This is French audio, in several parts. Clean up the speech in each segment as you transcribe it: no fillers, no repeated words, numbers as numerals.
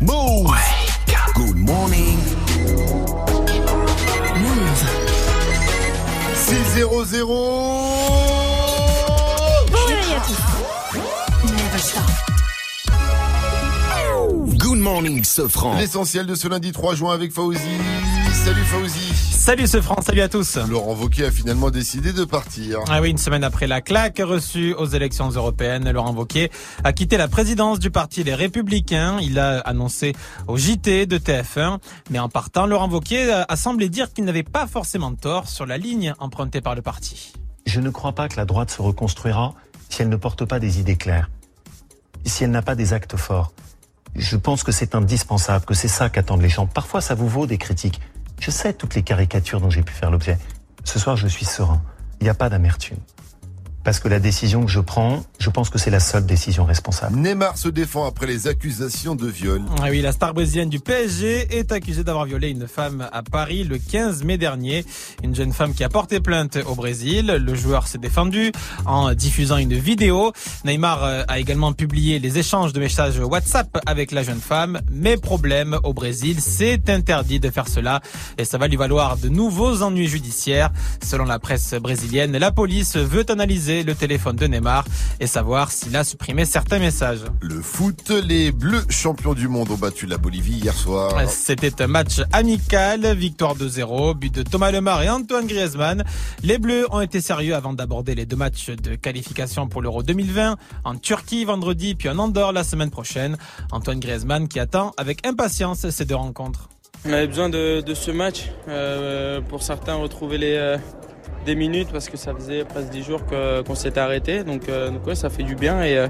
Move. Good morning. 6-0-0. Bonjour à tous. Never stop. Good morning, Sofran. L'essentiel de ce lundi 3 juin avec Fauzi. Salut Fauzi. Salut Sofran, salut à tous. Laurent Wauquiez a finalement décidé de partir. Ah oui, une semaine après la claque reçue aux élections européennes, Laurent Wauquiez a quitté la présidence du parti Les Républicains. Il a annoncé au JT de TF1. Mais en partant, Laurent Wauquiez a semblé dire qu'il n'avait pas forcément tort sur la ligne empruntée par le parti. Je ne crois pas que la droite se reconstruira si elle ne porte pas des idées claires, si elle n'a pas des actes forts. Je pense que c'est indispensable, que c'est ça qu'attendent les gens. Parfois, ça vous vaut des critiques. Je sais toutes les caricatures dont j'ai pu faire l'objet. Ce soir, je suis serein. Il n'y a pas d'amertume. Parce que la décision que je prends, je pense que c'est la seule décision responsable. Neymar se défend après les accusations de viol. Ah oui, la star brésilienne du PSG est accusée d'avoir violé une femme à Paris le 15 mai dernier. Une jeune femme qui a porté plainte au Brésil. Le joueur s'est défendu en diffusant une vidéo. Neymar a également publié les échanges de messages WhatsApp avec la jeune femme. Mais problème, au Brésil, c'est interdit de faire cela. Et ça va lui valoir de nouveaux ennuis judiciaires. Selon la presse brésilienne, la police veut analyser le téléphone de Neymar et savoir s'il a supprimé certains messages. Le foot, les Bleus champions du monde ont battu la Bolivie hier soir. C'était un match amical, victoire 2-0, but de Thomas Lemar et Antoine Griezmann. Les Bleus ont été sérieux avant d'aborder les deux matchs de qualification pour l'Euro 2020, en Turquie vendredi puis en Andorre la semaine prochaine. Antoine Griezmann qui attend avec impatience ces deux rencontres. On avait besoin de ce match pour certains retrouver des minutes parce que ça faisait presque 10 jours qu'on s'était arrêté, donc ouais, ça fait du bien et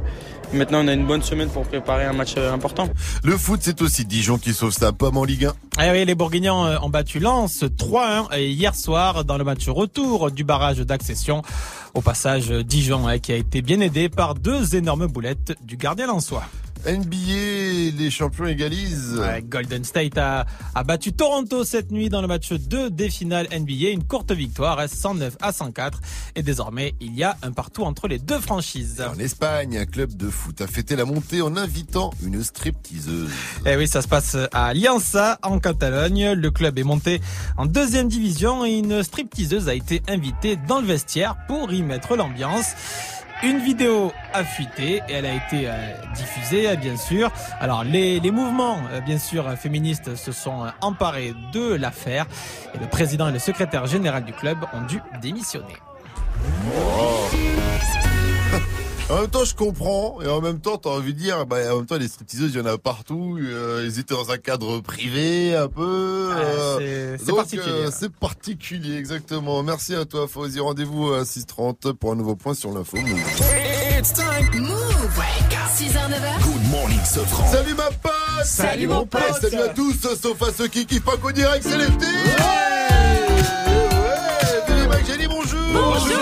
maintenant on a une bonne semaine pour préparer un match important. Le foot, c'est aussi Dijon qui sauve sa pomme en Ligue 1. Ah oui, les Bourguignons ont battu Lens 3-1 hier soir dans le match retour du barrage d'accession. Au passage, Dijon qui a été bien aidé par deux énormes boulettes du gardien lensois. NBA, les champions égalisent. Golden State a battu Toronto cette nuit dans le match 2 des finales NBA. Une courte victoire, 109-104. Et désormais, il y a un partout entre les deux franchises. Et en Espagne, un club de foot a fêté la montée en invitant une stripteaseuse. Et oui, ça se passe à Llançà, en Catalogne. Le club est monté en deuxième division et une stripteaseuse a été invitée dans le vestiaire pour y mettre l'ambiance. Une vidéo a fuité et elle a été diffusée, bien sûr. Alors, les mouvements, bien sûr, féministes se sont emparés de l'affaire. Et le président et le secrétaire général du club ont dû démissionner. En même temps, je comprends. Et en même temps, t'as envie de dire, en même temps, les stripteaseuses, il y en a partout. Ils étaient dans un cadre privé, un peu. C'est donc, particulier. C'est particulier, exactement. Merci à toi, Fauzi. Rendez-vous à 6h30 pour un nouveau point sur l'info. Move. It's time. Move. 6h-9h. Good morning, Sofran. Salut ma pote. Salut mon pote. Salut à tous, sauf à ceux qui kiffent pas qu'au direct, c'est l'été. Télé bonjour. Bonjour.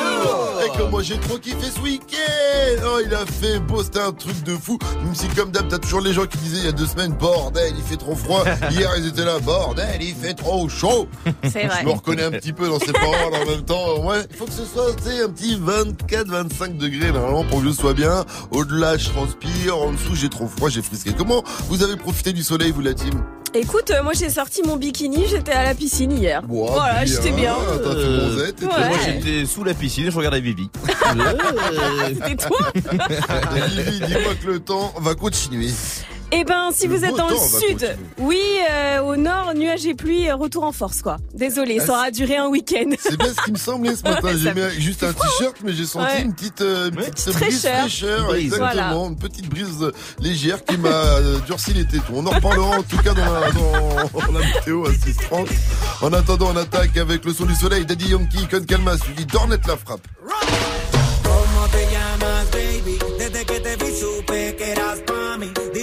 Moi j'ai trop kiffé ce week-end. Oh, il a fait beau, c'était un truc de fou. Même si comme d'hab t'as toujours les gens qui disaient il y a 2 semaines bordel il fait trop froid. Hier ils étaient là bordel il fait trop chaud. C'est vrai. Je me reconnais un petit peu dans ces paroles en même temps. Ouais, il faut que ce soit un petit 24-25 degrés normalement pour que je sois bien. Au-delà je transpire, en dessous j'ai trop froid, j'ai frisqué. Comment vous avez profité du soleil vous la team? Écoute, moi j'ai sorti mon bikini, j'étais à la piscine hier. Wow, voilà, bien, j'étais bien. T'as fait bronzette. Ouais. Moi j'étais sous la piscine, je regardais Vivi. C'était toi. Vivi, dis-moi que le temps va continuer. Eh ben, si vous êtes dans le sud, oui, au nord, nuages et pluie, retour en force, quoi. Désolé, ça aura duré un week-end. C'est bien ce qui me semblait ce matin. J'ai mis juste un t-shirt, mais j'ai senti une petite brise fraîcheur. Exactement, voilà. Une petite brise légère qui m'a durci les tétons. On en reparlera en tout cas dans la météo à 6h30. En attendant, on attaque avec le son du soleil. Daddy Yankee, Con Calma, suivi d'Ornette la frappe.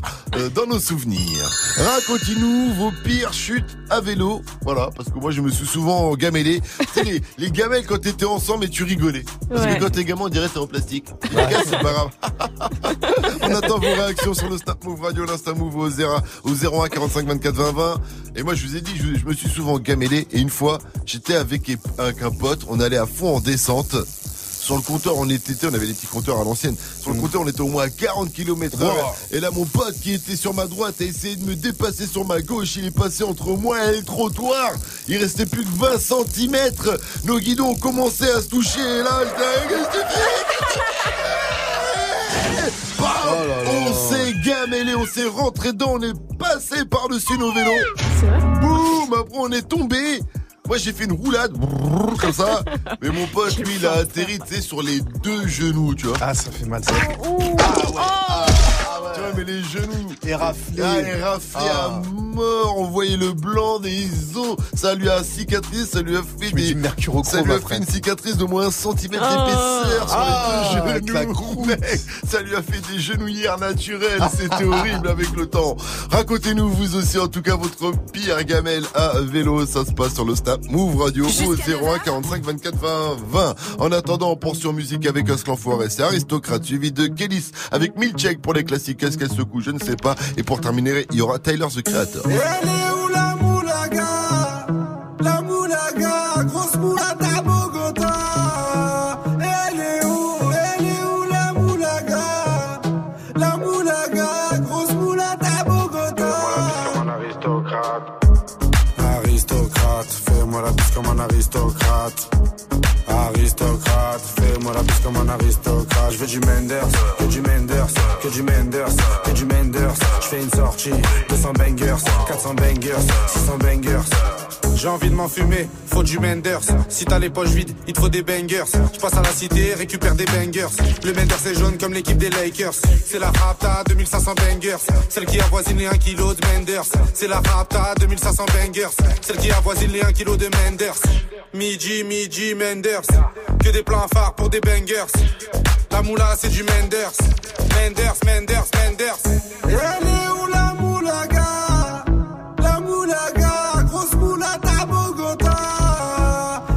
dans nos souvenirs. Racontez-nous vos pires chutes à vélo. Voilà, parce que moi je me suis souvent gamellé. Tu sais les gamelles quand t'étais ensemble et tu rigolais. Parce que quand t'es gamin on dirait t'es en plastique. Ouais. C'est pas grave. On attend vos réactions sur le Snap Move Radio, l'Insta Move au 01 45 24 20 20. Et moi, je vous ai dit, je me suis souvent gamellé. Et une fois, j'étais avec un pote, on allait à fond en descente. Sur le compteur, on avait des petits compteurs à l'ancienne. Sur le compteur, on était au moins à 40 km/h. Wow. Et là, mon pote qui était sur ma droite a essayé de me dépasser sur ma gauche. Il est passé entre moi et le trottoir. Il restait plus que 20 cm. Nos guidons ont commencé à se toucher. Et là, Bam, on s'est gamellé, on s'est rentré dedans, on est passé par-dessus nos vélos. C'est vrai. Boum, après on est tombé. Moi j'ai fait une roulade comme ça, mais mon pote lui il a atterri sur les deux genoux, tu vois. Ah ça fait mal ça. Tu vois mais les genoux éraflés, à mort, on voyait le blanc des os, ça lui a cicatrisé, ça lui a fait une cicatrice de moins 1 cm d'épaisseur sur les deux genoux. Mec, ça lui a fait des genouillères naturelles, c'était horrible avec le temps. Racontez-nous vous aussi en tout cas votre pire gamelle à vélo, ça se passe sur le Snap Move Radio au 01 45 24 20 20. En attendant, on poursuit en musique avec Os l'Enfoiré, c'est Aristocrate suivi de Kélis avec Milkshake pour les classiques. Qu'est-ce qu'elle secoue, je ne sais pas. Et pour terminer, il y aura Tyler the Creator. Elle est où la moulaga? La moulaga, grosse moulata à Bogota. Elle est où la moulaga? La moulaga, grosse moulata à Bogota. Fais-moi la bise comme un aristocrate. Aristocrate, fais-moi la bise comme un aristocrate. Aristocrate, fais-moi la bise comme un aristocrate. Je veux du Menders, que du Menders, que du Menders, que du Menders. Je fais une sortie, 200 bangers, 400 bangers, 600 bangers. J'ai envie de m'en fumer, faut du Menders. Si t'as les poches vides, il te faut des bangers. Je passe à la cité, récupère des bangers. Le Menders est jaune comme l'équipe des Lakers. C'est la rapta, 2500 bangers. Celle qui avoisine les 1 kg de Menders. C'est la rapta, 2500 bangers. Celle qui avoisine les 1 kg de Menders. Midi, Menders. Que des plans phares pour des bangers. La moula c'est du Menders. Menders, Menders, Menders. Elle est où la moulaga? La moulaga, grosse moulata à Bogota.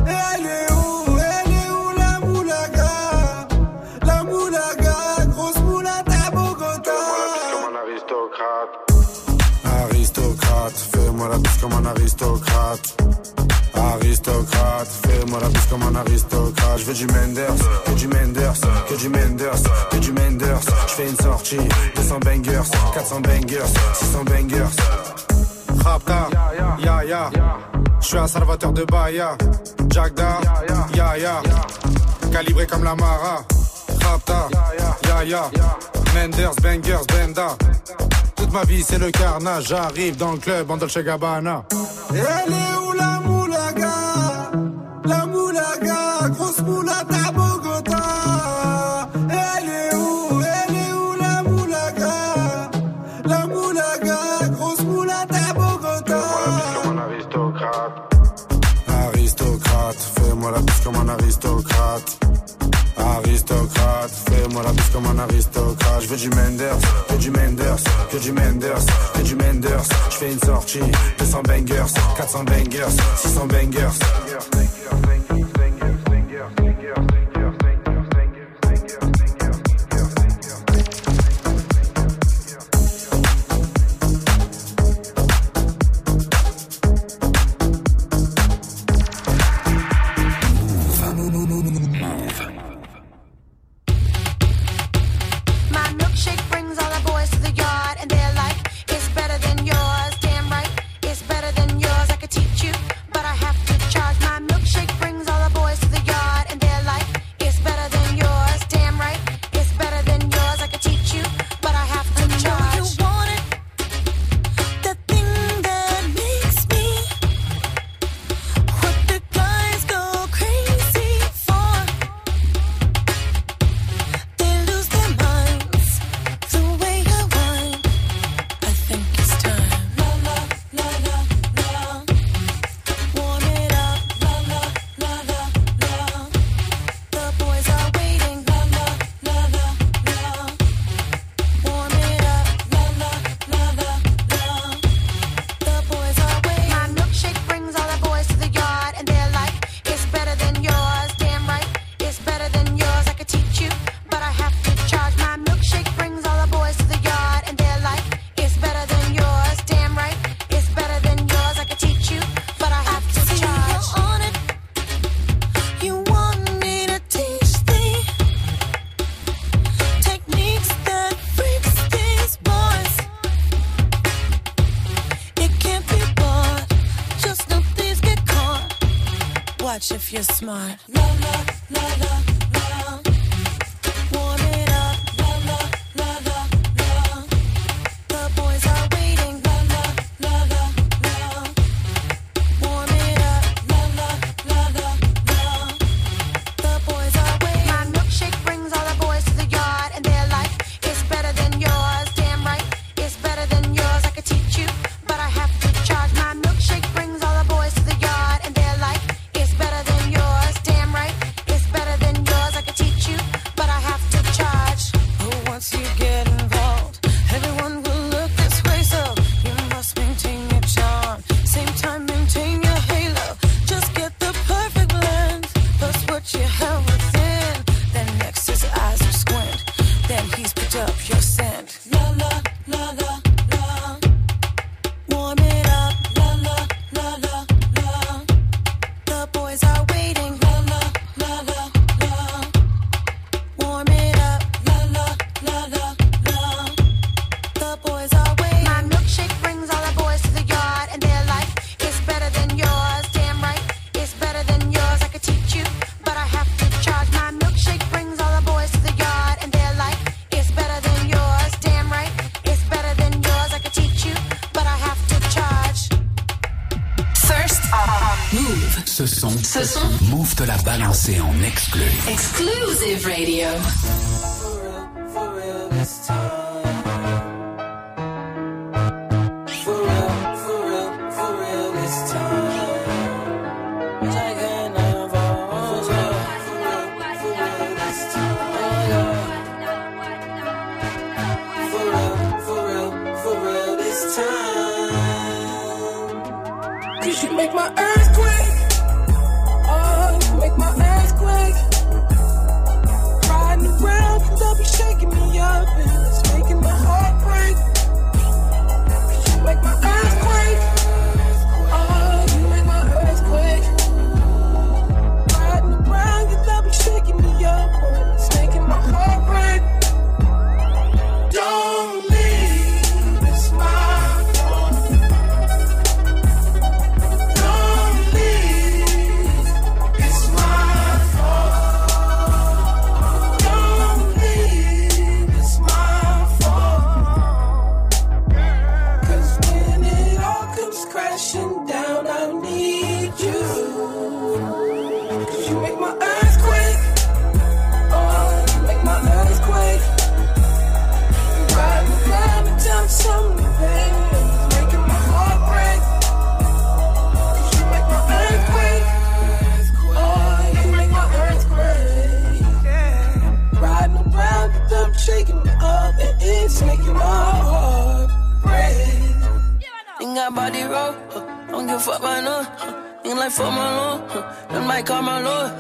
Elle est où la moulaga? La moulaga, grosse moulata à Bogota. Fais-moi la bise comme un aristocrate. Aristocrate, fais-moi la bise comme un aristocrate. Aristocrate, fais-moi la bise comme un aristocrate. Je veux du Menders, que du Menders, que du Menders, que du Menders. Je fais une sortie, 200 bangers, 400 bangers, 600 bangers. Rapta, ya ya. Je suis un salvateur de Bahia. Jagda, ya ya. Calibré comme la Mara. Rapta, ya ya. Menders, bangers, benda. Toute ma vie c'est le carnage. J'arrive dans le club en Dolce Gabbana. Elle est où la la moulaga, grosse moulata à Bogota. Elle est où la moulaga? La moulaga, grosse moulata à Bogota. Fais-moi la bise comme un aristocrate. Aristocrate, fais-moi la bise comme un aristocrate. Aristocrate, fais-moi la bise comme un aristocrate. Je veux du Menders, que du Menders, que du Menders, que du Menders. Je fais une sortie, 200 bangers, 400 bangers, 600 bangers. Better than yours, I could teach you, but I have to charge my watch if you're smart. La, la, la, la, la. Warm it up. La, la, la, la, la. The boys are waiting. La, la, la, la, la. Warm it up. La, la, la, la, la. The boys are waiting. My milkshake brings all the boys to the yard, and their life is better than yours. Damn right, it's better than yours. I could teach you, but I have to charge. My milkshake brings all the boys to the yard, and their life is better than yours. Damn right, it's better than yours. I could teach you, but I have to charge. Oh, once you get involved, everyone will look this way. So you must maintain your charm, same time maintain your halo. Just get the perfect blend, plus what you have within. Then next his eyes will squint, then he's picked up your scent. La la la la la. Warm it up. La la la la la. The boys are waiting. La la la la la. Warm it up. La la la la la. The boys are waiting. My milkshake brings all the boys to the yard, and their life is better than yours. Damn right, it's better than yours. I could teach you, but I have to charge. My milkshake brings all the boys to the yard, and their life is better than yours. Damn right, it's better than yours. I could teach you, but I have to charge. First Move. Ce son, Move te l'a balancé en exclu. Exclusive Radio. For real this time. For real, for real, for real this time. Taking over. For real, for real, for real this time. Oh yeah. For real, for real, for real this time. 'Cause you make my earthquake. Oh, you make my earthquake. Riding around, they'll be shaking me up, and it's making my heart break. You make my earthquake. Oh, you make my earthquake. Riding around, they'll be shaking me up, and it's making my heart break. Don't leave this microphone. Don't leave, it's my fault. Don't leave, it's my fault. 'Cause when it all comes crashing down, I need you. 'Cause you make my earthquake. Oh, you make my earthquake. Riding around and down some pain, making my heart break. 'Cause you make my earthquake. Oh, you make my earthquake. Riding around, them shaking me up, and it's making my heart break. Think I body roll, don't give a fuck about no. Think like fuck my loan, then might call my lord.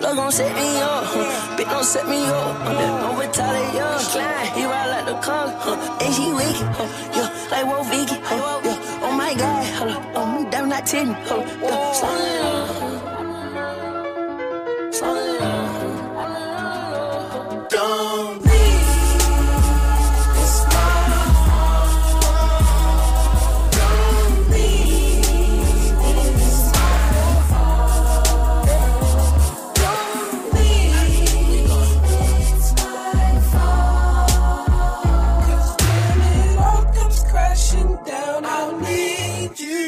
Love gon' set me up, bitch gon' set me up. Then don't retaliate, he ride like the car, and she wicked, yeah, like Wolf Vicky, yeah. Oh my god, oh me damn not ten, yeah. Slow it down. Slow it down. Don't leave, it's my fault. Don't leave, it's my fault. Don't leave, it's my fault. 'Cause when it all comes crashing down, I'll need you.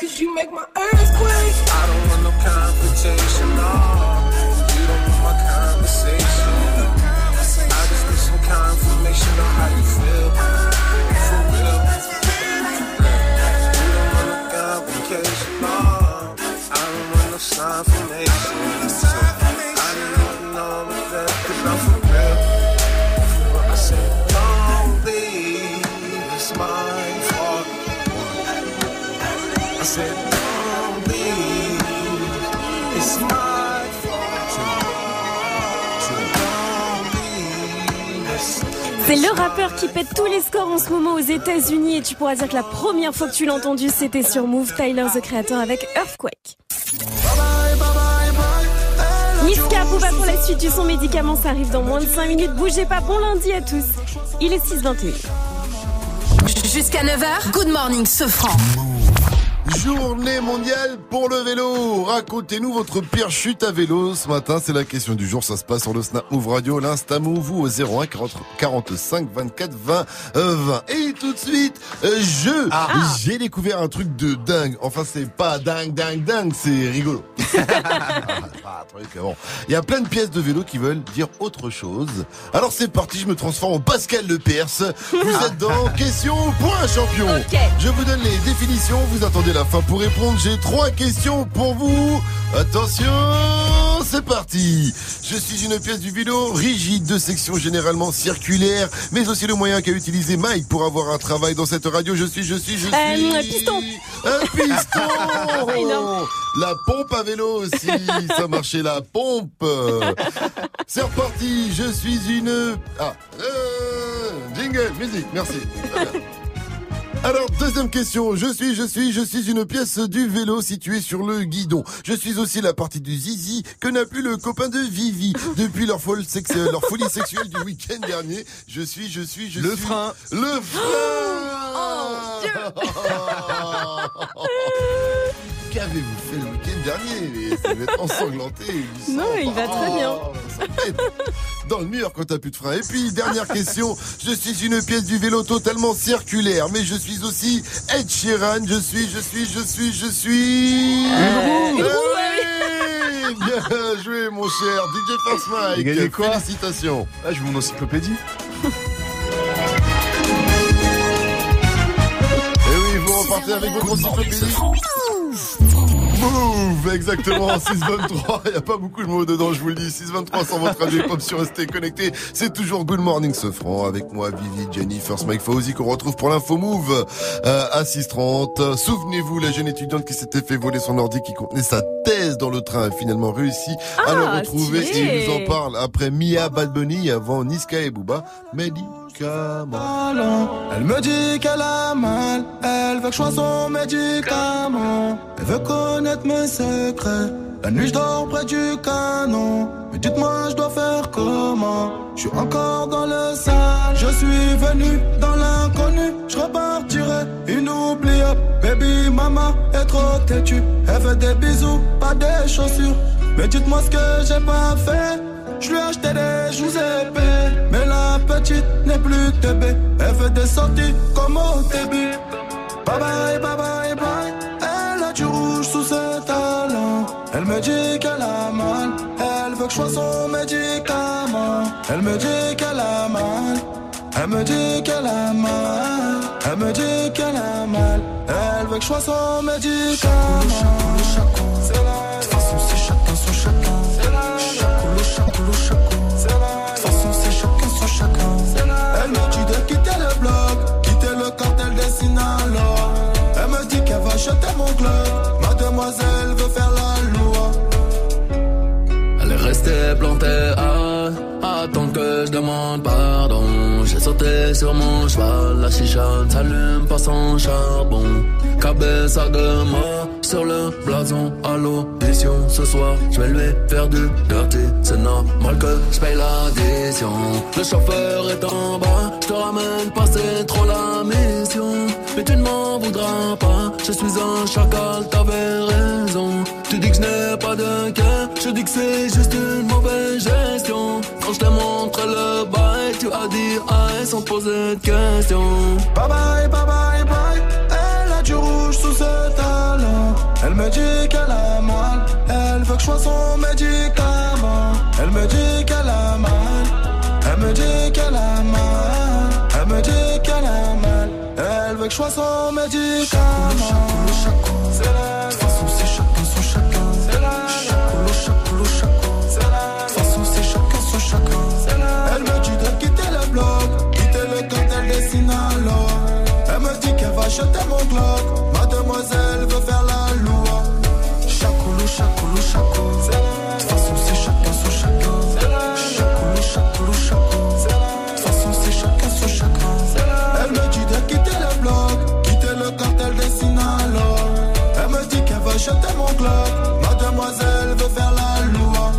'Cause you make my earthquake. I don't want no confrontation, no. You don't want my conversation. I just need some confirmation on how you feel. For real. You don't want no complication, no. I don't want no sign from nation. So I don't even know I'm in love, 'cause I'm for real. But I said, don't leave, it's my fault. I said, don't leave, it's my fault. So don't leave, it's my fault. C'est le rappeur qui pète tous les scores en ce moment aux États-Unis, et tu pourras dire que la première fois que tu l'as entendu, c'était sur Move, Tyler the Creator avec Earthquake. Niska Booba pour la suite du son médicament, ça arrive dans moins de 5 minutes. Bougez pas, bon lundi à tous. Il est 6h21. Jusqu'à 9h, Good Morning Sofran. Journée mondiale pour le vélo. Racontez-nous votre pire chute à vélo ce matin. C'est la question du jour. Ça se passe sur le Snap Move Radio, l'Insta Move ou au 01 45 24 20 20. Et tout de suite, j'ai découvert un truc de dingue. Enfin, c'est pas dingue, c'est rigolo. Bon. Il y a plein de pièces de vélo qui veulent dire autre chose. Alors c'est parti, je me transforme en Pascal Le Perse. Vous êtes dans Question pour un champion. Okay. Je vous donne les définitions, vous attendez la fin pour répondre. J'ai 3 questions pour vous. Attention, c'est parti. Je suis une pièce du vélo rigide de section généralement circulaire, mais aussi le moyen qu'a utilisé Mike pour avoir un travail dans cette radio. Je suis Un piston. La pompe à vélo aussi, ça marchait la pompe. C'est reparti, je suis une... jingle, musique, merci. Alors, deuxième question. Je suis une pièce du vélo située sur le guidon. Je suis aussi la partie du zizi que n'a plus le copain de Vivi depuis leur folie sexuelle du week-end dernier. Je suis. Le frein. Oh, Dieu. Qu'avez-vous fait le week-end dernier? Ça va être ensanglanté. Non, il va très bien. Dans le mur quand t'as plus de frein. Et puis, dernière question. Je suis une pièce du vélo totalement circulaire, mais je suis aussi Ed Sheeran. Je suis... Une roue, bien joué, mon cher DJ First Mike. Gagné quoi? Félicitations. Ah, je veux mon encyclopédie. Partez avec vos encyclopédies. Move, exactement, 623, il n'y a pas beaucoup de mots dedans, je vous le dis. 623 sans votre radio pop sur, restez connectés. C'est toujours Good Morning Sofran avec moi, Vivi, Jenny, First Mike Fauzi, qu'on retrouve pour l'info Move à 6h30. Souvenez-vous, la jeune étudiante qui s'était fait voler son ordi qui contenait sa thèse dans le train a finalement réussi à le retrouver et il nous en parle après Mia Bad Bunny, avant Niska et Booba. Mehdi Kamala. Elle me dit qu'elle a mal, elle veut que je sois son médicament. Elle veut connaître mes secrets, la nuit je dors près du canon. Mais dites-moi je dois faire comment, je suis encore dans le sale. Je suis venu dans l'inconnu, je repartirai inoubliable. Baby maman est trop têtue, elle veut des bisous, pas des chaussures. Mais dites-moi ce que j'ai pas fait, je lui ai acheté des joues épais. Mais la petite n'est plus tébé, elle veut des sorties comme au début. Bye bye, bye bye, bye. Elle a du rouge sous ses talons. Elle me dit qu'elle a mal, elle veut que je sois son médicament. Elle me dit qu'elle a mal, elle me dit qu'elle a mal, elle me dit qu'elle a mal, elle veut que je sois son médicament. C'est la... Elle me dit qu'elle va jeter mon club. Mademoiselle veut faire la loi. Elle est restée plantée à attendre que je demande pardon. J'ai sauté sur mon cheval, la chicha ne s'allume pas sans charbon. Cabeza de mort sur le blason à l'audition. Ce soir, je vais lui faire du dirty. C'est normal que je paye l'addition. Le chauffeur est en bas, je te ramène pas, c'est trop la mission. Mais tu ne m'en voudras pas, je suis un chacal, t'avais raison. Tu dis que je n'ai pas de cœur, je dis que c'est juste une mauvaise gestion. Quand je te montre le bail, tu as dit aïe sans poser de questions. Bye bye, bye bye, bye. Du rouge sous ses talons. Elle me dit qu'elle a mal, elle veut que je sois son médicament. Elle me dit qu'elle a mal, elle me dit qu'elle a mal, elle me dit qu'elle a mal, elle veut que je sois son médicament. C'est la... De toute façon c'est chacun son chacun. C'est la... Chacolo, chacolo, c'est la... De toute façon c'est chacun son chacun. C'est la... Elle me dit de quitter le bloc, quitter le cartel des Sinaloa. Elle me dit qu'elle va jeter mon Glock, mademoiselle veut faire la loi. Chacoulou, chacoulou, chacoulou, c'est la... De toute façon c'est chacun son chacun, c'est la... Chacoulou, chacoulou, chacoulou, c'est la... De toute façon c'est chacun son chacun, c'est la... Elle me dit de quitter le bloc, quitter le cartel des Sinaloa. Elle me dit qu'elle va jeter mon Glock, mademoiselle veut faire la loi.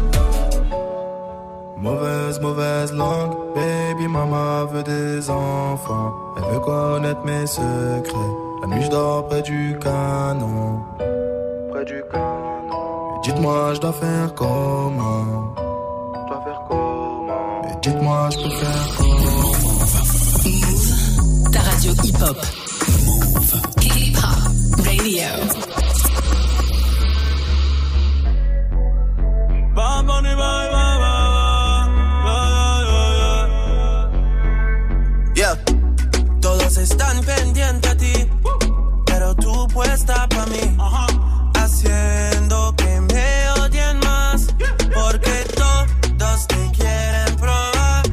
Mauvaise langue, baby mama veut des enfants. Elle veut connaître mes secrets. La nuit je dors près du canon. Près du canon. Et dites-moi je dois faire comment. Je dois faire comment. Et dites-moi je peux faire comment. Move. Ta radio hip-hop. Move. K-Pop Radio. Yeah. Todos están pendientes a ti, pero tú puesta pa' mí, haciendo que me odien más, porque todos te quieren probar,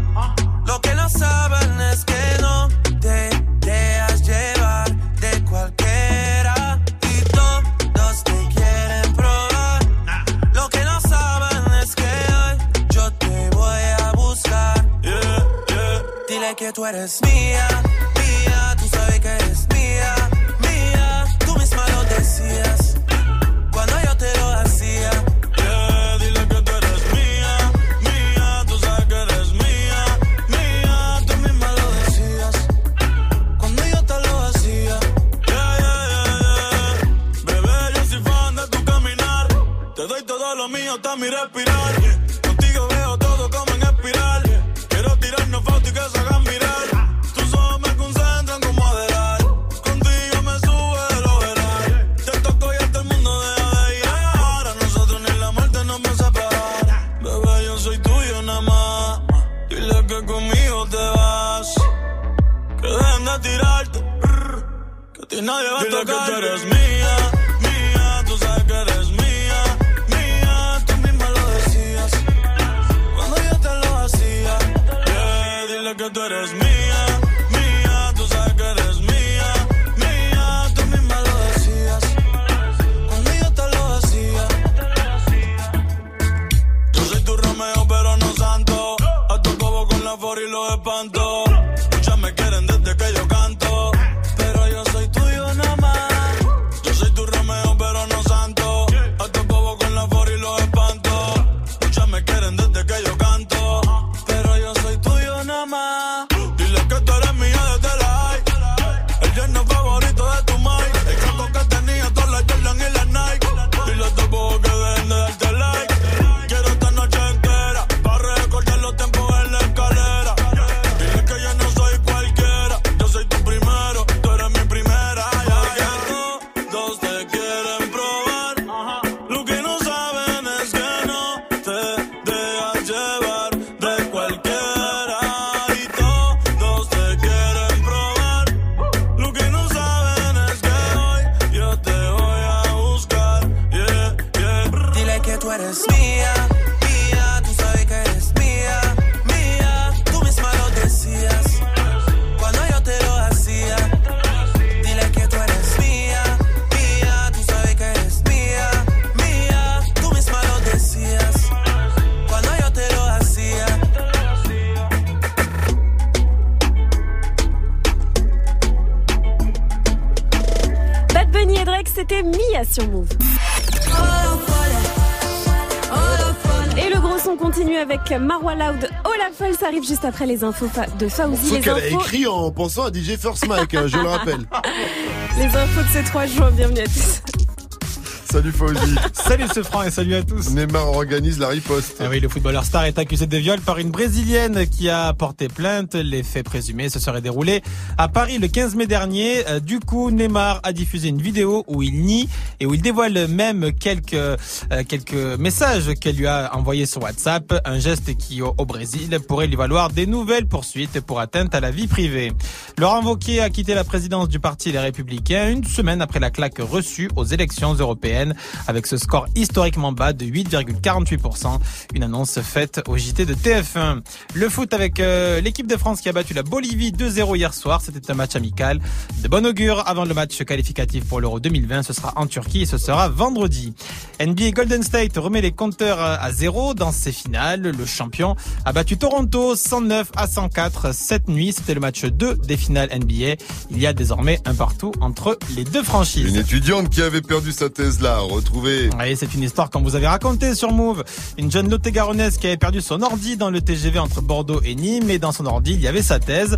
lo que no saben es que no te dejas llevar de cualquiera, y todos te quieren probar, lo que no saben es que hoy yo te voy a buscar, dile que tú eres mía. Mi respirar, contigo veo todo como en espiral. Quiero tirarnos fotos y que se hagan mirar. Tus ojos me concentran como Adderall. Contigo me sube el overall. Te toco y hasta el mundo deja de ir. Ahora nosotros ni la muerte nos va a separar. Bebé, yo soy tuyo nada más. Dile que conmigo te vas. Que dejen de tirarte. Que a ti nadie va a tocar. Dile que tú eres mía, mía, tú sabes que eres mía. Que tú eres mía, mía, tú sabes que eres mía, mía, tú misma lo decías, cuando yo te lo decía. Yo soy tu Romeo pero no santo, a tu bobo con la for y los espanto. Muchas me quieren desde que yo canto, pero yo soy tuyo nada más. Yo soy tu Romeo pero no santo, a tu bobo con la for y los espanto. Muchas me quieren desde que yo canto. Dile que tú eres mía desde la high. El yerno favorito de tu Mike. El caco que tenía todas las Jordan y las Nike. Dile a tu bobo que dejen de darte like. Quiero esta noche entera pa' recordar los tiempos en la escalera. Dile que yo no soy cualquiera. Yo soy tu primero, tú eres mi primera. Porque todos te quieren probar. Lo que no saben es que no te dejas llevar de cualquier. C'était Mia sur Move. Et le gros son continue avec Marwa Loud. Oh la folle, ça arrive juste après les infos de Fauzi. C'est qu'elle a écrit en pensant à DJ First Mike, je le rappelle. Les infos de ces 3 jours, bienvenue à tous. Salut Fauzi. Salut ce franc et salut à tous. Neymar organise la riposte. Ah oui, le footballeur star est accusé de viol par une Brésilienne qui a porté plainte. Les faits présumés se seraient déroulés à Paris le 15 mai dernier. Du coup, Neymar a diffusé une vidéo où il nie et où il dévoile même quelques messages qu'elle lui a envoyés sur WhatsApp. Un geste qui, au Brésil, pourrait lui valoir des nouvelles poursuites pour atteinte à la vie privée. Laurent Wauquiez a quitté la présidence du parti Les Républicains une semaine après la claque reçue aux élections européennes, avec ce score historiquement bas de 8,48%. Une annonce faite au JT de TF1. Le foot avec l'équipe de France qui a battu la Bolivie 2-0 hier soir. C'était un match amical de bon augure avant le match qualificatif pour l'Euro 2020. Ce sera en Turquie. Turquie et ce sera vendredi. NBA, Golden State remet les compteurs à zéro dans ses finales. Le champion a battu Toronto 109-104 cette nuit. C'était le match 2 des finales NBA. Il y a désormais un partout entre les deux franchises. Une étudiante qui avait perdu sa thèse là, retrouvée. Oui, c'est une histoire qu'on vous avait racontée sur Move. Une jeune Lot-et-Garonnaise qui avait perdu son ordi dans le TGV entre Bordeaux et Nîmes. Et dans son ordi, il y avait sa thèse.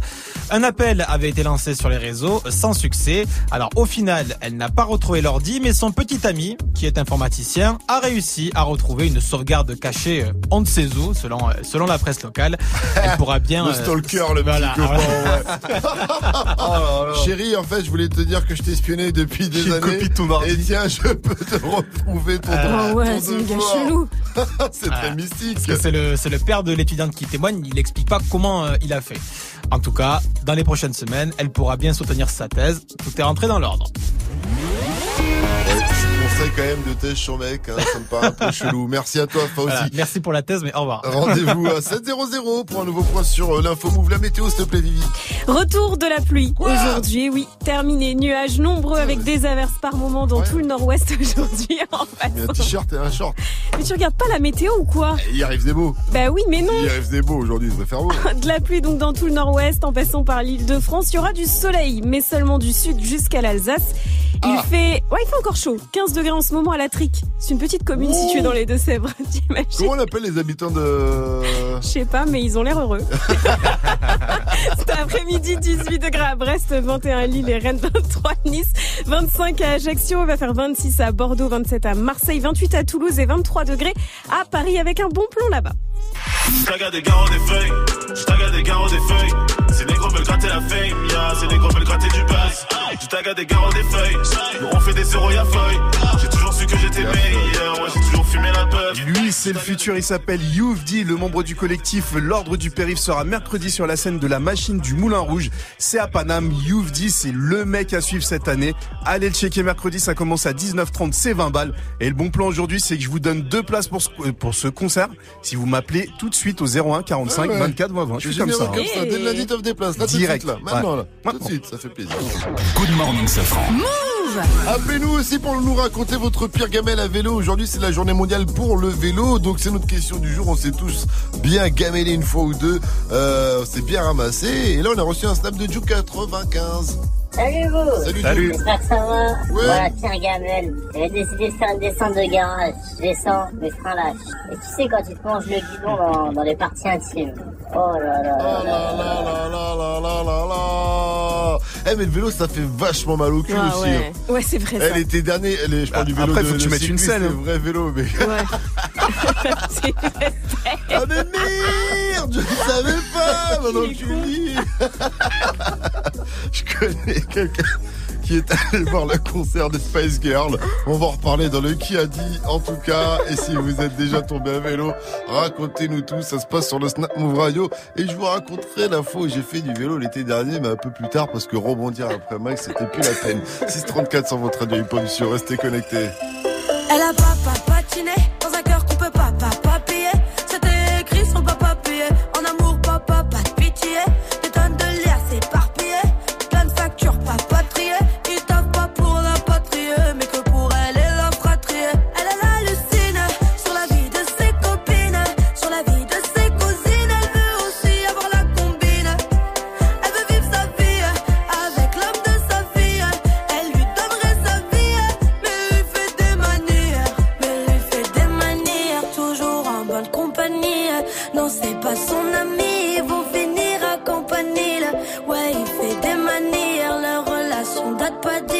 Un appel avait été lancé sur les réseaux sans succès. Alors au final, elle n'a pas retrouvé l'ordi, mais son petit ami, qui est informaticien, a réussi à retrouver une sauvegarde cachée on ne sait où, selon la presse locale. Elle pourra bien... le stalker, le voilà. Petit copain, ouais. Oh, chérie, en fait, je voulais te dire que je t'espionnais depuis des années. Et tiens, je peux te retrouver ton droit. Ouais, c'est un gars chelou. C'est très mystique. C'est le père de l'étudiante qui témoigne. Il n'explique pas comment il a fait. En tout cas, dans les prochaines semaines, elle pourra bien soutenir sa thèse. Tout est rentré dans l'ordre. Quand même de thèse sur mec, hein, ça me paraît un peu chelou. Merci à toi, Fauzi. Voilà, merci pour la thèse, mais au revoir. Rendez-vous à 7h00 pour un nouveau point sur l'info Move. La météo, s'il te plaît, Vivi. Retour de la pluie aujourd'hui, oui, terminé. Nuages nombreux avec des averses par moment dans tout le nord-ouest aujourd'hui. Mais un t-shirt et un short. Mais tu regardes pas la météo ou quoi ? Il arrive des beaux. Bah oui, mais non. Il arrive des beaux aujourd'hui, il devrait faire beau. De la pluie donc dans tout le nord-ouest, en passant par l'Île-de-France. Il y aura du soleil, mais seulement du sud jusqu'à l'Alsace. Il fait encore chaud. 15 degrés en ce moment à La Trique. C'est une petite commune située dans les Deux-Sèvres, t'imagines ? Comment on appelle les habitants de... Je sais pas, mais ils ont l'air heureux. Cet après-midi, 18 degrés à Brest, 21 à Lille et Rennes, 23 à Nice, 25 à Ajaccio, on va faire 26 à Bordeaux, 27 à Marseille, 28 à Toulouse et 23 degrés à Paris avec un bon plomb là-bas. Je tague des garants des feuilles, je tague des garants des feuilles. C'est des gros veulent gratter la fame, yeah. C'est des gros veulent gratter du buzz. Je tague des garants des feuilles, nous on fait des zéros y'a feuille. J'ai toujours su que j'étais meilleur, ouais, j'ai toujours fumé la peuple. Lui c'est le futur, il s'appelle Youv Dee, le membre du collectif L'Ordre du Périph sera mercredi sur la scène de la machine du Moulin Rouge. C'est à Paname, Youv Dee c'est le mec à suivre cette année. Allez le checker mercredi, ça commence à 19h30, c'est 20 balles. Et le bon plan aujourd'hui c'est que je vous donne 2 places pour ce concert. Si vous m'appelez tout de suite au 01 45 24 20. Je suis comme ça. Dès lundi, t'offres des places. Là, direct. Tout de suite, là. Maintenant, là. Maintenant. Tout de suite, ça fait plaisir. Good morning, Safran. Move! Appelez-nous aussi pour nous raconter votre pire gamelle à vélo. Aujourd'hui, c'est la journée mondiale pour le vélo. Donc, c'est notre question du jour. On s'est tous bien gamellé une fois ou deux. On s'est bien ramassé. Et là, on a reçu un snap de Jou95. Salut vous! Salut! J'espère que ça va! Ouais! Voilà, Pierre Gamel. J'avais décidé de faire une descente de garage. Je descends, mes freins lâchent. Et tu sais, quand tu te manges le guidon dans les parties intimes. Oh là là là là là là là là! Eh, mais le vélo, ça fait vachement mal au cul aussi. Ouais, hein. Ouais, c'est vrai. Elle était dernière, je parle du vélo. Après, faut que tu mettes une selle. C'est le vrai vélo, mais. Ouais. C'est vrai. Ah, mais merde! Je ne savais pas! Mon enculé! Je connais quelqu'un qui est allé voir le concert de Spice Girl. On va en reparler dans le qui a dit. En tout cas, et si vous êtes déjà tombé à vélo, racontez-nous tout. Ça se passe sur le Snap Move Radio. Et je vous raconterai la fois où j'ai fait du vélo l'été dernier, mais un peu plus tard parce que rebondir après Max, c'était plus la peine. 634 sur votre radio hip-hop, monsieur. Restez connectés. Elle a pas patiné dans un cœur qu'on peut pas payer. C'était écrit son papa payé. En amour, papa, pas de pitié. Des tonnes de liasses éparpillées. Papa trié, il tape pas pour la patrie, mais que pour elle est la fratrie. Elle a l'hallucine sur la vie de ses copines, sur la vie de ses cousines. Elle veut aussi avoir la combine. Elle veut vivre sa vie avec l'homme de sa fille. Elle lui donnerait sa vie, mais lui fait des manières. Mais lui fait des manières, toujours en bonne compagnie. Non, c'est pas son ami, ils vont finir à compagnie. Ouais, il fait des manières. On date pas dire,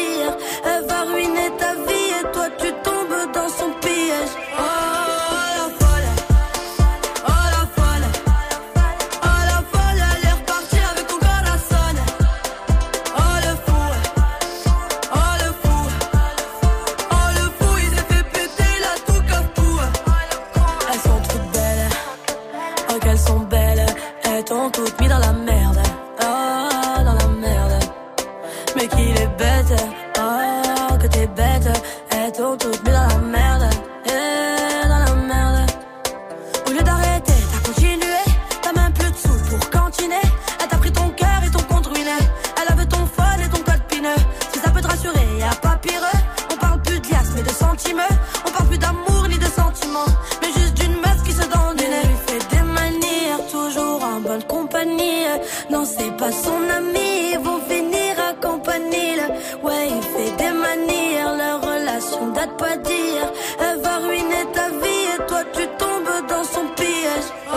elle va ruiner ta vie et toi tu tombes dans son piège. Oh la folle, elle est repartie avec ton corazon. Oh le fou, il s'est fait péter la toucafou. Elles sont toutes belles, oh qu'elles sont belles, elles t'ont toutes mis dans la merde. Mais qu'il est bête, oh que t'es bête. Elles t'ont toutes mis dans la merde, dans la merde. Au lieu d'arrêter, t'as continué. T'as même plus de sous pour cantiner. Elle t'a pris ton cœur et ton compte ruiné. Elle avait ton phone et ton code pineux. Si ça peut te rassurer, y'a pas pire. On parle plus de liasse. pas son ami, ils vont finir accompagnés là. Ouais, il fait des manières, leur relation date pas d'hier. Elle va ruiner ta vie et toi tu tombes dans son piège. Oh.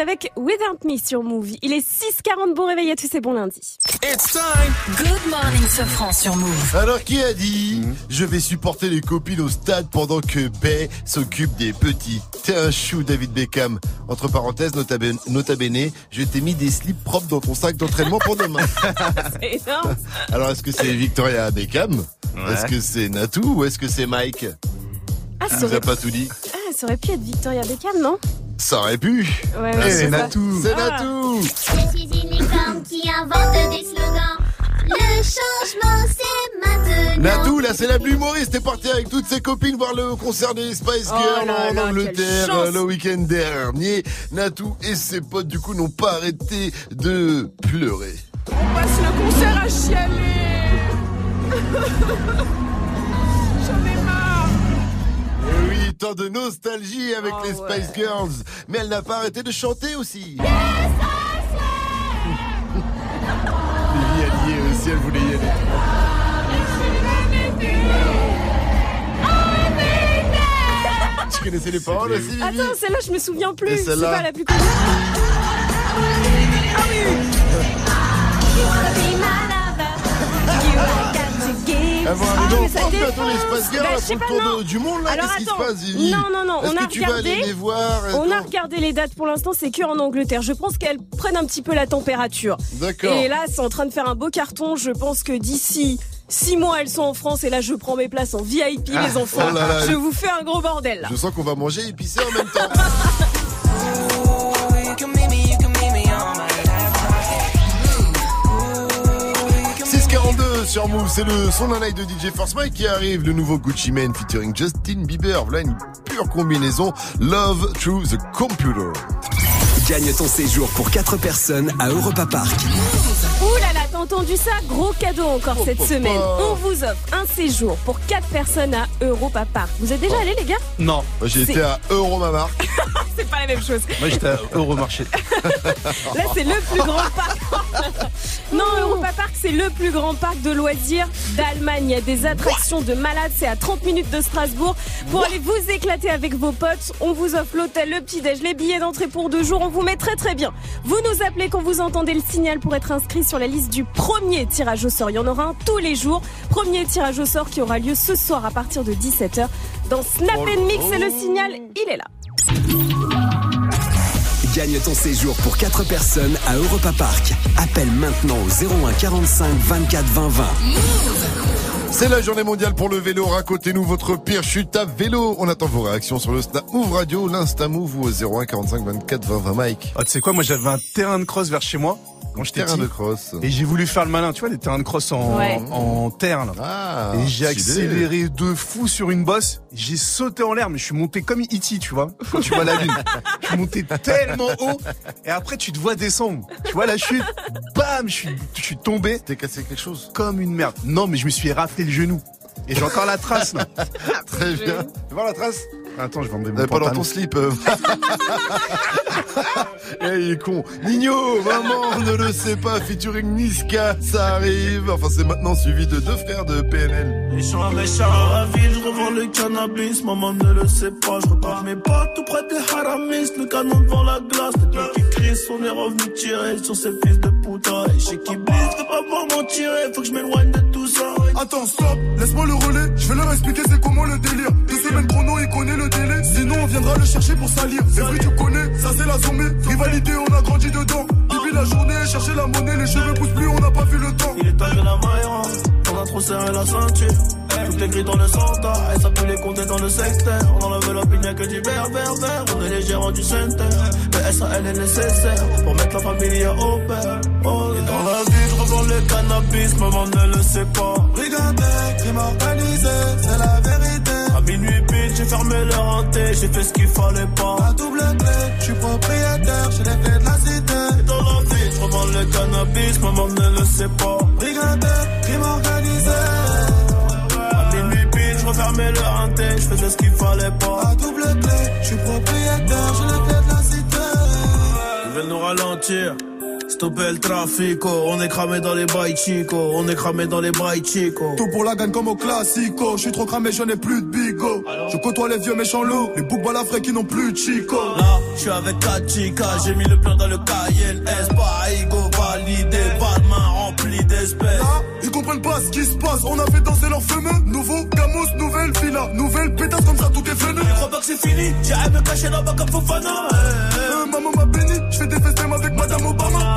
Avec Without Me sur Move. Il est 6h40, bon réveil à tous et bon lundi. It's time. Good morning, Sofran sur Move. Alors qui a dit je vais supporter les copines au stade pendant que Bay s'occupe des petits. T'es un chou, David Beckham. Entre parenthèses, nota bene, je t'ai mis des slips propres dans ton sac d'entraînement pour demain. C'est énorme. Alors est-ce que c'est Victoria Beckham, ouais. Est-ce que c'est Natou ou est-ce que c'est Mike? Ah, ça nous a pas tout dit. ça aurait pu être Victoria Beckham, non? Ça aurait pu. Ouais, ouais, c'est Natou. C'est Natou. Je suis une licorne qui invente des slogans. Le changement, c'est maintenant. Natou, la célèbre humoriste, est partie avec toutes ses copines voir le concert des Spice Girls en Angleterre le week-end dernier. Natou et ses potes, du coup, n'ont pas arrêté de pleurer. On passe le concert à chialer. Tant de nostalgie avec les Spice Girls, mais elle n'a pas arrêté de chanter aussi. Yes, I swear. Elle y est aussi, elle voulait y aller. Tu connaissais les paroles aussi, Vivi? Attends, celle-là je me souviens plus. C'est pas la plus connue. Ah oui. You wanna be my lover, you are Non, on a regardé les dates pour l'instant, c'est que en Angleterre. Je pense qu'elles prennent un petit peu la température. D'accord. Et là, c'est en train de faire un beau carton. Je pense que d'ici 6 mois, elles sont en France et là, je prends mes places en VIP, les enfants. Oh là là. Je vous fais un gros bordel. Là. Je sens qu'on va manger épicé en même temps. Sur Move, c'est le son d'un live de DJ Force Mike qui arrive, le nouveau Gucci Mane featuring Justin Bieber. Voilà une pure combinaison. Love Through the Computer. Gagne ton séjour pour 4 personnes à Europa Park. Ouh là là, t'as entendu ça? Gros cadeau encore cette semaine. On vous offre un séjour pour 4 personnes à Europa Park. Vous êtes déjà allés, les gars? Non. Moi, j'ai été à Euromamark. C'est pas la même chose. Moi, j'étais à Euromarché. Là, c'est le plus grand parc. Non, Europa Park, c'est le plus grand parc de loisirs d'Allemagne. Il y a des attractions de malades. C'est à 30 minutes de Strasbourg. Pour aller vous éclater avec vos potes, on vous offre l'hôtel, le petit-déj, les billets d'entrée pour 2 jours. On vous met très très bien. Vous nous appelez quand vous entendez le signal pour être inscrit sur la liste du premier tirage au sort. Il y en aura un tous les jours. Premier tirage au sort qui aura lieu ce soir à partir de 17h dans Snap & Mix. Et le signal, il est là. Gagne ton séjour pour 4 personnes à Europa Park. Appelle maintenant au 01 45 24 20 20. C'est la journée mondiale pour le vélo. Racontez-nous votre pire chute à vélo. On attend vos réactions sur le Snap Move Radio, l'Insta Move ou au 01 45 24 20 20 Mike. Ah, tu sais quoi, moi j'avais un terrain de cross vers chez moi. Quand j'étais terrain petit, de cross. Et j'ai voulu faire le malin, tu vois, des terrains de cross en terre. Là. Ah, et j'ai accéléré de fou sur une bosse. J'ai sauté en l'air, mais je suis monté comme E.T., tu vois. Quand tu vois la lune. Je suis monté tellement haut. Et après, tu te vois descendre. Tu vois la chute. Bam, je suis tombé. T'es cassé quelque chose? Comme une merde. Non, mais je me suis raflé le genou. Et j'ai encore la trace, là. Très bien. Tu vois la trace? Attends, je vais enlever mon pantalon. Pas dans ton slip. Hey, il est con. Ninho, maman ne le sait pas, featuring Niska, ça arrive. Enfin, c'est maintenant suivi de 2 frères de PNL. Les chars à la ville, je revends le cannabis. Maman ne le sait pas, je repars mes potes tout près des haramis. Le canon devant la glace, les mecs qui crient, on est revenu tirer sur ces fils de putain. Et chez qui blisse, je veux pas voir m'en tirer, faut que je m'éloigne de tout ça. Attends, stop, laisse-moi le relais, je vais leur expliquer c'est comment le délire. 2 semaines chrono, il connaît le délai, sinon on viendra le chercher pour salir. C'est vrai, tu connais, ça c'est la zombie. Rivalité, on a grandi dedans. Depuis la journée, chercher la monnaie, les cheveux poussent plus, on n'a pas vu le temps. Il est tard la maillon, on a trop serré la ceinture. Tout est gris dans le centre, et ça peut les compter dans le secteur. On enlève la pigne, que du vert. On est les gérants du centre, mais SAL est nécessaire pour mettre la famille au père. Et dans la vie, je revends le cannabis, maman ne le sait pas. Brigandais, crime organisé, c'est la vérité. À minuit pile, j'ai fermé le renté, j'ai fait ce qu'il fallait pas. La double clé, je suis propriétaire, j'ai les clés de la cité. Et dans la vie, je revends le cannabis, maman ne le sait pas. Brigandais, crime organisé. À minuit pile, je refermais le renté, je faisais ce qu'il fallait pas. La double clé, je suis propriétaire, j'ai les clés de la cité. Ils veulent nous ralentir. Stopper le trafico, on est cramé dans les bails chico, on est cramé dans les bails chico. Tout pour la gagne comme au classico, je suis trop cramé, je n'ai plus de bigot. Je côtoie les vieux méchants loups, les boucs balafrés qui n'ont plus de chico. Là, je suis avec 4 chicas, j'ai mis le plan dans le cahier, l'espaigo validé, pas de main remplie d'espèces. Là, ils comprennent pas ce qui se passe, on a fait danser leur fumeux. Nouveau Camus, nouvelle villa, nouvelle pétasse comme ça, tout est venu. Je crois pas que c'est fini, j'arrive me cacher là-bas comme Fofana. Maman m'a béni, je fais des festins avec Madame Obama.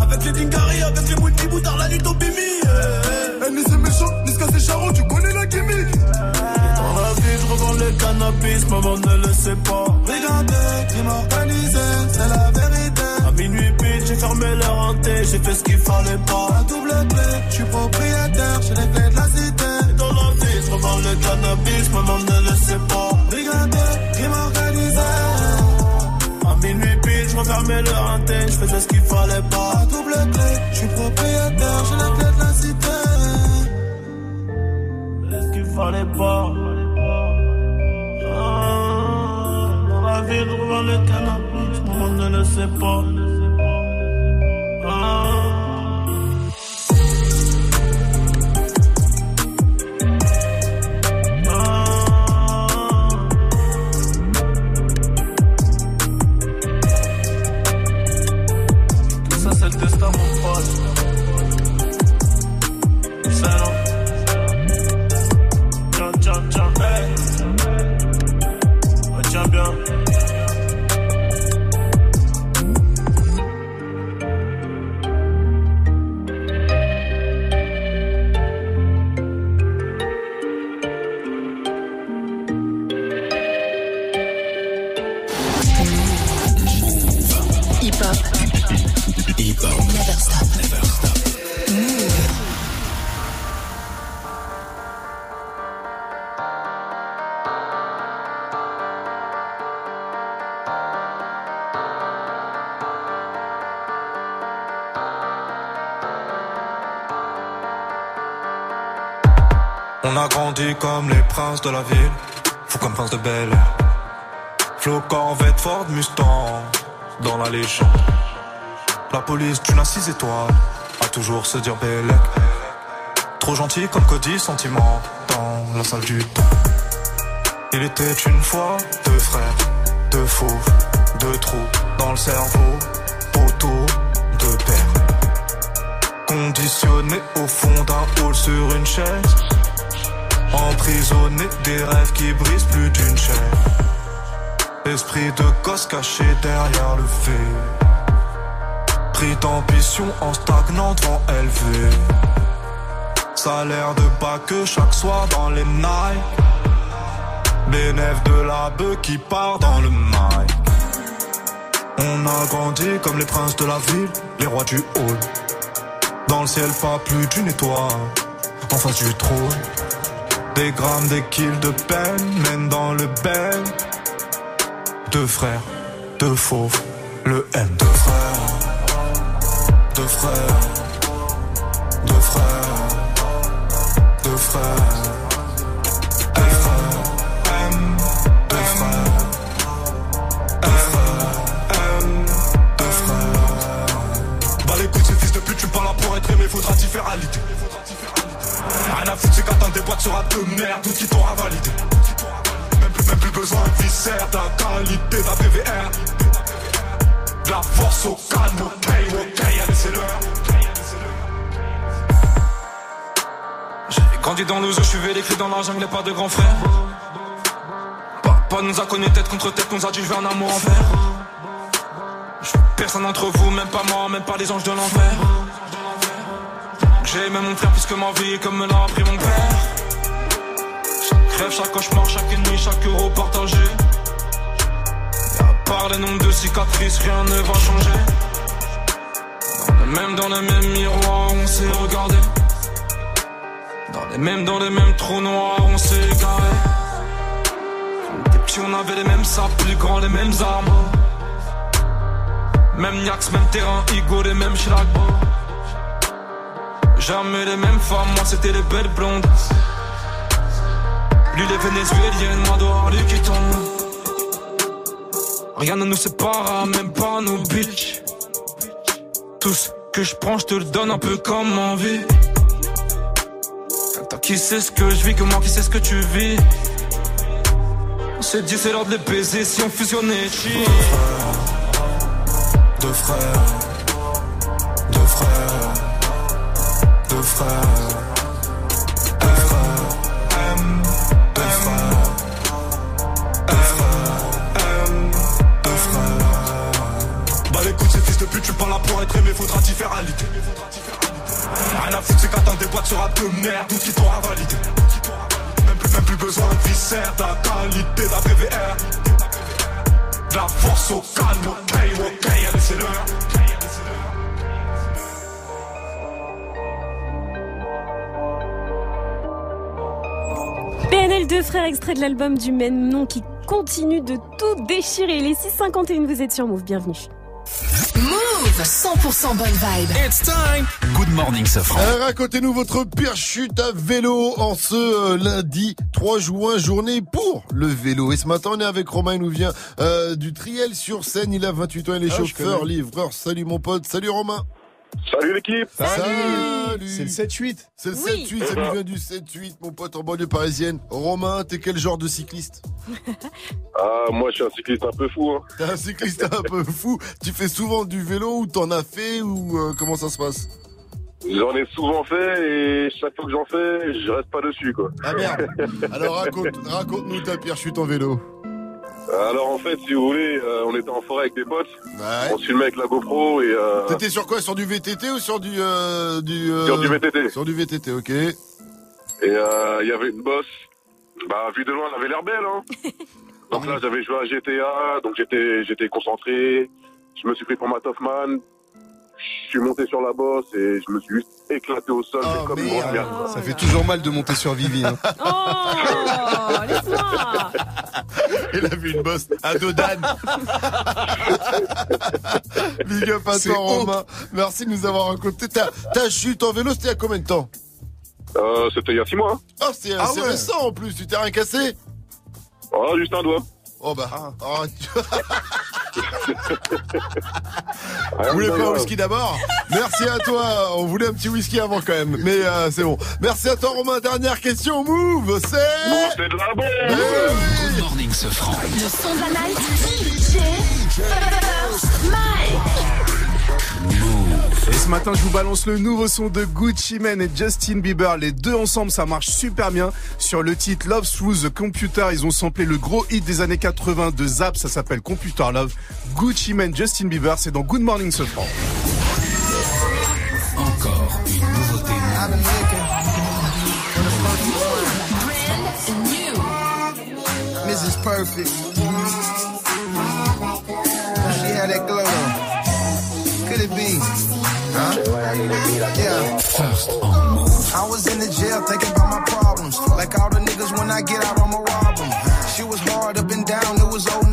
Avec les Dingari, avec les Mouti Boutard, la nuit au Bimi. Ni c'est méchant, ni c'est cassé charron, tu connais la gimmick. Et dans la vie, je revends le canapé. cannabis, maman ne le sait pas. Brigandais, crime organisé, c'est la vérité. À minuit pile, j'ai fermé le renté, j'ai fait ce qu'il fallait pas. La double clé, je suis propriétaire, j'ai les clés de la cité. Et dans la vie, je revends le cannabis, maman ne le sait pas. Brigandais, crime organisé. À minuit pile, je refermais le renté, je faisais ce qu'il fallait pas. La double clé, je suis propriétaire, j'ai les clés de la cité. Est-ce qu'il fallait pas? Dans la vie, devant le cannabis, tout le monde ne le sait pas. Tout ça, c'est le destin, mon pote. C'est l'enfant. Comme les princes de la ville, fou comme prince de Bel Air. Flocon, Vetford, Mustang, dans la légende. La police d'une assise étoile, à toujours se dire Bellec. Trop gentil comme Cody, sentiment, dans la salle du temps. Il était une fois deux frères, deux faux, deux trous dans le cerveau, poteau de père. Conditionné au fond d'un hall sur une chaise. Emprisonné des rêves qui brisent plus d'une chaîne. Esprit de gosse caché derrière le fait. Prix d'ambition en stagnant devant LV. Salaire de bas que chaque soir dans les Nike. Bénéf de la bœuf qui part dans le mail. On a grandi comme les princes de la ville, les rois du hall. Dans le ciel pas plus d'une étoile, en face du trône. Des grammes, des kills de peine, mène dans le bel. Deux frères, deux fauves, le M. Deux frères, deux frères, deux frères, deux frères. Deux frères, M, deux frères, M, M, deux frères. Bah les couilles, ces fils de pute, tu parles à pour être aimé, faudra t'y faire à l'idée. Rien à foutre, c'est qu'attendre des boîtes sera de merde, tout qui t'aura validé. Même plus besoin d'un viscère, de la qualité, de la PVR. De la force au calme, ok, allez c'est l'heure. J'ai grandi dans le zoo, je suivais les cris dans la jungle, pas de grands frères. Papa nous a connus tête contre tête, nous a dit je veux un amour en fer. Personne d'entre vous, même pas moi, même pas les anges de l'enfer. J'ai aimé mon frère plus que ma vie, comme me l'a appris mon père. Chaque rêve, chaque cauchemar, chaque ennemi, chaque euro partagé. Et à part les nombres de cicatrices, rien ne va changer. Dans les mêmes miroirs, on s'est regardé. Dans les mêmes trous noirs, on s'est égaré. Des petits, on avait les mêmes sables, plus grands, les mêmes armes. Même Niax, même terrain, Igo, les mêmes schlagballs. Jamais les mêmes femmes, moi c'était les belles blondes. Lui les vénézuéliennes, moi dehors lui qui tombe. Rien ne nous sépare, même pas nos bitches. Tout ce que je prends, je te le donne un peu comme envie. Toi qui sais ce que je vis, que moi qui sais ce que tu vis. On s'est dit c'est l'heure de les baiser si on fusionnait chi. Deux frères, deux frères, deux frères. Deux frères, deux frères, M, deux frères, M, M, deux frères. Bah l'écoute ces fils de pute, tu parles là pour être aimé, faudra t'y faire à l'idée. Rien à foutre, c'est qu'attendre des boîtes sera de merde, tout qui t'aura validé. même plus besoin de viscère. De la qualité de la PVR, de la force au calme. Ok, ok, allez c'est l'heure. PNL 2 frères, extrait de l'album du même nom qui continue de tout déchirer. Les 6h51, vous êtes sur Move, bienvenue. Move 100% bonne vibe. It's time. Good morning, Safran. Racontez-nous votre pire chute à vélo en ce lundi 3 juin, journée pour le vélo. Et ce matin, on est avec Romain, il nous vient du Triel sur Seine. Il a 28 ans, il est chauffeur, livreur. Salut mon pote, salut Romain. Salut l'équipe. Salut. C'est le 7-8. C'est le 7-8, ça nous vient du 7-8, mon pote, en banlieue parisienne. Romain, t'es quel genre de cycliste? Ah, moi je suis un cycliste un peu fou, hein. T'es un cycliste un peu fou. Tu fais souvent du vélo ou t'en as fait ou comment ça se passe? J'en ai souvent fait et chaque fois que j'en fais, je reste pas dessus, quoi. Ah merde. Alors raconte-nous ta pire chute en vélo. Alors en fait, si vous voulez, on était en forêt avec des potes, on se filmait avec la GoPro et... T'étais sur quoi? Sur du VTT ou sur du Sur du VTT. Sur du VTT, ok. Et il y avait une bosse, bah vu de loin, elle avait l'air belle, hein. Donc là, j'avais joué à GTA, donc j'étais concentré, je me suis pris pour ma Toffman, je suis monté sur la bosse et je me suis juste éclaté au sol. Oh, comme une ça fait toujours mal de monter sur Vivi, hein. Oh, laisse-moi. Il a vu une bosse à dos d'âne. Big up à toi, Romain. Merci de nous avoir raconté ta chute en vélo. C'était il y a combien de temps? C'était il y a 6 mois. Oh, c'est assez récent en plus. Tu t'es rien cassé? Oh, juste un doigt. Oh bah. Oh, vous voulez pas un whisky d'abord? Merci à toi. On voulait un petit whisky avant quand même, mais c'est bon. Merci à toi, Romain. Dernière question. Move, c'est de la bombe. Good morning, ce franc. Le son de la night. DJ Mike. Et ce matin, je vous balance le nouveau son de Gucci Mane et Justin Bieber. Les deux ensemble, ça marche super bien. Sur le titre Love Through the Computer, ils ont samplé le gros hit des années 80 de Zap. Ça s'appelle Computer Love. Gucci Mane, Justin Bieber, c'est dans Good Morning Safran. Encore une nouveauté. Mrs. Perfect. She had that glow. Could it be? Yeah. I was in the jail thinking about my problems. Like all the niggas when I get out, I'ma rob them. She was hard up and down, it was 09.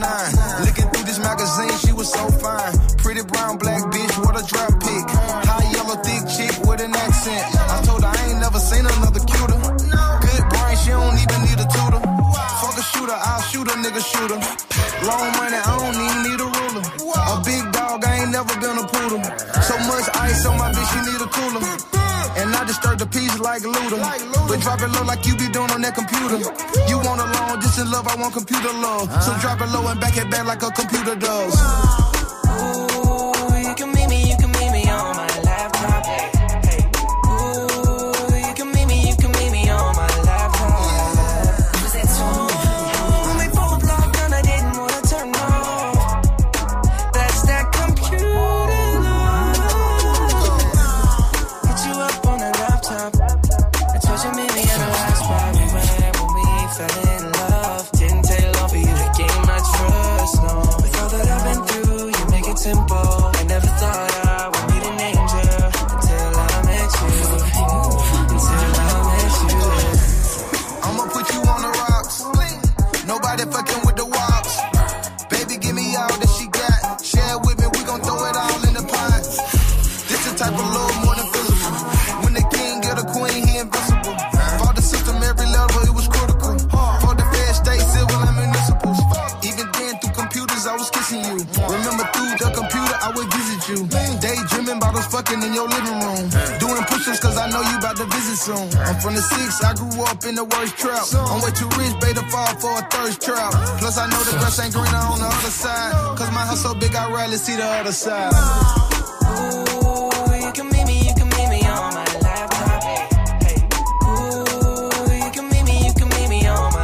Looking through this magazine, she was so fine. Pretty brown, black bitch, what a drop pick. High yellow, thick chick with an accent. I told her I ain't never seen another cuter. Good brain, she don't even need a tutor. Fuck a shooter, I'll shoot a nigga shooter. Long money, I don't even need a ruler. A big dog, I ain't never been a poodle. So much ice on my bitch, she need a cooler. And I disturb the peace like Luda. But drop it low like you be doing on that computer. You want a long distance love, I want computer love. So drop it low and back it back like a computer does. Ooh, you can meet me on my laptop. Hey. Ooh, you can meet me on my laptop. Vous êtes sur mes phone block and I didn't wanna turn off. That's that computer. Simple. I never thought I would meet an angel until I met you. Until I met you. I'ma put you on the rocks. Nobody fucking with the wops. Baby, give me all that she got. Share with me, we gon' throw it all in the pot. This the type of love more than physical. When the king get a queen, he invincible. For the system, every level, it was critical. For the fair state, civil and municipals. Even then, through computers, I was kissing you. Remember through the computer, I would visit you. Daydreaming about us fucking in your living room. Doing push-ups cause I know you about to visit soon. I'm from the 6, I grew up in the worst trap. I'm way too rich, bait to fall for a thirst trap. Plus I know the grass ain't greener on the other side. Cause my house so big, I rarely see the other side. Ooh, you can meet me on my laptop. Hey. Ooh, you can meet me on my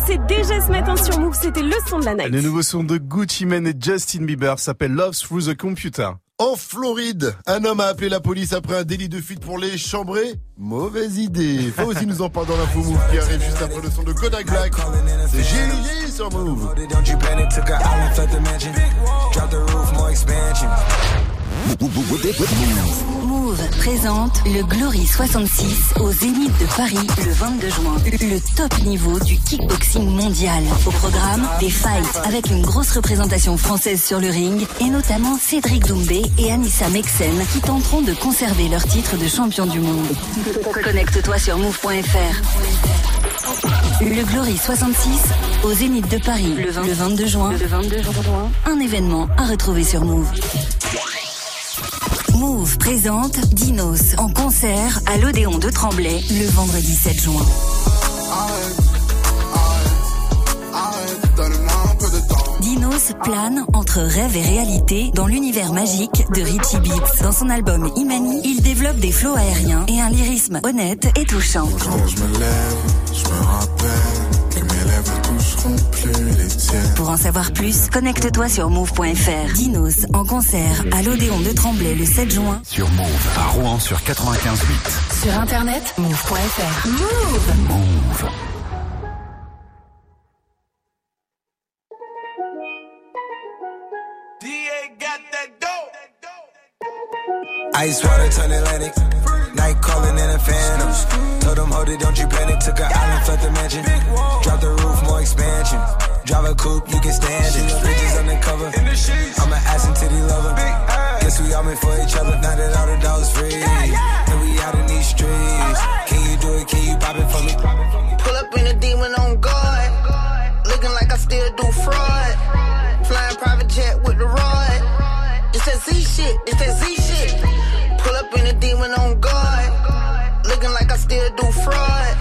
connaissez déjà ce matin sur Move, c'était le son de la night. Le nouveau son de Gucci Mane et Justin Bieber s'appelle Love Through the Computer. En Floride, un homme a appelé la police après un délit de fuite pour les chambrer. Mauvaise idée. Faut aussi nous en parler dans l'info Move qui arrive juste après le son de Kodak Black. C'est Gilly sur Move. Move présente le Glory 66 au Zénith de Paris le 22 juin. Le top niveau du kickboxing mondial. Au programme, des fights avec une grosse représentation française sur le ring et notamment Cédric Doumbé et Anissa Mexen qui tenteront de conserver leur titre de champion du monde. Connecte-toi sur move.fr. Le Glory 66 au Zénith de Paris le 22 juin. Un événement à retrouver sur Move. Move présente Dinos en concert à l'Odéon de Tremblay le vendredi 7 juin. Dinos plane entre rêve et réalité dans l'univers magique de Richie Beats. Dans son album Imani, il développe des flots aériens et un lyrisme honnête et touchant. Quand je me lève, je me rappelle que mes lèvres toucheront plus les tiennes. Pour en savoir plus, connecte-toi sur move.fr. Dinos en concert à l'Odéon de Tremblay le 7 juin. Sur Move, à Rouen sur 95.8. Sur internet, move.fr. Move. Ice water turn Atlantic. Night calling in a phantom. Told them hold it, don't you panic. Took an island, fled the mansion. Drop the roof, more expansion. Drive a coupe, you can stand it. Bridges undercover. I'm an ass and titty lover. Guess we all meant for each other. Now that all the dogs free, and we out in these streets. Can you do it? Can you pop it for me? Pull up in a demon on guard. Looking like I still do fraud. Flying private jet with the rod. It's that Z shit. It's that Z shit. Pull up in a demon on guard. Looking like I still do fraud.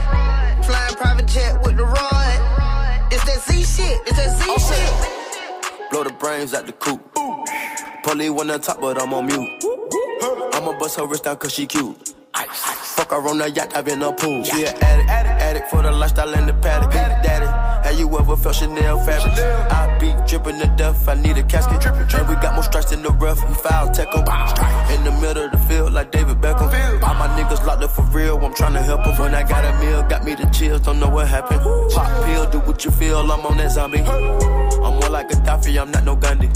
Flying private jet with the rod. It's that Z shit, it's that Z shit. Blow the brains out the coupe. Pully one on top, but I'm on mute. I'ma bust her wrist down cause she cute. Fuck her on the yacht, I've been up pool. She an addict for the lifestyle and the paddock. Daddy, have you ever felt Chanel fabric? I be dripping to death, I need a casket. And we got more strikes in the rough, we foul tech 'em. In the middle of the field like David Beckham. All my niggas locked up for real, I'm tryna help them. When I got a meal, got me the chills, don't know what happened. Pop pill, do what you feel, I'm on that zombie. I'm more like Gaddafi, I'm not no Gandhi.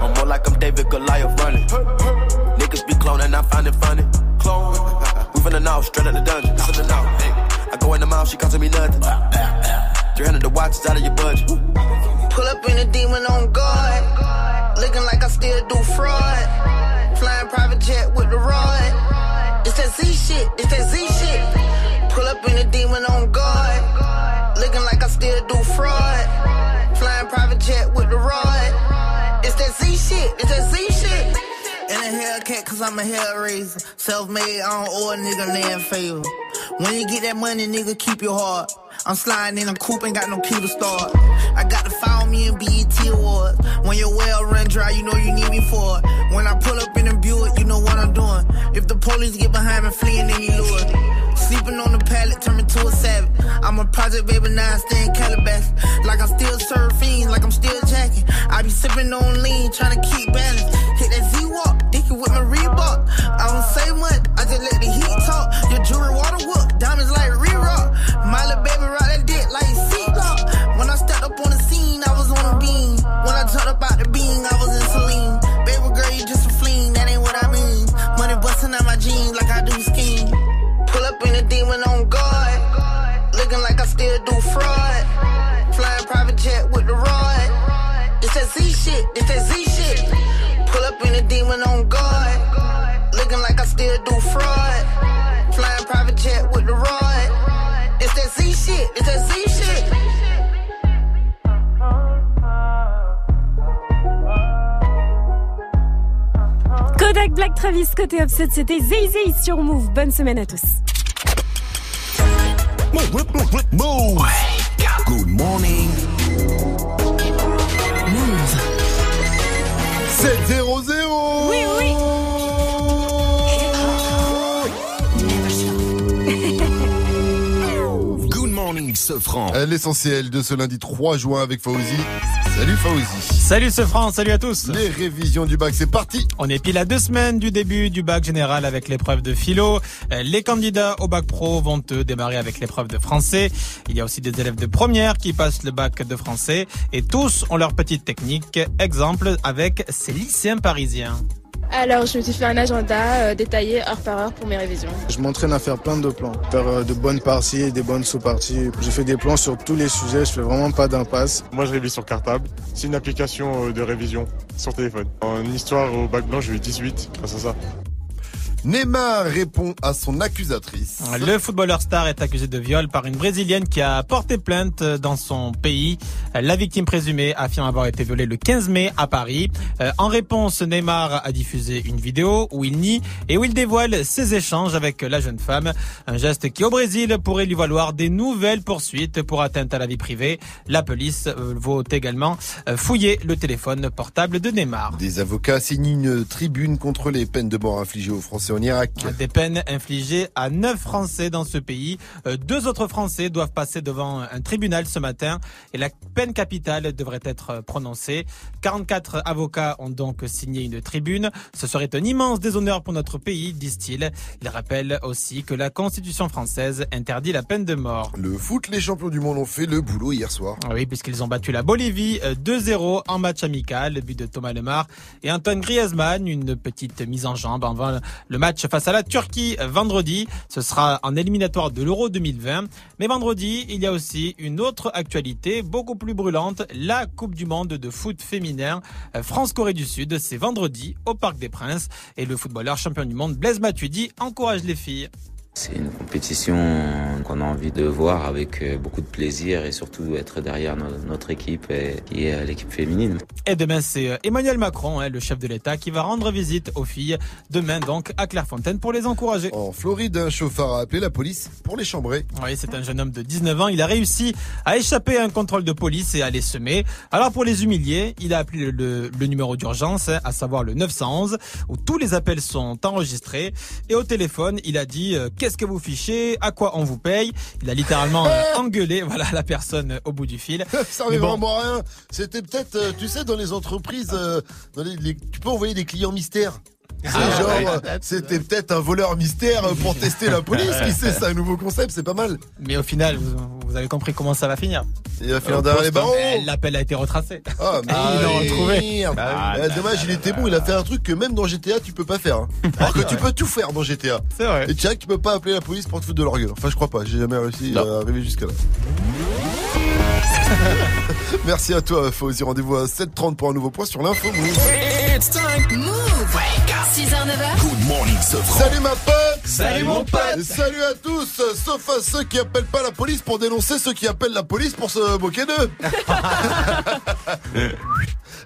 I'm more like I'm David Goliath running. Niggas be cloning, I find it funny. We finna know, straight out the dungeon. I go in the mouth, she costing me nothing. 300 the watch, it's out of your budget. Pull up in a demon on guard. Looking like I still do fraud. Flying private jet with the rod. It's that Z shit, it's that Z shit. Pull up in a demon on guard. Looking like I still do fraud. Flying private jet with the rod. It's that Z shit, it's that Z shit. In a Hellcat, cause I'm a hellraiser. Self-made, I don't owe a nigga land favor. When you get that money, nigga, keep your heart. I'm sliding in a coupe, ain't got no key to start. I got to follow me in BET Awards. When your well run dry, you know you need me for it. When I pull up in a Buick, you know what I'm doing. If the police get behind me, fleeing in you lure. Sleeping on the pallet, turning to a savage. I'm a project baby, now I stay in Calabasas. Like I'm still surfing, like I'm still jacking. I be sipping on lean, trying to keep balance. Hit that Z-Walk. With my Reebok, I don't say much, I just let the heat talk. Your jewelry water whoop, diamonds like re-rock. My little baby rock that dick like C-Lock. When I stepped up on the scene, I was on a beam. When I talked about the beam, I was in saline. Baby girl, you just a fleen, that ain't what I mean. Money busting out my jeans like I do skiing. Pull up in a demon on guard. Looking like I still do fraud. Flying private jet with the rod. It's that Z shit, it's that Z shit. Pull up in a demon on guard. Looking like I still do fraud. Flying private jet with the rod. It's that Z shit, it's that Z shit. Kodak Black, Travis Scott et Offset, c'était Zay sur Move. Bonne semaine à tous. Move. Good morning. 7-0-0. Oui, oui. Good morning, Sofran. L'essentiel de ce lundi 3 juin avec Fawzi. Salut Fawzi. Salut Sofran, salut à tous. Les révisions du bac, c'est parti. On est pile à 2 semaines du début du bac général avec l'épreuve de philo. Les candidats au bac pro vont démarrer avec l'épreuve de français. Il y a aussi des élèves de première qui passent le bac de français et tous ont leur petite technique. Exemple avec ces lycéens parisiens. Alors, je me suis fait un agenda détaillé heure par heure pour mes révisions. Je m'entraîne à faire plein de plans, faire de bonnes parties et des bonnes sous-parties. Je fais des plans sur tous les sujets, je fais vraiment pas d'impasse. Moi, je révise sur cartable. C'est une application de révision sur téléphone. En histoire au bac blanc, j'ai eu 18 grâce à ça. Neymar répond à son accusatrice. Le footballeur star est accusé de viol par une Brésilienne qui a porté plainte dans son pays. La victime présumée affirme avoir été violée le 15 mai à Paris. En réponse, Neymar a diffusé une vidéo où il nie et où il dévoile ses échanges avec la jeune femme. Un geste qui, au Brésil, pourrait lui valoir des nouvelles poursuites pour atteinte à la vie privée. La police va également fouiller le téléphone portable de Neymar. Des avocats signent une tribune contre les peines de mort infligées aux Français en Irak. Des peines infligées à 9 Français dans ce pays. 2 autres Français doivent passer devant un tribunal ce matin et la peine capitale devrait être prononcée. 44 avocats ont donc signé une tribune. Ce serait un immense déshonneur pour notre pays, disent-ils. Ils rappellent aussi que la Constitution française interdit la peine de mort. Le foot, les champions du monde ont fait le boulot hier soir. Oui, puisqu'ils ont battu la Bolivie 2-0 en match amical. Le but de Thomas Lemar et Antoine Griezmann, une petite mise en jambe avant le match face à la Turquie vendredi. Ce sera en éliminatoire de l'Euro 2020. Mais vendredi, il y a aussi une autre actualité beaucoup plus brûlante, la Coupe du Monde de foot féminin. France-Corée du Sud, c'est vendredi au Parc des Princes. Et le footballeur champion du monde Blaise Matuidi encourage les filles. C'est une compétition qu'on a envie de voir avec beaucoup de plaisir et surtout être derrière notre équipe qui est l'équipe féminine. Et demain, c'est Emmanuel Macron, le chef de l'État, qui va rendre visite aux filles. Demain, donc, à Clairefontaine pour les encourager. En Floride, un chauffard a appelé la police pour les chambrer. Oui, c'est un jeune homme de 19 ans. Il a réussi à échapper à un contrôle de police et à les semer. Alors, pour les humilier, il a appelé le numéro d'urgence, à savoir le 911, où tous les appels sont enregistrés. Et au téléphone, il a dit... Qu'est-ce que vous fichez? À quoi on vous paye? Il a littéralement engueulé, voilà, la personne au bout du fil. Ça arrive vraiment à rien. C'était peut-être, tu sais, dans les entreprises, tu peux envoyer des clients mystères. C'était peut-être un voleur mystère pour tester la police. Qui sait, c'est un nouveau concept, c'est pas mal. Mais au final, vous avez compris comment ça va finir. Il va finir derrière les barreaux. L'appel a été retracé. Ils l'ont retrouvé. Dommage, il était bon. Il a fait un truc que même dans GTA, tu peux pas faire. Hein. Alors que tu peux tout faire dans GTA. C'est vrai. Et tu peux pas appeler la police pour te foutre de leur gueule. Enfin, je crois pas. J'ai jamais réussi à arriver jusqu'à là. Merci à toi, Fawzi. Rendez-vous à 7h30 pour un nouveau point sur l'info. 6h-9h. Good morning, Sofran. Salut ma pote. Salut mon pote. Et salut à tous, sauf à ceux qui appellent pas la police pour dénoncer ceux qui appellent la police pour se moquer d'eux.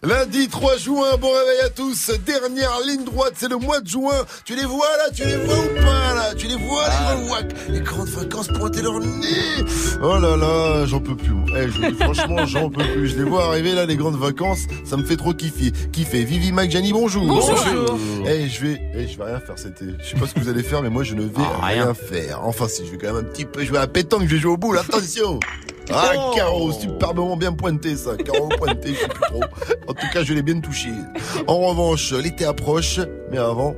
Lundi 3 juin, bon réveil à tous. Dernière ligne droite, c'est le mois de juin. Tu les vois là, tu les vois ou pas là? Tu les vois les wak. Les grandes vacances pointer leur nez. Oh là là, j'en peux plus. Franchement, j'en peux plus. Je les vois arriver là, les grandes vacances. Ça me fait trop kiffer. Vivi Maggiani, bonjour. Bonjour. Je vais rien faire cet été. Je sais pas ce que vous allez faire, mais moi je ne vais rien faire. Enfin si, je vais quand même un petit peu jouer à la pétanque. Je vais jouer au boule, attention. Caro, superbement bien pointé ça. Caro pointé, je sais plus trop. En tout cas, je l'ai bien touché. En revanche, l'été approche, mais avant...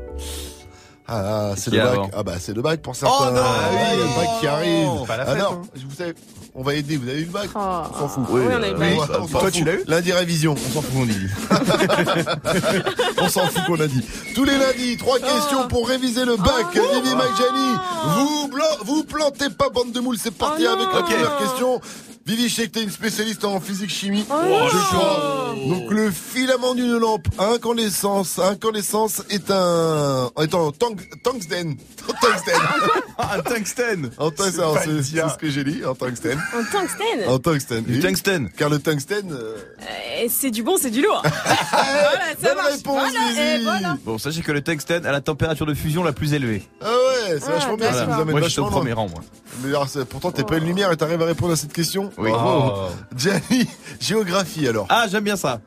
c'est le bac pour certains. Le bac qui arrive. Alors, vous savez, on va aider. Vous avez eu le bac? On s'en fout. Toi, tu l'as eu? Lundi révision. On s'en fout qu'on dit. On s'en fout qu'on a dit. Tous les lundis, 3 questions pour réviser le bac. Vivi Maggiani, vous plantez pas, bande de moules. C'est parti avec la première question. Vivi, je sais que t'es une spécialiste en physique chimie. Donc le filament d'une lampe incandescence est en tungstène. En tungstène. C'est ce que j'ai dit, en tungstène. En tungstène. Du tungstène. Car le tungstène c'est du bon, c'est du lourd. Voilà, ça réponse, Vivi. Voilà. Bon, sachez que le tungstène a la température de fusion la plus élevée. Ah ouais, c'est vachement bien, ça nous amène vachement loin. Moi, je suis au premier rang, moi. Mais alors, pourtant, t'es pas une lumière et t'arrives à répondre à cette question. Oui. Gianni, géographie alors. Ah, j'aime bien ça.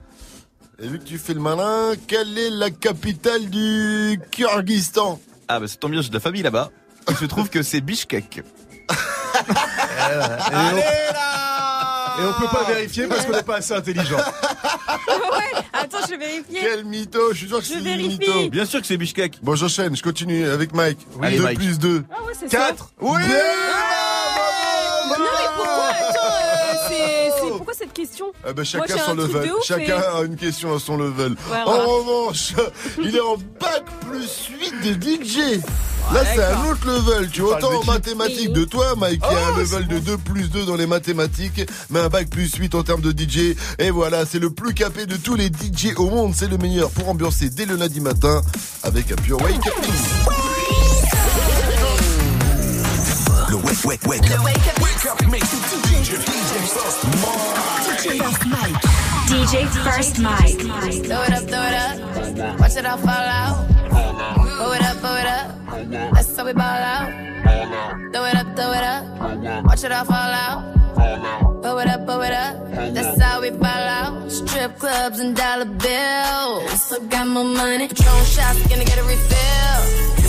Et vu que tu fais le malin, quelle est la capitale du Kyrgyzstan? Ah, bah ça tombe bien, j'ai de la famille là-bas. Il se trouve que c'est Bishkek. Allez là. Et on peut pas vérifier parce qu'on n'est pas assez intelligent. Ouais, attends, je vais vérifier. Quel mytho, je suis sûr que c'est du mytho. Bien sûr que c'est Bishkek. Bon, j'enchaîne, je continue avec Mike. Oui, allez, 2 Mike. Plus 2. Ah ouais, c'est 4. Ça. Oui. Non, mais pourquoi, attends, pourquoi cette question? Ah bah chacun moi, son level. Chacun a une question à son level. Ouais, en revanche, il est en bac plus 8 de DJ. Là, c'est un autre level. Tu vois, autant en mathématiques de toi, Mike, il y a un level de 2 plus 2 dans les mathématiques, mais un bac plus 8 en termes de DJ. Et voilà, c'est le plus capé de tous les DJ au monde. C'est le meilleur pour ambiancer dès le lundi matin avec un pure wake up. DJ First Mike. Throw it up. Watch it all fall out. Pull it up. That's how we ball out. Throw it up. Watch it all fall out. Pull it up. That's how we ball out. Strip clubs and dollar bills. Still got more money. Patron shots, gonna get a refill.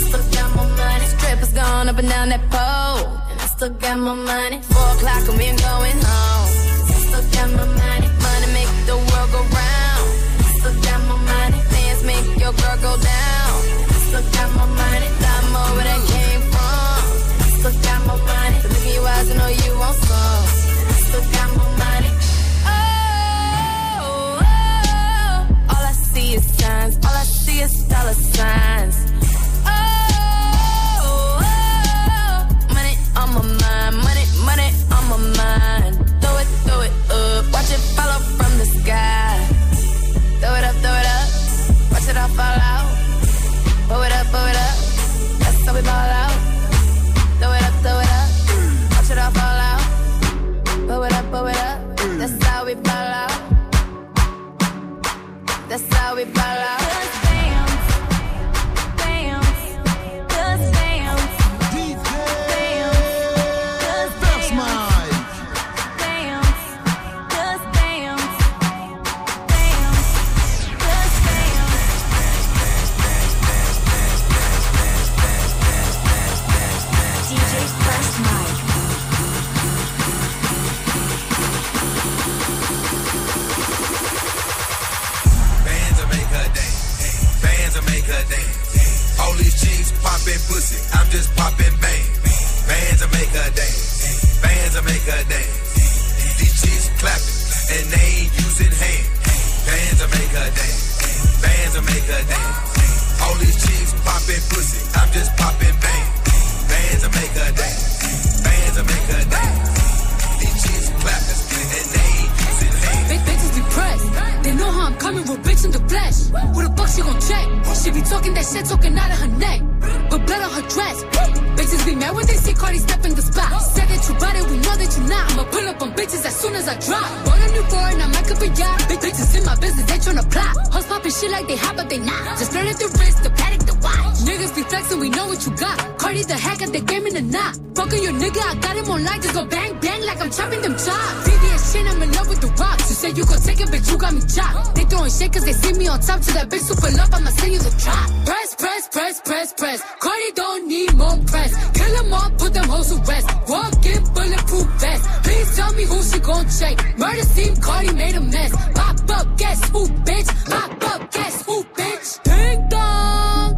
Still got more money. Strippers gone up and down that pole. And I still got more money. 4 o'clock and we ain't going home. I still got my money. Money make the world go round. I still got my money. Fans make your girl go down. I still got my money. Lot more where that came from. I still got my money. So look in your eyes, I know you want some. I still got my money. Oh, all I see is signs. All I see is dollar signs. Oh, money on my mind. Money on my mind. Throw it up, watch it fall up from the sky. Throw it up, watch it all fall out. Pull it up, that's how we ball out. Throw it up, watch it all fall out. Pull it up, that's how we ball out. That's how we ball out. Just dance, dance, just dance. DJ, dance, that's mine. All these cheeks poppin' pussy, I'm just poppin' bang. Bands will make her dance, bands will make her dance. These cheeks clappin' and they ain't using hands. Bands will make her dance, bands will make her dance. All these cheeks poppin' pussy, I'm just poppin' bang. Bands will make her dance, bands will make her dance. These cheeks clappin' and they ain't using hands. Big bitches depressed, they know how I'm coming, real bitch in the flesh. Who the fuck she gon' check? She be talking that shit, talking out of her neck, but blood on her dress. Bitches be mad when they see Cardi step in the spot. Said that you bought it, we know that you not. I'ma pull up on bitches as soon as I drop. Bought a new foreign, I might up a yacht. Big bitches in my business, they tryna plot. Hoes poppin' shit like they hot, but they not. Just learn at the wrist, the paddock, the watch. Niggas be flexin', we know what you got. Cardi the hack at the game in the knot. Fuckin' your nigga, I got him on light. Just go bang, bang like I'm chopping them chops. VVS shit, I'm in love with the rocks. You said you gon' take it, bitch, you got me chopped. They throwin' shit cause they see me on top. To that bitch super love, I'ma send you the drop. Press. Cardi don't need more press. Kill them all, put them hoes to rest. Walk in bulletproof vest. Please tell me who she gon' check. Murder scene, Cardi made a mess. Pop up, guess who, bitch? Pop up, guess who, bitch? Ding dong.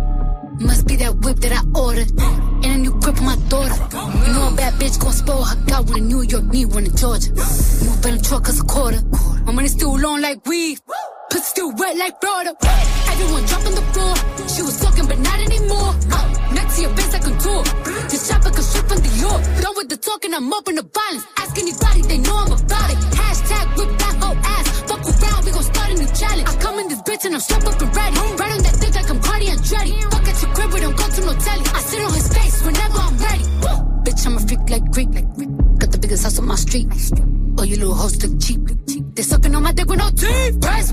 Must be that whip that I ordered. And a new grip on my daughter. You know a bad bitch gon' spoil her. Got one in New York, need one in Georgia. Move in the truck, cause a quarter. My money still long like weed. Pussy still wet like Florida. Everyone dropping the floor. She was talking, but not anymore. Next to your face, I contour. This shopper can strip on Dior. Done with the talking, I'm up in the violence. Ask anybody, they know I'm about it. Hashtag whip that whole ass. Fuck around, we gon' start a new challenge. I come in this bitch and I'm strapped up and ready. Right on that dick like I'm Cardi Andretti. Fuck at your crib, we don't go to no telly. I sit on his face whenever I'm ready. Woo! Bitch, I'm a freak like Greek. Got the biggest house on my street. Oh, you little hoes look cheap. They sucking on my dick with no teeth. Press.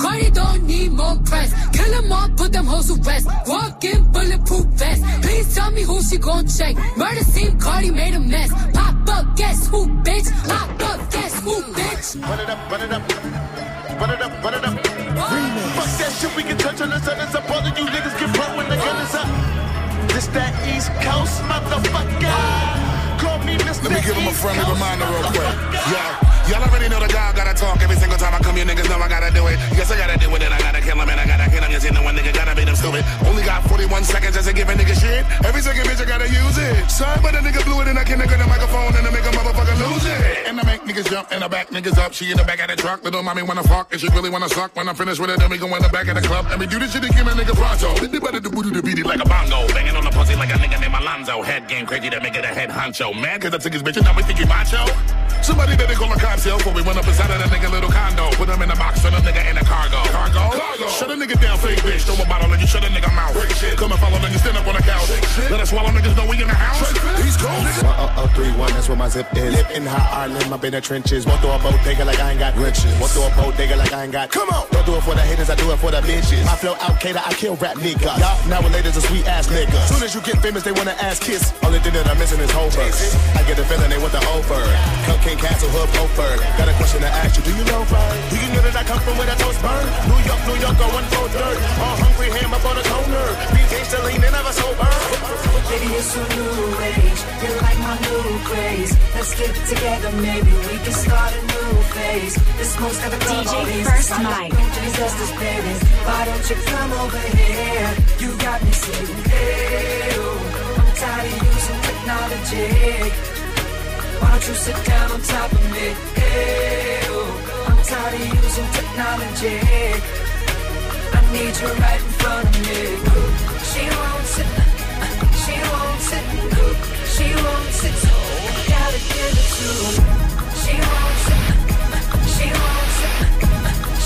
Cardi don't need more press. Kill them all, put them hoes to rest. Walk in bulletproof vest. Please tell me who she gon' check. Murder scene, Cardi made a mess. Pop up, guess who, bitch? Pop up, guess who, bitch? Run it up. Fuck that shit, we can touch on the sun. It's up, all of you niggas get broke when the gun is up. This that East Coast motherfucker. Call me Mr. Let me give him a friendly reminder real quick. Yeah, y'all already know the guy gotta talk every single time I come. You niggas know I gotta do it. Yes, I gotta do it, and I gotta kill him, and I gotta kill him. Cause you know one nigga gotta beat him stupid. Only got 41 seconds just to give a nigga shit. Every second bitch I gotta use it. Sorry, but a nigga blew it, and I can't nigga the microphone, and I make a motherfucker lose it. And I make niggas jump, and I back niggas up. She in the back of the truck, little mommy wanna fuck, and she really wanna suck. When I'm finished with it, then we go in the back of the club, and we do this shit to give a nigga pronto. Then they better do booty to beat it like a bongo, banging on the pussy like a nigga named Alonzo. Head game crazy that make it a head honcho. Man, cause I took his bitch and now we think he macho. Somebody better call a cocktail before we run up inside of that nigga little condo. Put him in a box, turn a nigga in a cargo. Cargo. Shut a nigga down, fake bitch. Throw a bottle and you shut a nigga mouth. Shit. Come and follow niggas, stand up on the couch. Let us swallow niggas, know we in the house. He's cold, nigga. 1031, that's where my zip is. Live in high Ireland, up in the trenches. Won't do a bodega like I ain't got riches. Won't do a bodega like I ain't got. Come on. Don't do it for the haters, I do it for the bitches. My flow out cater, I kill rap niggas. Y'all now related to sweet ass niggas. Soon as you get famous, they wanna ass kiss. Only thing that I'm missing is whole verse. I get the feeling they want the over. Cupcake Castle, Hub, Hofer. Got a question to ask you, do you know Bird? Do you know that I come from where that toast burn? New York, New York, going for dirt. All hungry, ham up on a toner. BJ's still lean and never sober. Baby, you're so new age. You're like my new craze. Let's get together, maybe we can start a new phase. This most ever DJ First Night. Why don't you come over here? You got me sitting there. I'm tired of using technology. Why don't you sit down on top of me? I'm tired of using technology. I need you right in front of me. She won't sit. She won't sit. She won't sit. I gotta give it to her. She won't sit. She won't sit.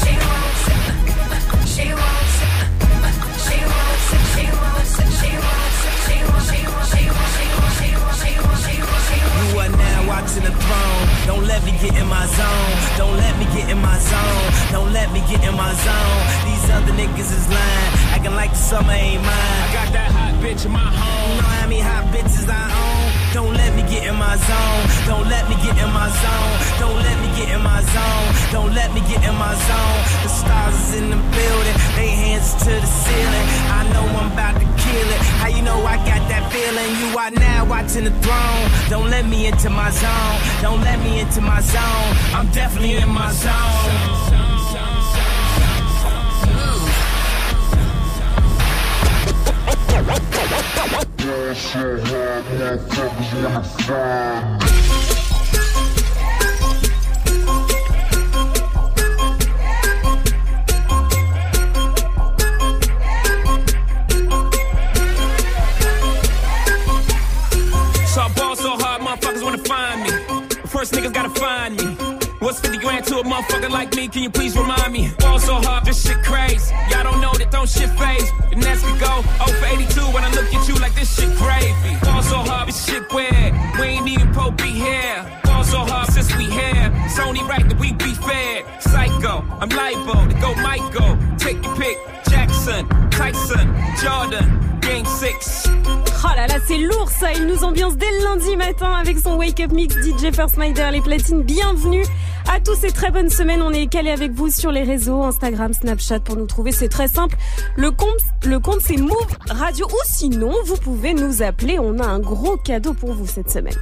She won't sit. She wants it. She wants it. She wants it. She wants it. She wants it. She wants it. She wants it. You are now watching the throne. Don't let me get in my zone. Don't let me get in my zone. Don't let me get in my zone. These other niggas is lying, acting like the summer ain't mine. I got that hot bitch in my home. You know how many hot bitches I own. Don't let me get in my zone. Don't let me get in my zone. Don't let me get in my zone. Don't let me get in my zone. The stars is in the building. They hands to the ceiling. I know I'm about to kill it. How you know I got that feeling? You are now watching the throne. Don't let me into my zone. Don't let me into my zone. I'm definitely in my zone. Yeah, shit, yeah, cause you my friend. So I ball so hard, motherfuckers wanna find me. First niggas gotta find me. What's 50 grand to a motherfucker like me? Can you please remind me? Ball so hard, this shit crazy. Y'all don't know that, don't shit phase. And as we go, 0 for 82 when I look at you like this shit gravy. Ball so hard, this shit weird. We ain't even Pope be here. Ball so hard since we here. It's only right that we be fair. Psycho, I'm libo to go Michael. Take your pick. Jackson, Tyson, Jordan, Game 6. Oh là là, c'est lourd ça, il nous ambiance dès le lundi matin avec son Wake Up Mix DJ First Nighter, les platines, bienvenue à tous et très bonne semaine, on est calé avec vous sur les réseaux, Instagram, Snapchat pour nous trouver, c'est très simple, le compte c'est Move Radio ou sinon vous pouvez nous appeler, on a un gros cadeau pour vous cette semaine.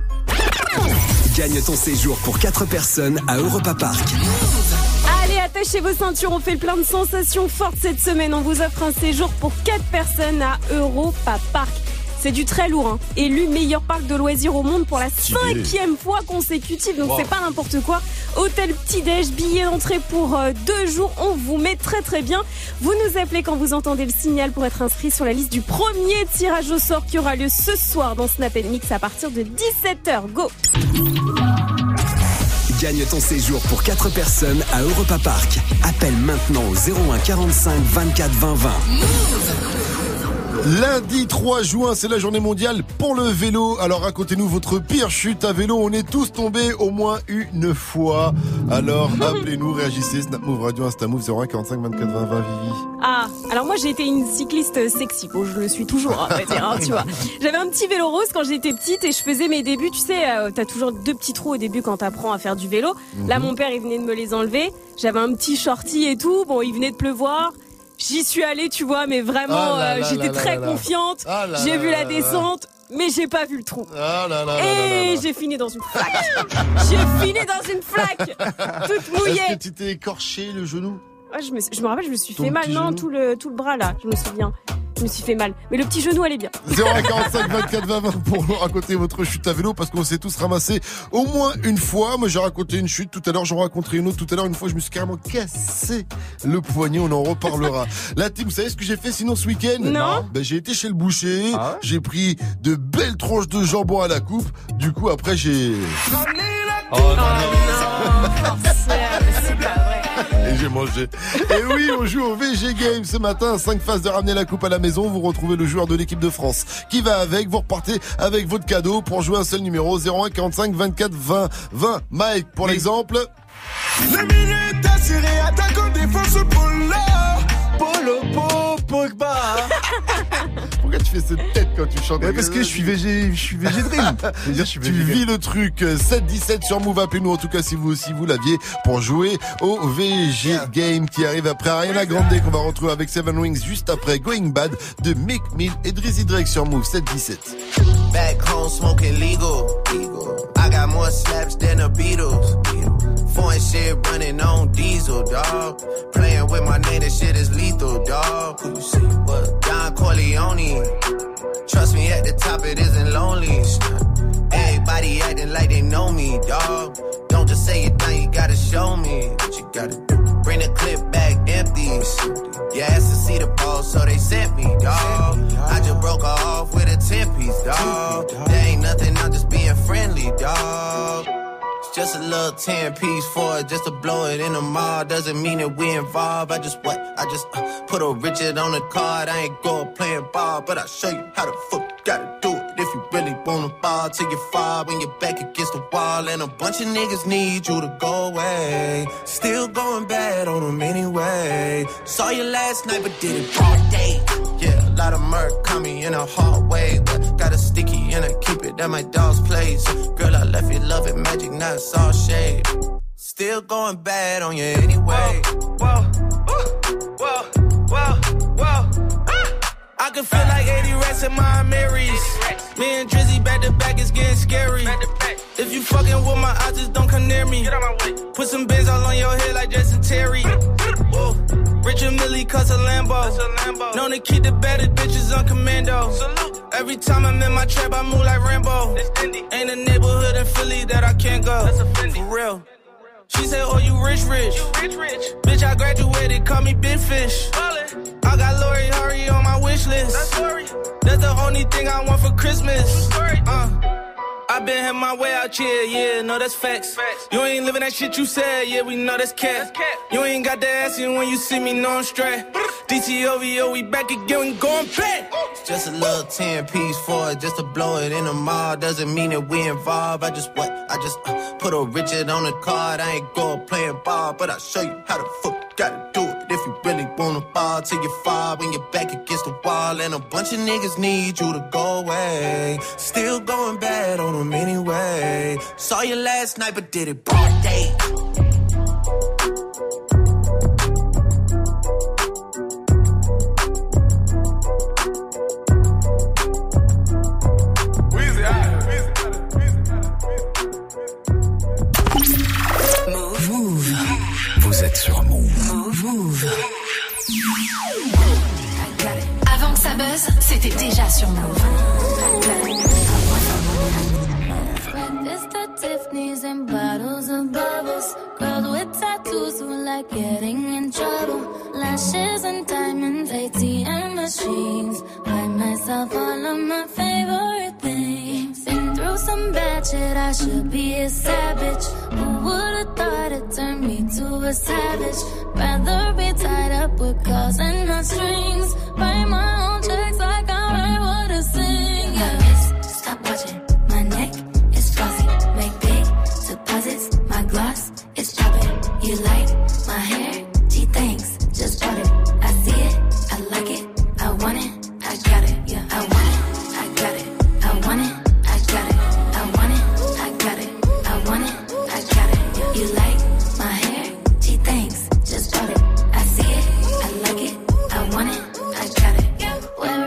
Gagne ton séjour pour 4 personnes à Europa Park. Allez, attachez vos ceintures, on fait le plein de sensations fortes cette semaine, on vous offre un séjour pour 4 personnes à Europa Park. C'est du très lourd, hein. Élu meilleur parc de loisirs au monde pour la 5e fois consécutive, donc c'est pas n'importe quoi. Hôtel petit-déj, billet d'entrée pour 2 jours, on vous met très très bien. Vous nous appelez quand vous entendez le signal pour être inscrit sur la liste du premier tirage au sort qui aura lieu ce soir dans Snap & Mix à partir de 17h. Go! Gagne ton séjour pour 4 personnes à Europa Park. Appelle maintenant au 01 45 24 20 20. Lundi 3 juin, c'est la journée mondiale pour le vélo. Alors racontez-nous votre pire chute à vélo. On est tous tombés au moins une fois. Alors appelez-nous, réagissez. Snap Move Radio, Instamove 01 45 24 20 20. Vivi. Ah, alors moi j'ai été une cycliste sexy. Bon, je le suis toujours, hein, hein, tu vois. J'avais un petit vélo rose quand j'étais petite et je faisais mes débuts. Tu sais, t'as toujours 2 petits trous au début quand t'apprends à faire du vélo. Là, mon père, il venait de me les enlever. J'avais un petit shorty et tout. Bon, il venait de pleuvoir. J'y suis allée, tu vois, mais vraiment, j'étais très confiante. J'ai vu la descente. mais j'ai pas vu le trou. Ah, là, là, et j'ai fini dans une flaque. J'ai fini dans une flaque, toute mouillée. Est-ce que tu t'es écorché le genou? Ouais, je me rappelle, je me suis fait mal. Non, tout le bras là, je me souviens. Je me suis fait mal. Mais le petit genou, elle est bien. 0,45 24 20 pour nous raconter votre chute à vélo, parce qu'on s'est tous ramassés au moins une fois. Moi, j'ai raconté une chute tout à l'heure, j'en raconterai une autre tout à l'heure. Une fois, je me suis carrément cassé le poignet. On en reparlera. La team, vous savez ce que j'ai fait sinon ce week-end? Non. Ben, j'ai été chez le boucher. Ah. J'ai pris de belles tranches de jambon à la coupe. Du coup, après, j'ai... Oh non, c'est pas vrai. Et j'ai mangé. Et oui, on joue au VG Game ce matin. 5 phases de ramener la coupe à la maison. Vous retrouvez le joueur de l'équipe de France qui va avec. Vous repartez avec votre cadeau pour jouer un seul numéro. 01 45 24 20 20. Mike, pour l'exemple. La minute assurée, attaque en défense Polo. Polo, Pogba. Pourquoi tu fais cette tête quand tu chantes? Ouais, parce que je suis VG Dream. Tu vis le truc. 7-17 sur Move, appelez-nous en tout cas si vous aussi vous l'aviez pour jouer au VG Game qui arrive après Ariana Grande qu'on va retrouver avec Seven Wings juste après Going Bad de Meek Mill et Drizzy Drake sur Move. 7-17. Back home smoking legal. I got more slaps than the Beatles. Foreign shit running on diesel, dog. Playing with my name, this shit is lethal, dog. Who you see? What? Don Corleone. Trust me, at the top it isn't lonely. Everybody acting like they know me, dog. Don't just say it now, you gotta show me what you gotta do. Bring the clip back empty. You asked to see the ball, so they sent me, dog. I just broke her off with a 10-piece, dog. There ain't nothing, I'm just being friendly, dog. Just a little 10-piece for it, just to blow it in the mall. Doesn't mean that we involved. I just put a Richard on the card. I ain't go playing ball, but I'll show you how the fuck you gotta do it. If you really wanna ball till you fall when you're back against the wall. And a bunch of niggas need you to go away. Still going bad on them anyway. Saw you last night, but did it broad day. Yeah, a lot of murk caught me in a hard way. But got a sticky and I keep it at my dog's place. Girl, I left you loving magic, not saw shade. Still going bad on you anyway. Whoa, whoa, whoa, whoa, whoa. I can feel like 80 rats in my Marys. Me and Drizzy back to back, it's getting scary. If you fucking with my eyes, just don't come near me. Put some bins all on your head like Jason Terry. Whoa. Rich and Millie cuss a Lambo. Known to keep the better bitches on commando. Every time I'm in my trap, I move like Rambo. Ain't a neighborhood in Philly that I can't go. For real. She said, oh, you rich, rich. Bitch, I graduated, call me Big Fish. I got Lori Hurry on my wish list. That's the only thing I want for Christmas. I been had my way out here, yeah, no, that's facts. You ain't living that shit you said, yeah, we know that's cat. You ain't got the ass in when you see me, no, I'm straight. DTOVO, we back again, we going back. Just a little 10-piece for it, just to blow it in the mall. Doesn't mean that we involved. I just put a Richard on the card. I ain't go playing ball, but I'll show you how the fuck you gotta do it. If you really wanna ball till you fall when you're back against the wall. And a bunch of niggas need you to go away. Still going bad on them anyway. Saw you last night, but did it broad day. Sur Move. Avant que ça buzz, c'était déjà sur Move. Red Vista Tiffany's and bottles of bubbles. Girls with tattoos who like getting in trouble. Lashes and diamonds, ATM machines. Buy myself all of my favorite things. Been through some bad shit, I should be a savage. Would've thought it turned me to a savage. Rather be tied up with calls and not strings. Write my own checks like I write what I sing. Yeah. Stop watching. My neck is flossy. Make big deposits. My gloss is popping. You like my hair? Gee, thanks. Just bought it. I see it. I like it. I want it. I got it. Yeah, I want it. I got it. I want it. I got it. I want it. I got it. I want it. I got it. You like my hair? She thinks, just bought it. I see it, I like it, I want it, I got it.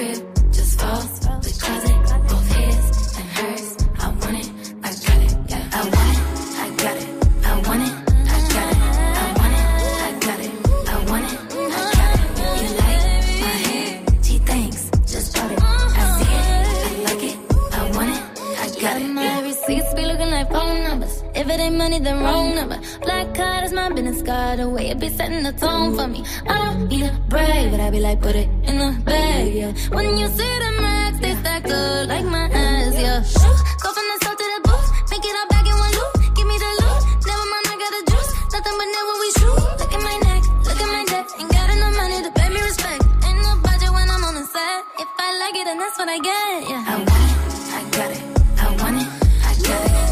crib just falls the closet, both his and hers. I want it, I got it, yeah. I want it, I got it, I want it, I got it, I want it, I got it, I want it, I got it. You like my hair, she thinks, just bought it. I see it, I like it, I want it, I got it. My receipts be looking like phone numbers. If it ain't money, then wrong number. Black card is my business card. The way it be setting the tone for me. I don't need a break, but I be like, put it in the bag, yeah. When you see the max, they stack up like my eyes, yeah. Go from the south to the booth, make it all back in one loop. Give me the loot, never mind, I got the juice. Nothing but never we shoot. Look at my neck, look at my debt. Ain't got enough money to pay me respect. Ain't no budget when I'm on the set. If I like it, then that's what I get, yeah. I want it, I got it, I want it, I got it.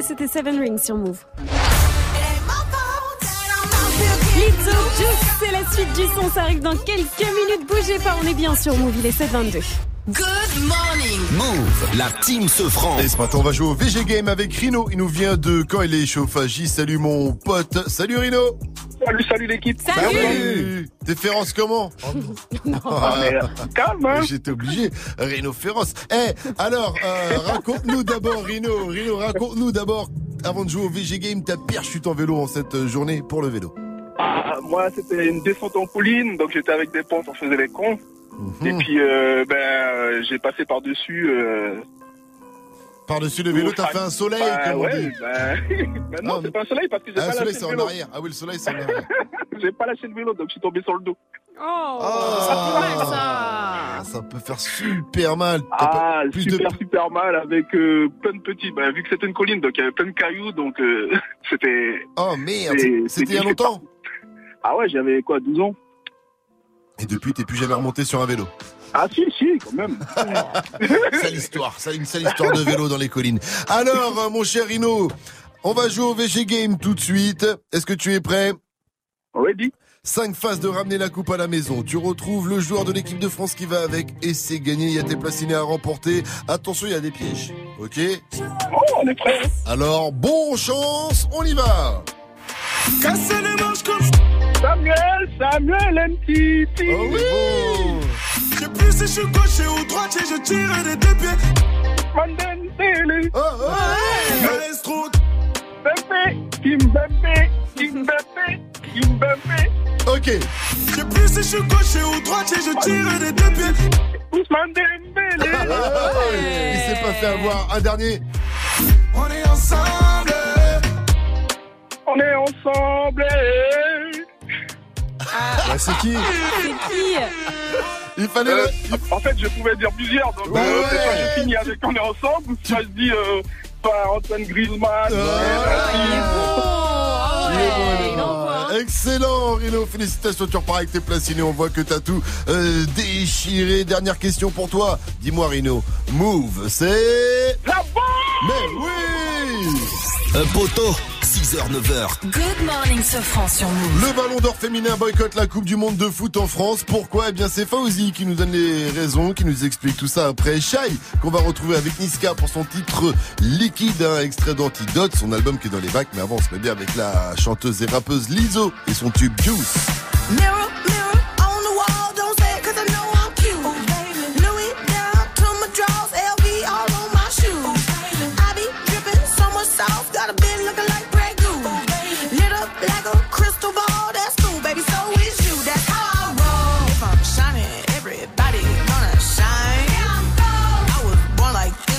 C'était Seven Rings sur Move. Lizzo, Juice, c'est la suite du son. Ça arrive dans quelques minutes. Bougez pas, on est bien sur Move. Il est 7h22. Good morning Move, la team se frange. Et ce matin on va jouer au VG Game avec Rino. Il nous vient de Caen, il est chauffagiste. Salut mon pote, salut Rino. Salut l'équipe. Salut. T'es féroce comment? Non. Calme hein. J'étais obligé. Rino féroce. Raconte-nous d'abord Rino, raconte-nous d'abord, avant de jouer au VG Game, ta pire chute en vélo en cette journée pour le vélo. Moi c'était une descente en colline. Donc j'étais avec des potes, on faisait les cons. Et puis, j'ai passé par-dessus. Par-dessus le vélo, t'as fait un soleil, comme on dit. Non, c'est pas un soleil parce que j'ai pas lâché le vélo. Le soleil, c'est en arrière. Ah oui, le soleil, c'est en arrière. J'ai pas lâché le vélo, donc je suis tombé sur le dos. Ça peut faire super mal. Super mal avec plein de petits. Bah, vu que c'était une colline, donc il y avait plein de cailloux, donc c'était. Oh merde, c'était il y a longtemps. Ah ouais, j'avais quoi, 12 ans. Et depuis, t'es plus jamais remonté sur un vélo. Ah si, quand même. Sale histoire de vélo dans les collines. Alors, mon cher Rino, on va jouer au VG Game tout de suite. Est-ce que tu es prêt? Ready. 5 phases de ramener la coupe à la maison. Tu retrouves le joueur de l'équipe de France qui va avec et c'est gagné. Il y a tes placinés à remporter. Attention, il y a des pièges. Ok? Oh, on est prêt. Alors, bonne chance, on y va. Cassez les manches comme... Samuel Ntiti. Oh oui, bon. Je sais plus si je suis gauche ou droite et je tire des deux pieds. Manden Télé. Me laisse trop. Kimbembe. Ok. Je sais plus si je suis gauche ou droite et je tire des deux pieds. Ousmane Dembélé. Il s'est pas fait avoir. Un dernier. On est ensemble. Bah, c'est qui? Il fallait En fait, je pouvais dire plusieurs. Donc, soit je finis avec On est ensemble, ou soit je dis Antoine Griezmann. Excellent, Rino. Félicitations, tu repars avec tes placinés. On voit que t'as tout déchiré. Dernière question pour toi. Dis-moi, Rino. Move, c'est. La bombe! Mais oui! Un poteau. 6h-9h. Good morning Sofran sur Move. Le ballon d'or féminin boycotte la Coupe du Monde de foot en France. Pourquoi? Eh bien c'est Fauzi qui nous donne les raisons, qui nous explique tout ça après Shai, qu'on va retrouver avec Niska pour son titre Liquide, un extrait d'Antidote, son album qui est dans les bacs. Mais avant on se met bien avec la chanteuse et rappeuse Lizzo et son tube Juice.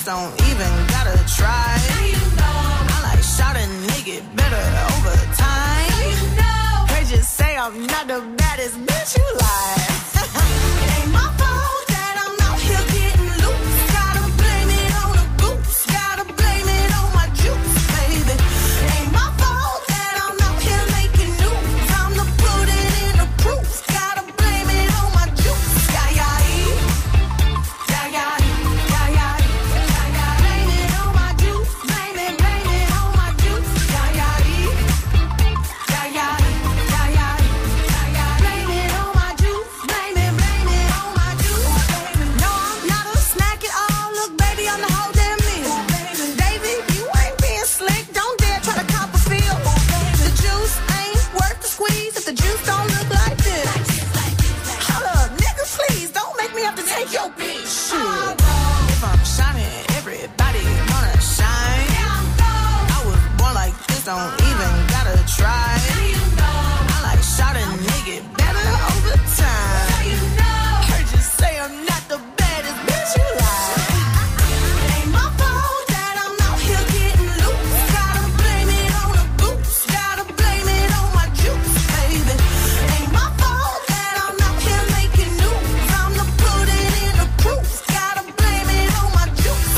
Don't even gotta try. You know. I like shot a nigga better over time. You know. They just say I'm not the baddest bitch you lie. It ain't my fault that I'm out here getting loose. Gotta blame it on the boots. Gotta blame it on my juice, baby. It ain't my fault that I'm out here making news. I'm the pudding in the proof. Gotta blame it on my juice. don't even gotta try. How you know? I like shot a nigga better over time. How you know? Heard you say I'm not the baddest bitch you like. It ain't my fault that I'm out here getting loose. Gotta blame it on the boots, gotta blame it on my juice, baby. It ain't my fault that I'm out here making news. I'm the pudding in the proof, gotta blame it on my juice.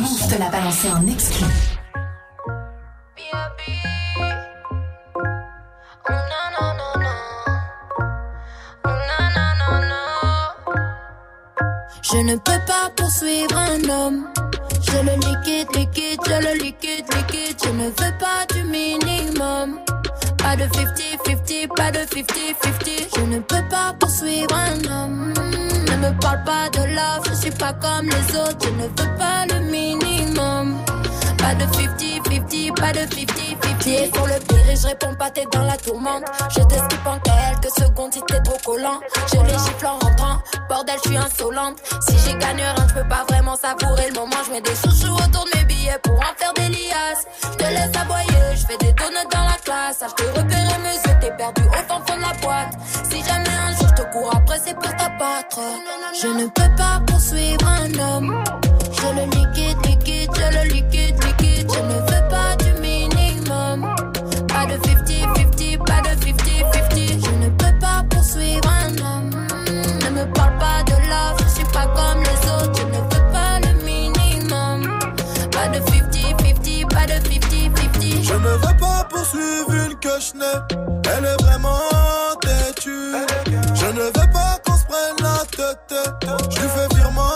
Move te l'a balancé en exclu. Je ne peux pas poursuivre un homme. Je le liquide, liquide, je le liquide, liquide. Je ne veux pas du minimum. Pas de 50-50, pas de 50-50. Je ne peux pas poursuivre un homme. Ne me parle pas de love, je suis pas comme les autres. Je ne veux pas le minimum. Pas de 50-50, pas de 50-50. Pour le pire et je réponds pas, t'es dans la tourmente. Je t'esquive en quelques secondes si t'es trop collant. Je les gifle en rentrant, bordel je suis insolente. Si j'ai gagné rien, je peux pas vraiment savourer le moment. Je mets des chouchous autour de mes billets pour en faire des liasses. Je te laisse aboyer, je fais des donuts dans la classe. Ah, je te repère, monsieur, t'es perdu au fond de la boîte. Si jamais un jour je te cours après, c'est pour t'abattre. Je ne peux pas poursuivre un homme. Je le liquide, liquide, je le liquide, liquide. Je ne veux pas du minimum. Pas de 50-50, pas de 50-50. Je ne peux pas poursuivre un homme. Ne me parle pas de love, je suis pas comme les autres. Je ne veux pas le minimum. Pas de 50-50, pas de 50-50. Je ne veux pas poursuivre une que je n'ai. Elle est vraiment têtue. Je ne veux pas qu'on se prenne la tête. Je lui fais virement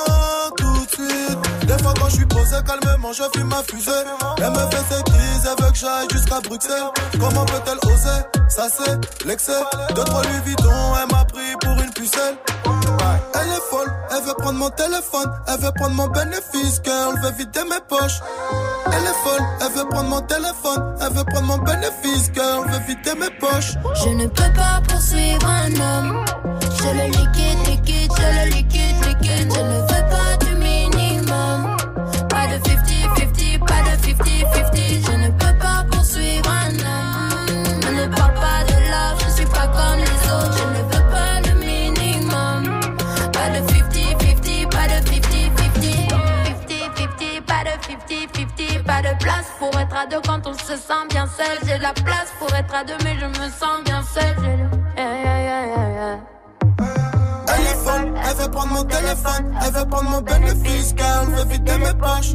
tout de suite. Des fois quand je suis posé calmement je fume ma fusée. Elle me fait ses crises, elle veut que j'aille jusqu'à Bruxelles. Comment peut-elle oser, ça c'est l'excès. Deux trois Louis Vuitton, elle m'a pris pour une pucelle. Elle est folle, elle veut prendre mon téléphone. Elle veut prendre mon bénéfice, girl, veut vider mes poches. Elle est folle, elle veut prendre mon téléphone. Elle veut prendre mon bénéfice, girl, veut vider mes poches. Je ne peux pas poursuivre un homme. Je le liquide, liquide, je le liquide, liquide. Je ne veux pas du minimum. Pas de 50-50, pas de 50-50. Je ne peux pas poursuivre un homme. On ne parle pas de love, je suis pas comme les autres. Je ne veux pas le minimum. Pas de 50-50, pas de 50-50. 50-50, pas de 50-50. Pas de place pour être à deux quand on se sent bien seul. J'ai de la place pour être à deux mais je me sens bien seul. Elle est folle, elle veut prendre mon téléphone, elle veut prendre mon bénéfice, car elle veut vider mes poches.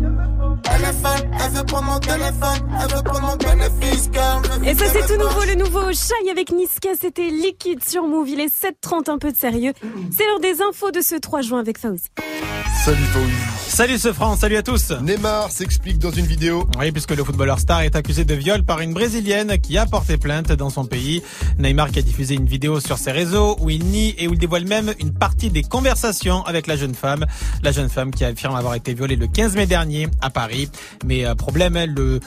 Elle est folle, elle veut prendre mon téléphone, elle veut prendre mon bénéfice, car elle veut vider mes poches. Et ça c'est tout nouveau, le nouveau Shai avec Niska, c'était Liquide sur Move, il est 7h30, un peu de sérieux. C'est l'heure des infos de ce 3 juin avec Faouzi. Salut Faouzi. Salut ce France, salut à tous. Neymar s'explique dans une vidéo. Oui, puisque le footballeur star est accusé de viol par une Brésilienne qui a porté plainte dans son pays. Neymar qui a diffusé une vidéo sur ses réseaux où il nie et où il dévoile même une partie des conversations avec la jeune femme. La jeune femme qui affirme avoir été violée le 15 mai dernier à Paris. Mais problème,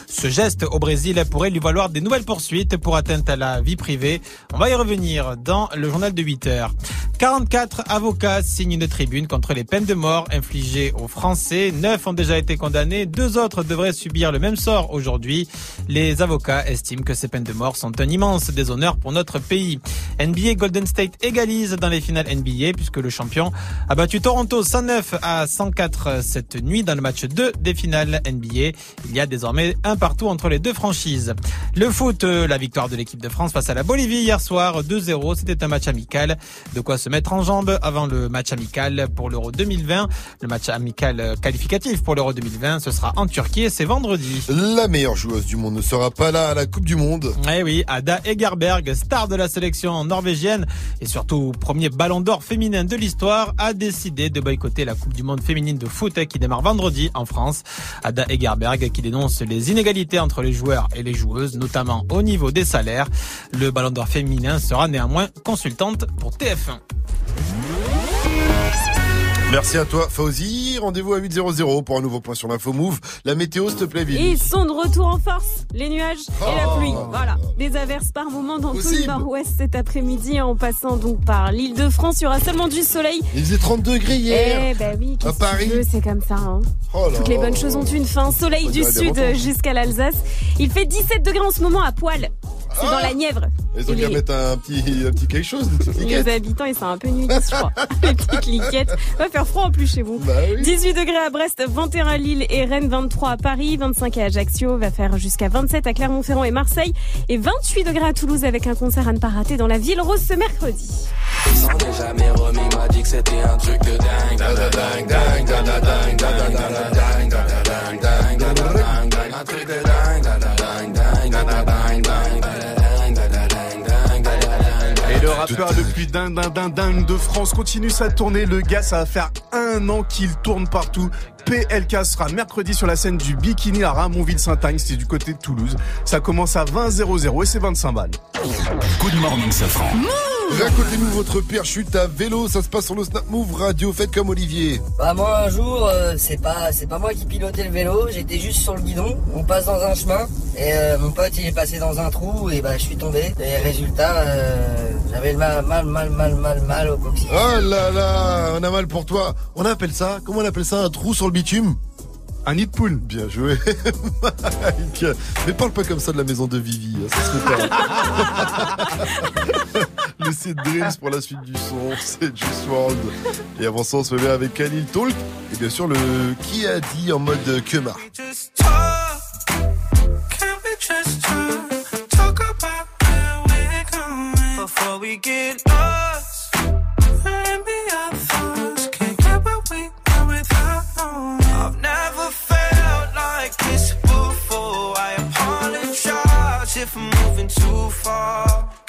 ce geste au Brésil pourrait lui valoir des nouvelles poursuites pour atteinte à la vie privée. On va y revenir dans le journal de 8h. 44 avocats signent une tribune contre les peines de mort infligées aux Français. 9 ont déjà été condamnés, 2 autres devraient subir le même sort aujourd'hui. Les avocats estiment que ces peines de mort sont un immense déshonneur pour notre pays. NBA, Golden State égalise dans les finales NBA puisque le champion a battu Toronto 109-104 cette nuit dans le match 2 des finales NBA. Il y a désormais un partout entre les deux franchises. Le foot, la victoire de l'équipe de France face à la Bolivie hier soir 2-0, c'était un match amical. De quoi se mettre en jambe avant le match amical pour l'Euro 2020. Le match amical qualificatif pour l'Euro 2020, ce sera en Turquie et c'est vendredi. La meilleure joueuse du monde ne sera pas là à la Coupe du Monde. Eh oui, Ada Hegerberg, star de la sélection norvégienne et surtout premier ballon d'or féminin de l'histoire, a décidé de boycotter la Coupe du Monde féminine de foot qui démarre vendredi en France. Ada Hegerberg qui dénonce les inégalités entre les joueurs et les joueuses, notamment au niveau des salaires. Le ballon d'or féminin sera néanmoins consultante pour TF1. Merci à toi, Fauzi. Rendez-vous à 8h00 pour un nouveau point sur l'info Move. La météo, s'il te plaît, Ville. Ils sont de retour en force. Les nuages et la pluie. Voilà. Des averses par moment dans tout le nord-ouest cet après-midi, en passant donc par l'Île-de-France. Il y aura seulement du soleil. Il faisait 30 degrés hier. Eh ben oui, à Paris. C'est comme ça. Hein. Toutes les bonnes choses ont une fin. Soleil du sud jusqu'à l'Alsace. Il fait 17 degrés en ce moment à Poil. C'est dans la Nièvre. Ils ont qu'à mettre un petit quelque chose. Les habitants, ils sont un peu nuits, je crois. Les petites liquettes. Va faire froid en plus chez vous. Bah oui. 18 degrés à Brest, 21 à Lille et Rennes, 23 à Paris, 25 à Ajaccio, va faire jusqu'à 27 à Clermont-Ferrand et Marseille et 28 degrés à Toulouse avec un concert à ne pas rater dans la Ville Rose ce mercredi. Le rappeur le plus dingue de France continue sa tournée. Le gars, ça va faire 1 an qu'il tourne partout. PLK sera mercredi sur la scène du Bikini à Ramonville-Saint-Agne, c'est du côté de Toulouse. Ça commence à 20h00 et c'est 25 balles. Good morning, Safran. Racontez-nous votre pire chute à vélo, ça se passe sur le Snap Move Radio, faites comme Olivier. Bah moi un jour, c'est pas moi qui pilotais le vélo, j'étais juste sur le guidon, on passe dans un chemin et mon pote il est passé dans un trou et bah je suis tombé et résultat j'avais mal au coccyx. Oh là là, on a mal pour toi. Comment on appelle ça un trou sur le bitume? Un nid de poule. Bien joué, Mike. Mais parle pas comme ça de la maison de Vivi, ça se fait pas. Laissez Dreams pour la suite du son, c'est Juice WRLD. Et avant ça, on se met avec Khalil Talk. Et bien sûr, le qui a dit en mode Kema. I've never felt like this before. I apologize if I'm moving too far.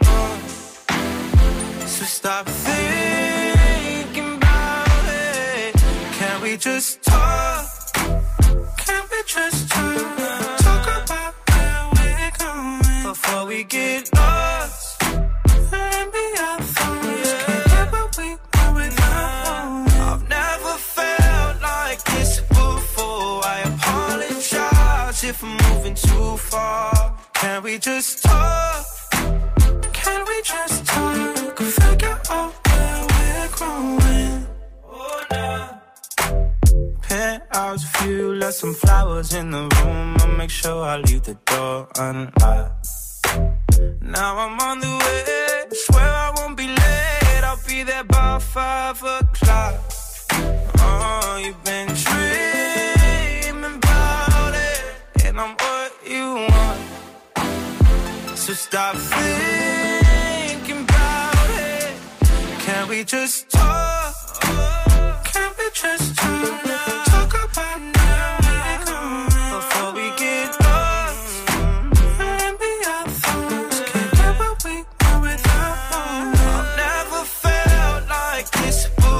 on. So stop thinking about it. Can we just talk? Can we just talk? Talk about where we're going before we get lost. If I'm moving too far, can we just talk? Can we just talk? Figure out where we're growing. Oh, nah. Penthouse view, left some flowers in the room. I'll make sure I leave the door unlocked. Now I'm on the way. Swear I won't be late. I'll be there by 5:00. Oh, you've been dreaming. I'm what you want. So stop thinking about it. Can we just talk? Can we just talk? Talk about now before we get lost and be our thoughts. Can't get what we want without one. I've never felt like this before.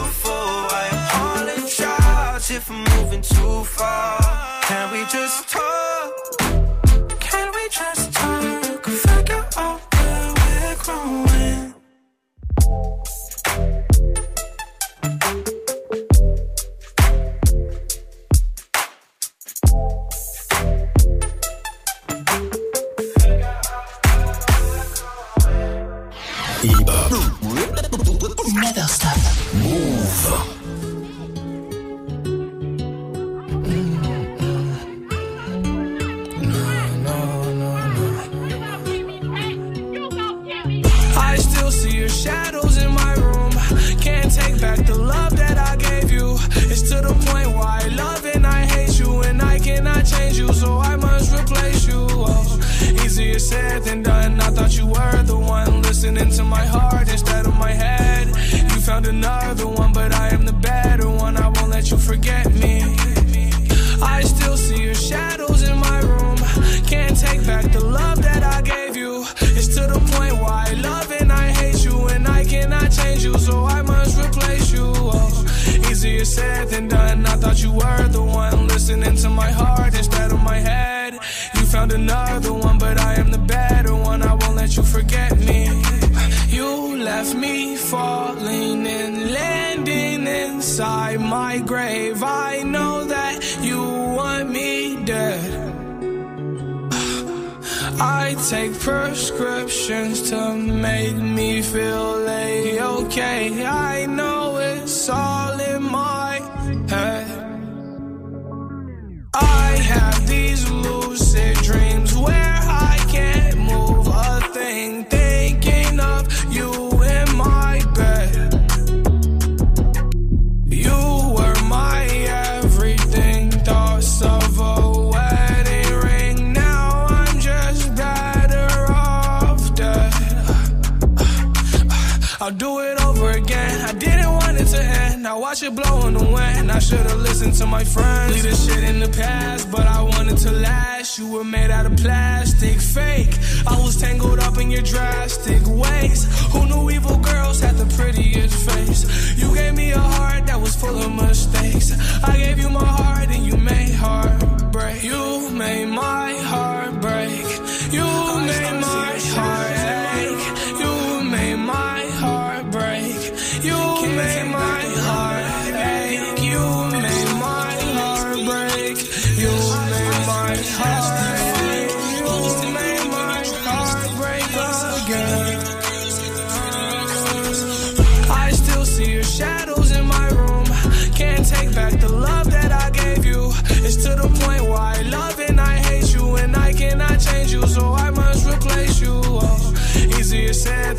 to the point where I love and I hate you, and I cannot change you, so I must replace you. Oh, easier said than done. I thought you were the one listening to my heart instead of my head. You found another one, but I am the better one. I won't let you forget me. I still see your shadows in my room. Can't take back the love that I gave you. It's to the point where I love and I hate you, and I cannot change you, so I must replace you. Oh, easier said than done. I thought you were the one listening to my heart instead of my head. You found another one, but I am the better one. I won't let you forget me. You left me falling and landing inside my grave. I know that you want me dead. I take prescriptions to make me feel A-okay. I know it's all in my head. I have these lucid dreams where I can't move a thing, thinking of you in my bed. You were my everything, thoughts of a I'll do it over again. I didn't want it to end. I watch it blow in the wind. I should've listened to my friends. Leave this shit in the past, but I wanted to last. You were made out of plastic, fake. I was tangled up in your drastic ways. Who knew evil girls had the prettiest face? You gave me a heart that was full of mistakes. I gave you my heart and you made heartbreak. You made my heart break. You made my heart ache. You made my break. You made my heart ache. You made my heart break. You made my heart ache. You made my heart break again. I still see your shadows in my room. Can't take back the love that I gave you. It's to the point where I love and I hate you, and I cannot change you, so I must replace you. Easier said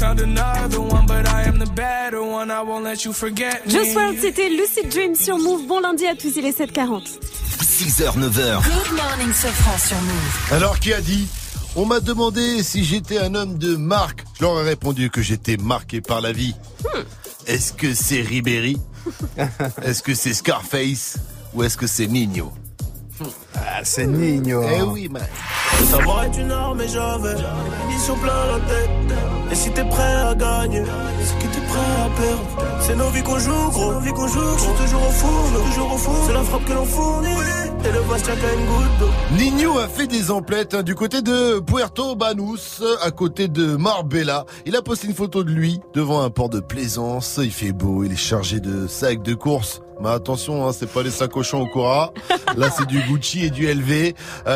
Found another one, but I am the better one. I won't let you forget me. Just World, c'était Lucid Dream sur Move. Bon lundi à tous, il est 7h40. 6h, 9h. Good morning, Sofran sur Move. Alors, qui a dit ? On m'a demandé si j'étais un homme de marque. Je leur ai répondu que j'étais marqué par la vie. Est-ce que c'est Ribéry ? Est-ce que c'est Scarface ? Ou est-ce que c'est Ninho ? Ah, c'est Ninho. Eh oui, man. Le savoir est une arme et j'avais ils sont plein la tête. Et si t'es prêt à gagner, c'est que t'es prêt à perdre. C'est nos vies qu'on joue, gros. C'est toujours au four, C'est la frappe que l'on fournit. Et le Bastia qu'a une goutte d'eau. Ninho a fait des emplettes du côté de Puerto Banús, à côté de Marbella. Il a posté une photo de lui devant un port de plaisance. Il fait beau, il est chargé de sacs de course. Mais attention, hein, c'est pas les sacochons au Cora. Là, c'est du Gucci et du LV.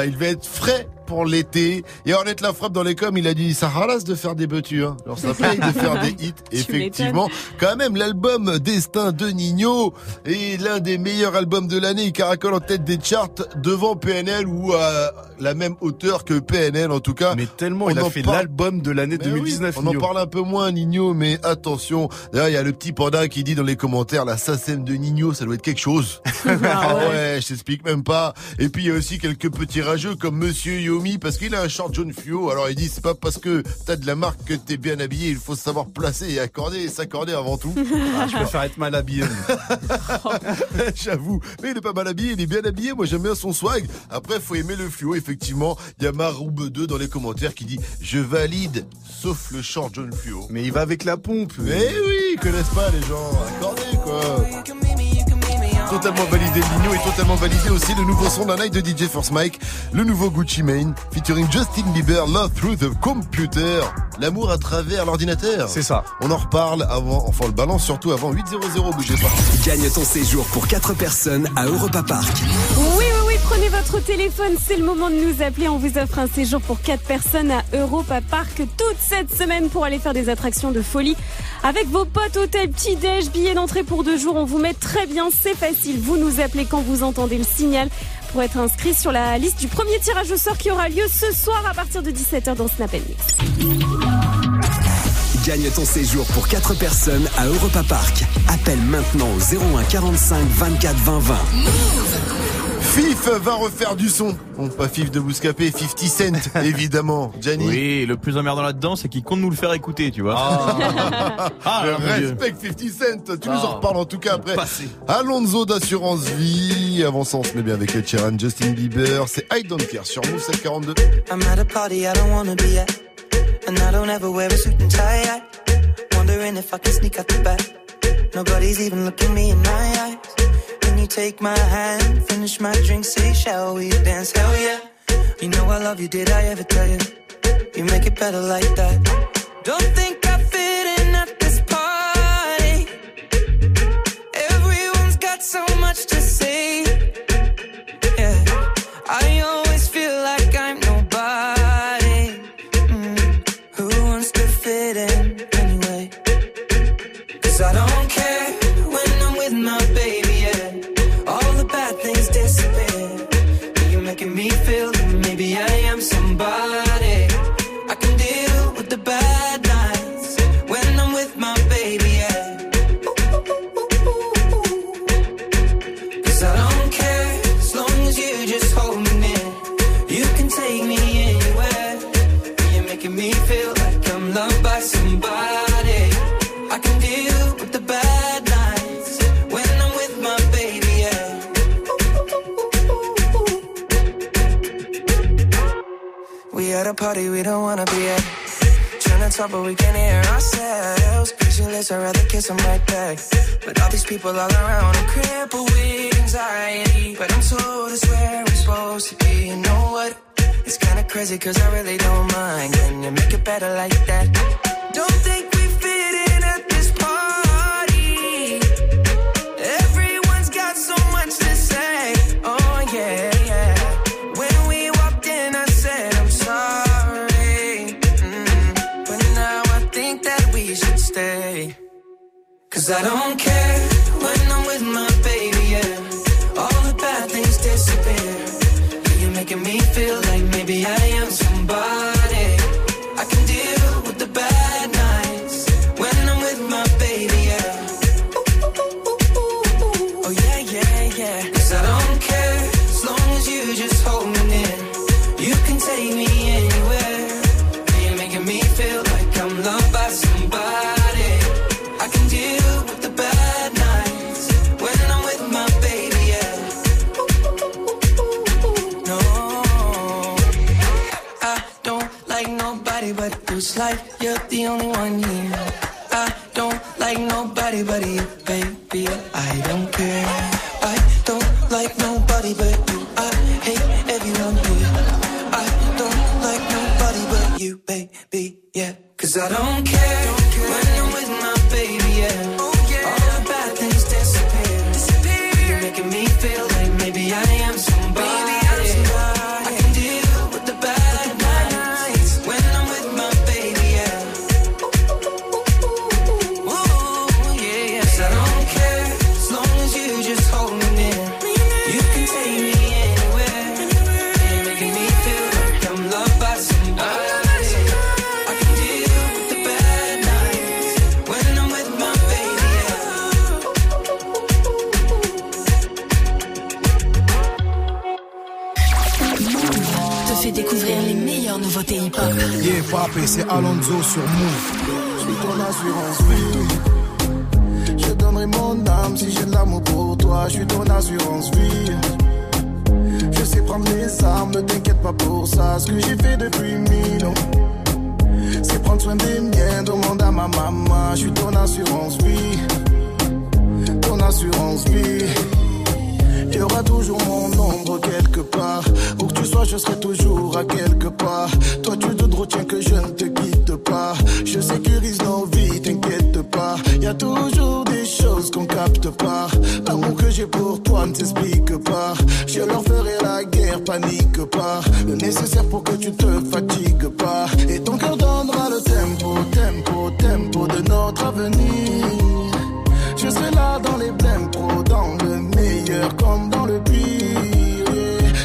Il va être frais pour l'été. Et en être la frappe dans les coms, il a dit, ça ralasse de faire des betus, hein. Alors, ça paye de faire des hits, effectivement. Quand même, l'album Destin de Ninho est l'un des meilleurs albums de l'année. Il caracole en tête des charts devant PNL ou à la même hauteur que PNL, en tout cas. Mais tellement, il a fait l'album de l'année 2019. Oui, on en parle un peu moins, Ninho, mais attention. D'ailleurs, il y a le petit panda qui dit dans les commentaires, la SACEM de Ninho, ça doit être quelque chose. Ah ouais, je t'explique même pas. Et puis il y a aussi quelques petits rageux comme Monsieur Yomi, parce qu'il a un short jaune fluo. Alors il dit, c'est pas parce que t'as de la marque que t'es bien habillé, il faut savoir placer et accorder et s'accorder avant tout. Ah, je préfère être mal habillé. J'avoue, mais il est pas mal habillé, il est bien habillé. Moi j'aime bien son swag. Après faut aimer le fluo, effectivement. Il y a Maroube2 dans les commentaires qui dit, je valide, sauf le short jaune fluo. Mais il va avec la pompe. Mais oui, ils connaissent pas les gens. Accordé quoi. Totalement validé Ninho et totalement validé aussi le nouveau son d'un night de DJ First Mike, le nouveau Gucci Mane featuring Justin Bieber, Love Through the Computer, l'amour à travers l'ordinateur. C'est ça. On en reparle avant, enfin le balance surtout avant 8h00, bougez pas. Gagne ton séjour pour 4 personnes à Europa Park. Oui, Prenez votre téléphone, c'est le moment de nous appeler. On vous offre un séjour pour 4 personnes à Europa Park toute cette semaine pour aller faire des attractions de folie avec vos potes, hôtel, petit-déj, billets d'entrée pour 2 jours. On vous met très bien, c'est facile. Vous nous appelez quand vous entendez le signal pour être inscrit sur la liste du premier tirage au sort qui aura lieu ce soir à partir de 17h dans Snap & Mix. Gagne ton séjour pour 4 personnes à Europa Park. Appelle maintenant au 01 45 24 20 20. Fif va refaire du son. Bon, pas Fif de Bouscapé, 50 Cent, évidemment. Gianni. Oui, le plus emmerdant là-dedans, c'est qu'il compte nous le faire écouter, tu vois. Ah, respect 50 Cent. Tu nous en reparles en tout cas après. Passé. Alonzo d'Assurance Vie. Avant ça, on se met bien avec le Chiran, Justin Bieber. C'est I Don't Care sur Move 742. I'm at a party I don't wanna be at. And I don't ever wear a suit and tie. Wondering if I can sneak out the back. Nobody's even looking me in my eyes. You take my hand, finish my drink, say shall we dance, hell yeah. You know I love you, did I ever tell you? You make it better like that. Don't think I fit in at this party. Everyone's got so much to say. Yeah, I always feel like I'm nobody. Who wants to fit in anyway? Cause I don't care when I'm with my baby. Me feel maybe I am somebody. I can deal with the bad nights when I'm with my baby, yeah. Ooh. Cause I don't care as long as you just hold me near. You can take me anywhere. You're making me feel like I'm loved by somebody. I can deal with the bad nights when I'm with my baby, yeah. We at a party we don't wanna be at. Trying to talk but we can't hear ourselves. Pictureless, I'd rather kiss them right back. But all these people all around, I'm crippled with anxiety. But I'm told it's where I'm supposed to be. You know what? It's kinda crazy cause I really don't mind. Can you make it better like that? Don't think we fit in at this party. Everyone's got so much to say. Oh yeah. Cause I don't care when I'm with my baby, yeah. All the bad things disappear. Yeah, you're making me feel like maybe I am somebody. I can deal with the bad nights when I'm with my baby, yeah. Ooh. Oh yeah, yeah, yeah. Cause I don't care as long as you just hold me near. You can take me anywhere. Yeah, you're making me feel like I'm loved by somebody. I can deal with the bad nights when I'm with my baby, yeah. No, I don't like nobody but you. Like you're the only one here. I don't like nobody but you, baby. I don't care. I don't like nobody but you. I hate everyone here. I don't like nobody but you, baby, yeah. Cause I don't care when I'm with my baby, yeah. Oh, yeah. All the bad things disappear. You're making me feel like maybe I am somebody. I can deal with the bad nights when I'm with my baby, yeah. Ooh, yeah, yeah. Cause I don't care as long as you just hold me near. You can take me anywhere. You're making me feel like I'm loved by somebody. I can deal with the bad nights when I'm with my baby, yeah. Te fait découvrir les meilleures nouveautés hip-hop. Yeah, papé, c'est Alonzo sur Move. Je suis ton assurance vie. Je donnerai mon âme si j'ai de l'amour pour toi. Je suis ton assurance vie. Je sais prendre les armes, ne t'inquiète pas pour ça. Ce que j'ai fait depuis 1000 ans. C'est prendre soin des miens, demande à ma maman. Je suis ton assurance vie, ton assurance vie. Il y aura toujours mon ombre quelque part. Où que tu sois, je serai toujours à quelque part. Toi tu te retiens que je ne te quitte pas. Je sécurise nos vies, t'inquiète pas. Il y a toujours des des choses qu'on capte pas. L'amour que j'ai pour toi ne s'explique pas. Je leur ferai la guerre, panique pas. Le nécessaire pour que tu te fatigues pas. Et ton cœur donnera le tempo, tempo, tempo de notre avenir. Je serai là dans les blèmes, pro dans le meilleur comme dans le pire.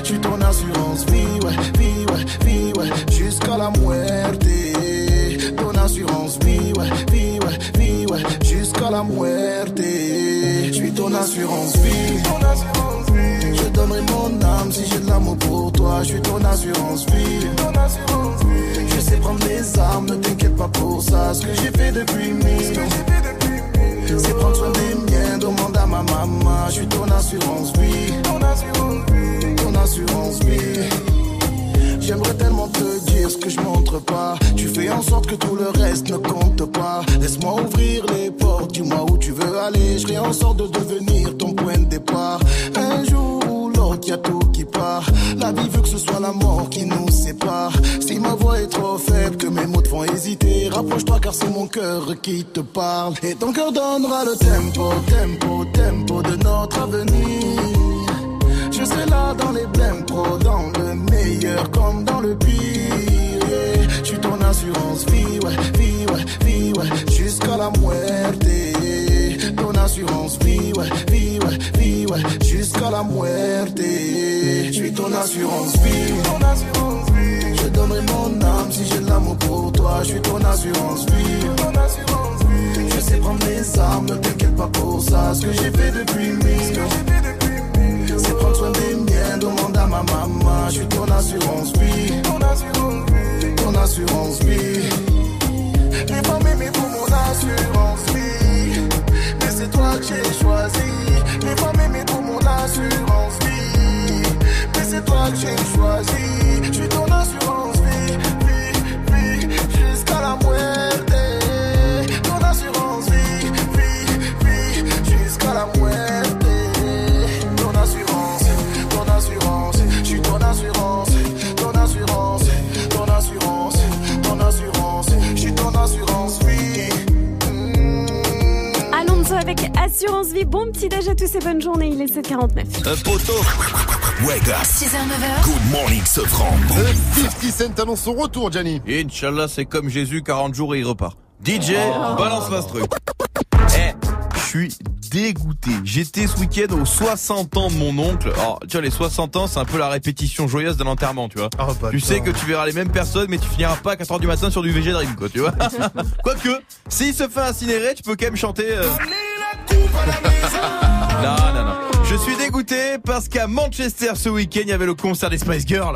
Je suis ton assurance, vie, ouais, vie, ouais, vie, ouais, jusqu'à la muerte. Ton assurance, vie, ouais, vie, ouais, vie, ouais, jusqu'à la muerte. Je suis ton assurance, vie, ton assurance, vie. Je donnerai mon âme si j'ai de l'amour pour toi. Je suis ton assurance, vie, ton assurance, vie. Je sais prendre les armes, ne t'inquiète pas pour ça. Ce que j'ai fait depuis mille. C'est prendre soin des miens, demande à ma maman. Je suis ton assurance, oui. Ton assurance, oui. Ton assurance, oui. J'aimerais tellement te dire ce que je montre pas. Tu fais en sorte que tout le reste ne compte pas. Laisse-moi ouvrir les portes, dis-moi où tu veux aller. Je ferai en sorte de devenir ton point de départ. Un jour ou l'autre, y'a tout qui part. La vie veut que ce soit la mort qui nous sépare. Si ma voix est trop faible, que mes mots te font hésiter, rapproche-toi car c'est mon cœur qui te parle. Et ton cœur donnera le tempo, tempo, tempo de notre avenir. Je serai là dans les blèmes, pro dans le meilleur comme dans le pire. Je suis ton assurance, vie, ouais, vie, ouais, vie, ouais, jusqu'à la muerte. Ton assurance, vie, ouais, vie, ouais, vie, ouais, jusqu'à la muerte. Je suis ton assurance, vie, ton assurance, vie. Je donnerai mon âme si j'ai de l'amour pour toi. Je suis ton assurance, vie, ton assurance, vie. Je sais prendre les armes, ne t'inquiète pas pour ça. Ce que j'ai fait depuis mille, c'est prendre soin des miens, demande à ma maman. Je suis ton assurance, vie, ton assurance, vie. Ton assurance, vie. J'ai pas m'aimer pour mon assurance, vie. Mais c'est toi que j'ai choisi. J'ai pas m'aimer pour mon assurance, vie. Mais c'est toi que j'ai choisi. Je suis ton assurance, vie, vie, vie, jusqu'à la muerte. Ton assurance, vie, vie, vie, jusqu'à la muerte. Ton assurance, je suis ton assurance. Ton assurance, ton assurance, ton assurance, je suis ton assurance, vie. Alonso avec Assurance Vie. Bon petit déj à tous et bonne journée, il est 7h49. Un poteau. Wake up. 6h-9h. Good morning, Sofran. Le 50 Cent annonce son retour, Gianni. Inch'Allah, c'est comme Jésus, 40 jours et il repart. DJ, balance l'instru. Eh, je suis dégoûté. J'étais ce week-end aux 60 ans de mon oncle. Alors, tu vois, les 60 ans, c'est un peu la répétition joyeuse d'un enterrement, tu vois. Oh, tu sais que tu verras les mêmes personnes, mais tu finiras pas à 4h du matin sur du VG Dream, quoi, tu vois. Quoique, s'il se fait incinérer, tu peux quand même chanter. Non. Je suis dégoûté parce qu'à Manchester ce week-end, il y avait le concert des Spice Girls.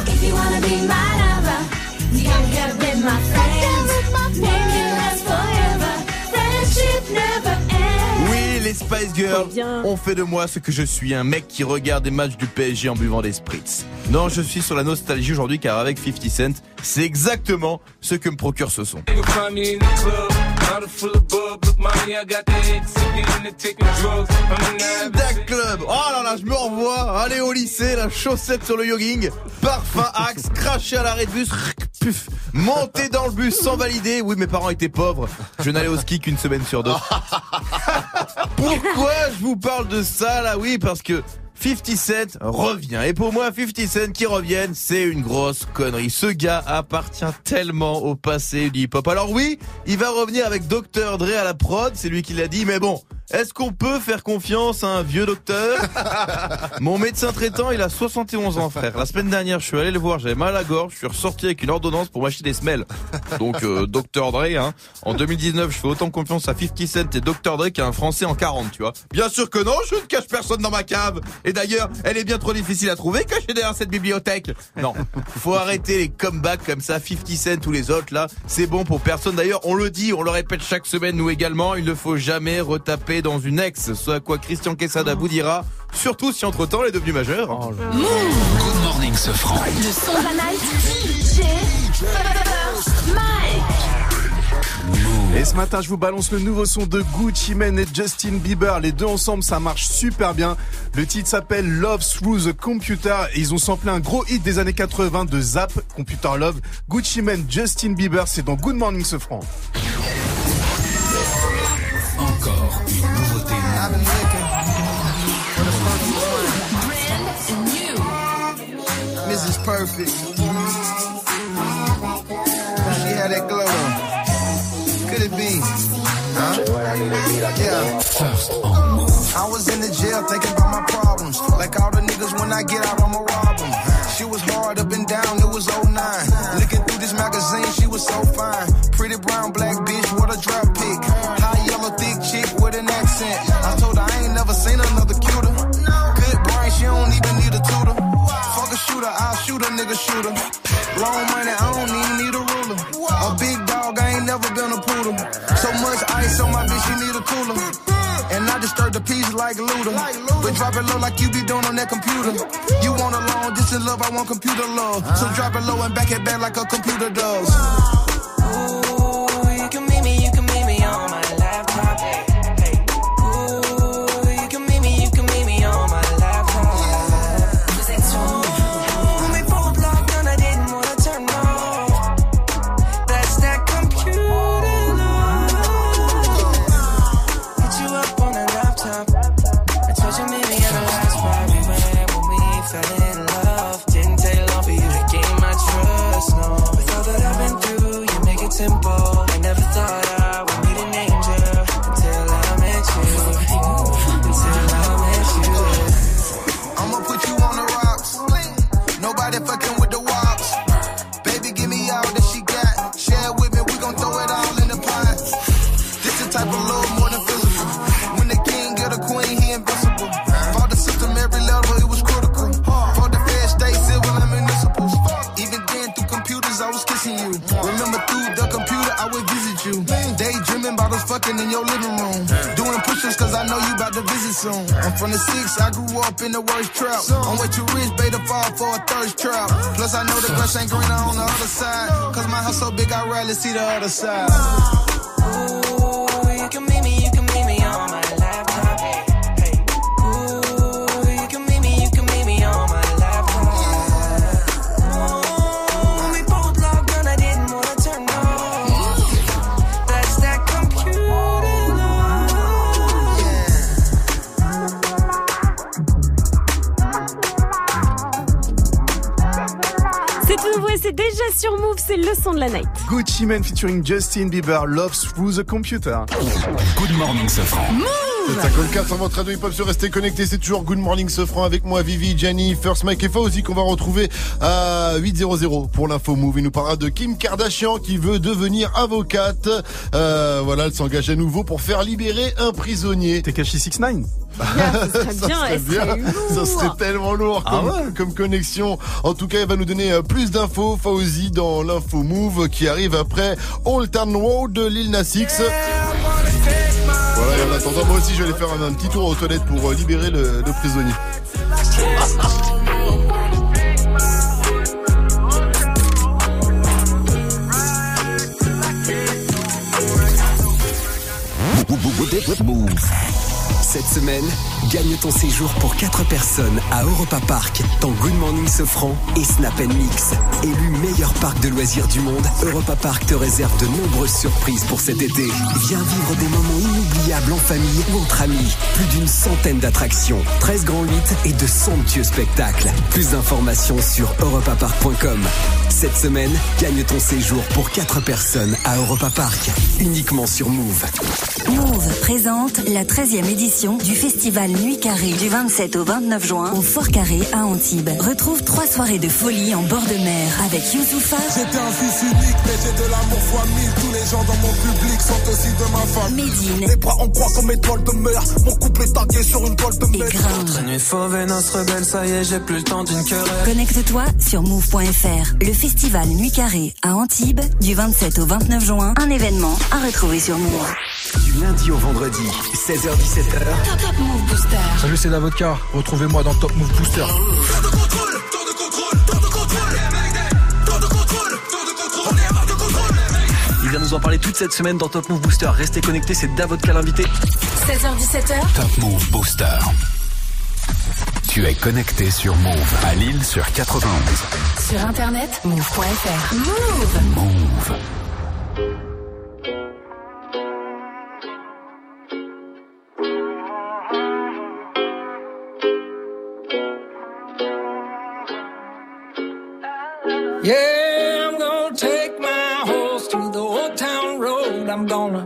Les Spice Girls ont fait de moi ce que je suis, un mec qui regarde des matchs du PSG en buvant des spritz. Non, je suis sur la nostalgie aujourd'hui car avec 50 Cent, c'est exactement ce que me procure ce son. Inda Club. Oh là là, je me revois. Aller au lycée, la chaussette sur le jogging, parfum axe, cracher à l'arrêt de bus, puf, monter dans le bus sans valider. Oui, mes parents étaient pauvres. Je n'allais au ski qu'une semaine sur deux. Pourquoi je vous parle de ça là ? Oui, parce que 50 Cent revient. Et pour moi, 50 Cent qui reviennent, c'est une grosse connerie. Ce gars appartient tellement au passé du hip-hop. Alors oui, il va revenir avec Dr. Dre à la prod, c'est lui qui l'a dit, mais bon, est-ce qu'on peut faire confiance à un vieux docteur ? Mon médecin traitant, il a 71 ans, frère. La semaine dernière, je suis allé le voir, j'avais mal à la gorge, je suis ressorti avec une ordonnance pour m'acheter des semelles. Donc, Dr. Dre, hein. En 2019, je fais autant confiance à 50 Cent et Dr. Dre qu'à un Français en 40, tu vois. Bien sûr que non, je ne cache personne dans ma cave. Et d'ailleurs, elle est bien trop difficile à trouver cachée derrière cette bibliothèque. Non, faut arrêter les comebacks comme ça, 50 Cent ou les autres, là. C'est bon pour personne. D'ailleurs, on le dit, on le répète chaque semaine, nous également, il ne faut jamais retaper dans une ex, ce à quoi Christian Quesada vous dira, surtout si entre temps elle est devenue majeure. Oh, Good morning, Sofran. Le son de la night. Et ce matin, je vous balance le nouveau son de Gucci Mane et Justin Bieber. Les deux ensemble, ça marche super bien. Le titre s'appelle Love Through the Computer. Et ils ont samplé un gros hit des années 80 de Zap, Computer Love. Gucci Mane, Justin Bieber, c'est dans Good Morning, Sofran. Encore une nouveauté perfect. She had that glow though. Could it be? Huh? Yeah. I was in the jail thinking about my problems. Like all the niggas, when I get out, I'ma rob them. She was hard up and down, it was 09. Looking through this magazine, she was so fine. Pretty brown, black bitch, what a drop pick. High yellow, thick chick with an accent. I told her I ain't never seen another cuter. Good brain, she don't even need a tutor. Fuck a shooter, I'll shoot a nigga shooter. Long money, I don't even need a ruler. A big dog, I ain't never been a poodle. So much ice on my bitch, she need a cooler. And I disturb the peace like Luda. But drop it low like you be doing on that computer. You want a long distance love, I want computer love. So drop it low and back it back like a computer does. Ooh, you can meet me on my laptop. Hey. Ooh, you can meet me on my laptop. Cause it's true. When we both locked down, I didn't wanna turn off. That's that computer love. Hit you up on the laptop. I told you meet me at the last party when we fell in love. Didn't take long for you to gain my trust, no. With all that I've been through, you make it simple. In your living room, doing push-ups cause I know you about to visit soon. I'm from the 6, I grew up in the worst trap. I'm way too rich, bait to fall for a thirst trap. Plus I know the grass ain't greener on the other side. Cause my house so big I rarely see the other side. Ooh, you can meet me on my laptop. Hey. Ooh, you can meet me on my laptop. Ooh, we both locked down, I didn't wanna turn off. That's that computer. C'est déjà sur Move, c'est le son de la night. Gucci Mane featuring Justin Bieber, Love Through the Computer. Good morning, Safran. Move. C'est à Colcard, sur votre radio hip-hop, se rester connecté, c'est toujours Good Morning Safran avec moi, Vivi, Gianni, First Mike et Fauzi qu'on va retrouver à 8h00 pour l'info Move. Il nous parlera de Kim Kardashian qui veut devenir avocate. Voilà, elle s'engage à nouveau pour faire libérer un prisonnier. T'es caché 6ix9ine? Ça serait tellement lourd comme connexion. En tout cas, elle va nous donner plus d'infos, Fauzi, dans l'info Move qui arrive après Old Town Road de Lil Nas X. Voilà, et en attendant, moi aussi je vais aller faire un petit tour aux toilettes pour libérer le prisonnier. Cette semaine, gagne ton séjour pour 4 personnes à Europa Park dans Good Morning Sofran et Snap & Mix. Élu meilleur parc de loisirs du monde, Europa Park te réserve de nombreuses surprises pour cet été. Viens vivre des moments inoubliables en famille ou entre amis. Plus d'une centaine d'attractions, 13 grands 8 et de somptueux spectacles. Plus d'informations sur europapark.com. Cette semaine, gagne ton séjour pour 4 personnes à Europa Park, uniquement sur Move. Move présente la 13e édition du festival Nuit Carrée du 27 au 29 juin au Fort Carré à Antibes. Retrouve 3 soirées de folie en bord de mer avec Youssoufa. J'étais un fils unique mais j'ai de l'amour fois mille. Tous les gens dans mon public sont aussi de ma famille. Médine. Les bras en croix comme étoile de mer. Mon couple est tagué sur une toile de mer. Et Grimpe. Nuit fauve et noce rebelle, ça y est, j'ai plus le temps d'une querelle. Connecte-toi sur move.fr. Le festival Nuit Carrée à Antibes du 27 au 29 juin. Un événement à retrouver sur Move. Du lundi au vendredi, 16h-17h. Top Move Booster. Salut, c'est la vodka. Retrouvez-moi dans Top Move Booster. Temps de contrôle, temps de contrôle, temps de contrôle. Temps de contrôle, temps de contrôle. On est hors de contrôle. Il vient nous en parler toute cette semaine dans Top Move Booster. Restez connectés, c'est Da Vodka l'invité. 16h-17h. Top Move Booster. Tu es connecté sur Move à Lille sur 91. Sur internet, move.fr. Move. Move. Yeah, I'm gonna take my horse through the Old Town Road. I'm gonna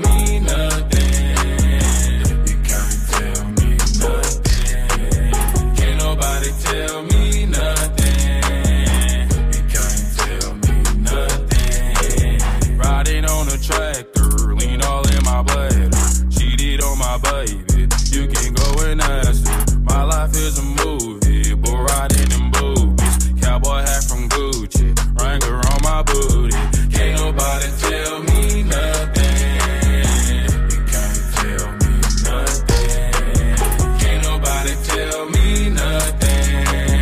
me nothing. You can't tell me nothing. Can't nobody tell me nothing. You can't tell me nothing. Riding on a tractor, lean all in my bladder. Cheated on my baby, you can go and ask her. My life is a movie, bull riding in boobies. Cowboy hat from Gucci, Wrangler on my booty. Can't nobody tell me nothing. You can't tell me nothing. Can't nobody tell me nothing.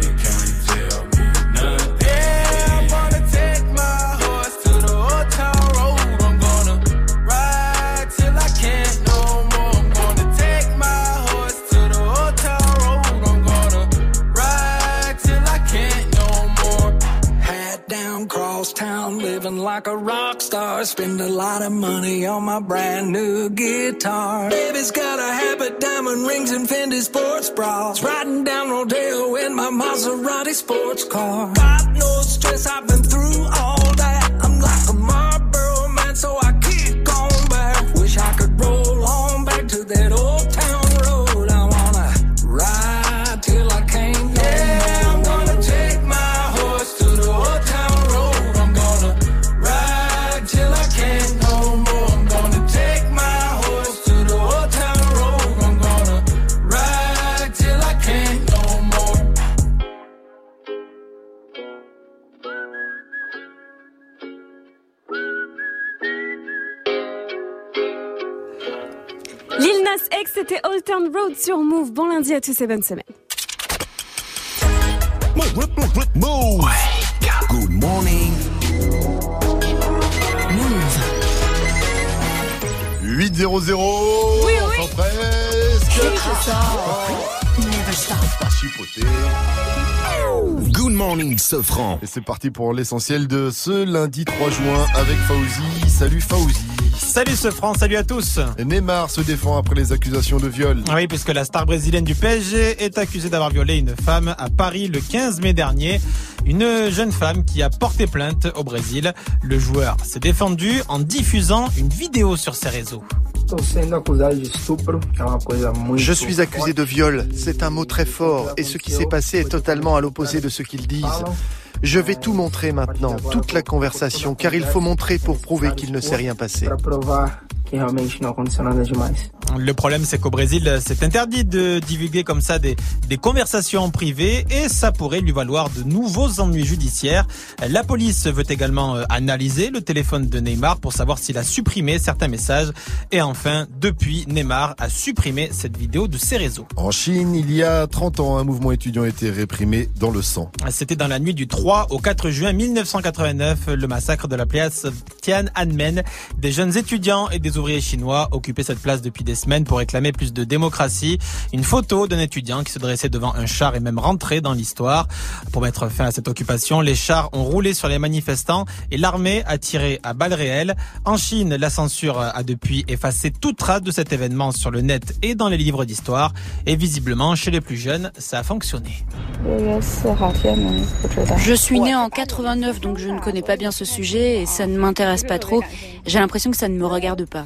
You can't tell me nothing. Yeah, I'm gonna take my horse to the Old Town Road. I'm gonna ride till I can't no more. I'm gonna take my town, living like a rock star. Spend a lot of money on my brand new guitar. Baby's got a habit, diamond rings and Fendi sports bras. Riding down Rodeo in my Maserati sports car. Got no stress, I've been through all that. I'm like a Marlboro man, so I keep on back. Wish I could roll on back to that old town road. I wanna ride till I can't no more. I'm gonna take my horse to the old town road. X, c'était Old Town Road sur Move. Bon lundi à tous et bonne semaine. Move. Good morning. 8-0-0. Oui, oui. Enfin, presque. Good morning, Sofran. Et c'est parti pour l'essentiel de ce lundi 3 juin avec Fauzi. Salut Fauzi. Salut Sofran, salut à tous. Neymar se défend après les accusations de viol. Oui, puisque la star brésilienne du PSG est accusée d'avoir violé une femme à Paris le 15 mai dernier. Une jeune femme qui a porté plainte au Brésil. Le joueur s'est défendu en diffusant une vidéo sur ses réseaux. Je suis accusé de viol, c'est un mot très fort et ce qui s'est passé est totalement à l'opposé de ce qu'ils disent. Je vais tout montrer maintenant, toute la conversation, car il faut montrer pour prouver qu'il ne s'est rien passé. Le problème, c'est qu'au Brésil, c'est interdit de divulguer comme ça des conversations privées et ça pourrait lui valoir de nouveaux ennuis judiciaires. La police veut également analyser le téléphone de Neymar pour savoir s'il a supprimé certains messages. Et enfin, depuis, Neymar a supprimé cette vidéo de ses réseaux. En Chine, il y a 30 ans, un mouvement étudiant a été réprimé dans le sang. C'était dans la nuit du 3 au 4 juin 1989, le massacre de la place Tiananmen. Des jeunes étudiants et des ouvriers chinois occupaient cette place depuis des semaines pour réclamer plus de démocratie. Une photo d'un étudiant qui se dressait devant un char est même rentrée dans l'histoire. Pour mettre fin à cette occupation, les chars ont roulé sur les manifestants et l'armée a tiré à balles réelles. En Chine, la censure a depuis effacé toute trace de cet événement sur le net et dans les livres d'histoire. Et visiblement, chez les plus jeunes, ça a fonctionné. Je suis née en 89, donc je ne connais pas bien ce sujet et ça ne m'intéresse pas trop. J'ai l'impression que ça ne me regarde pas.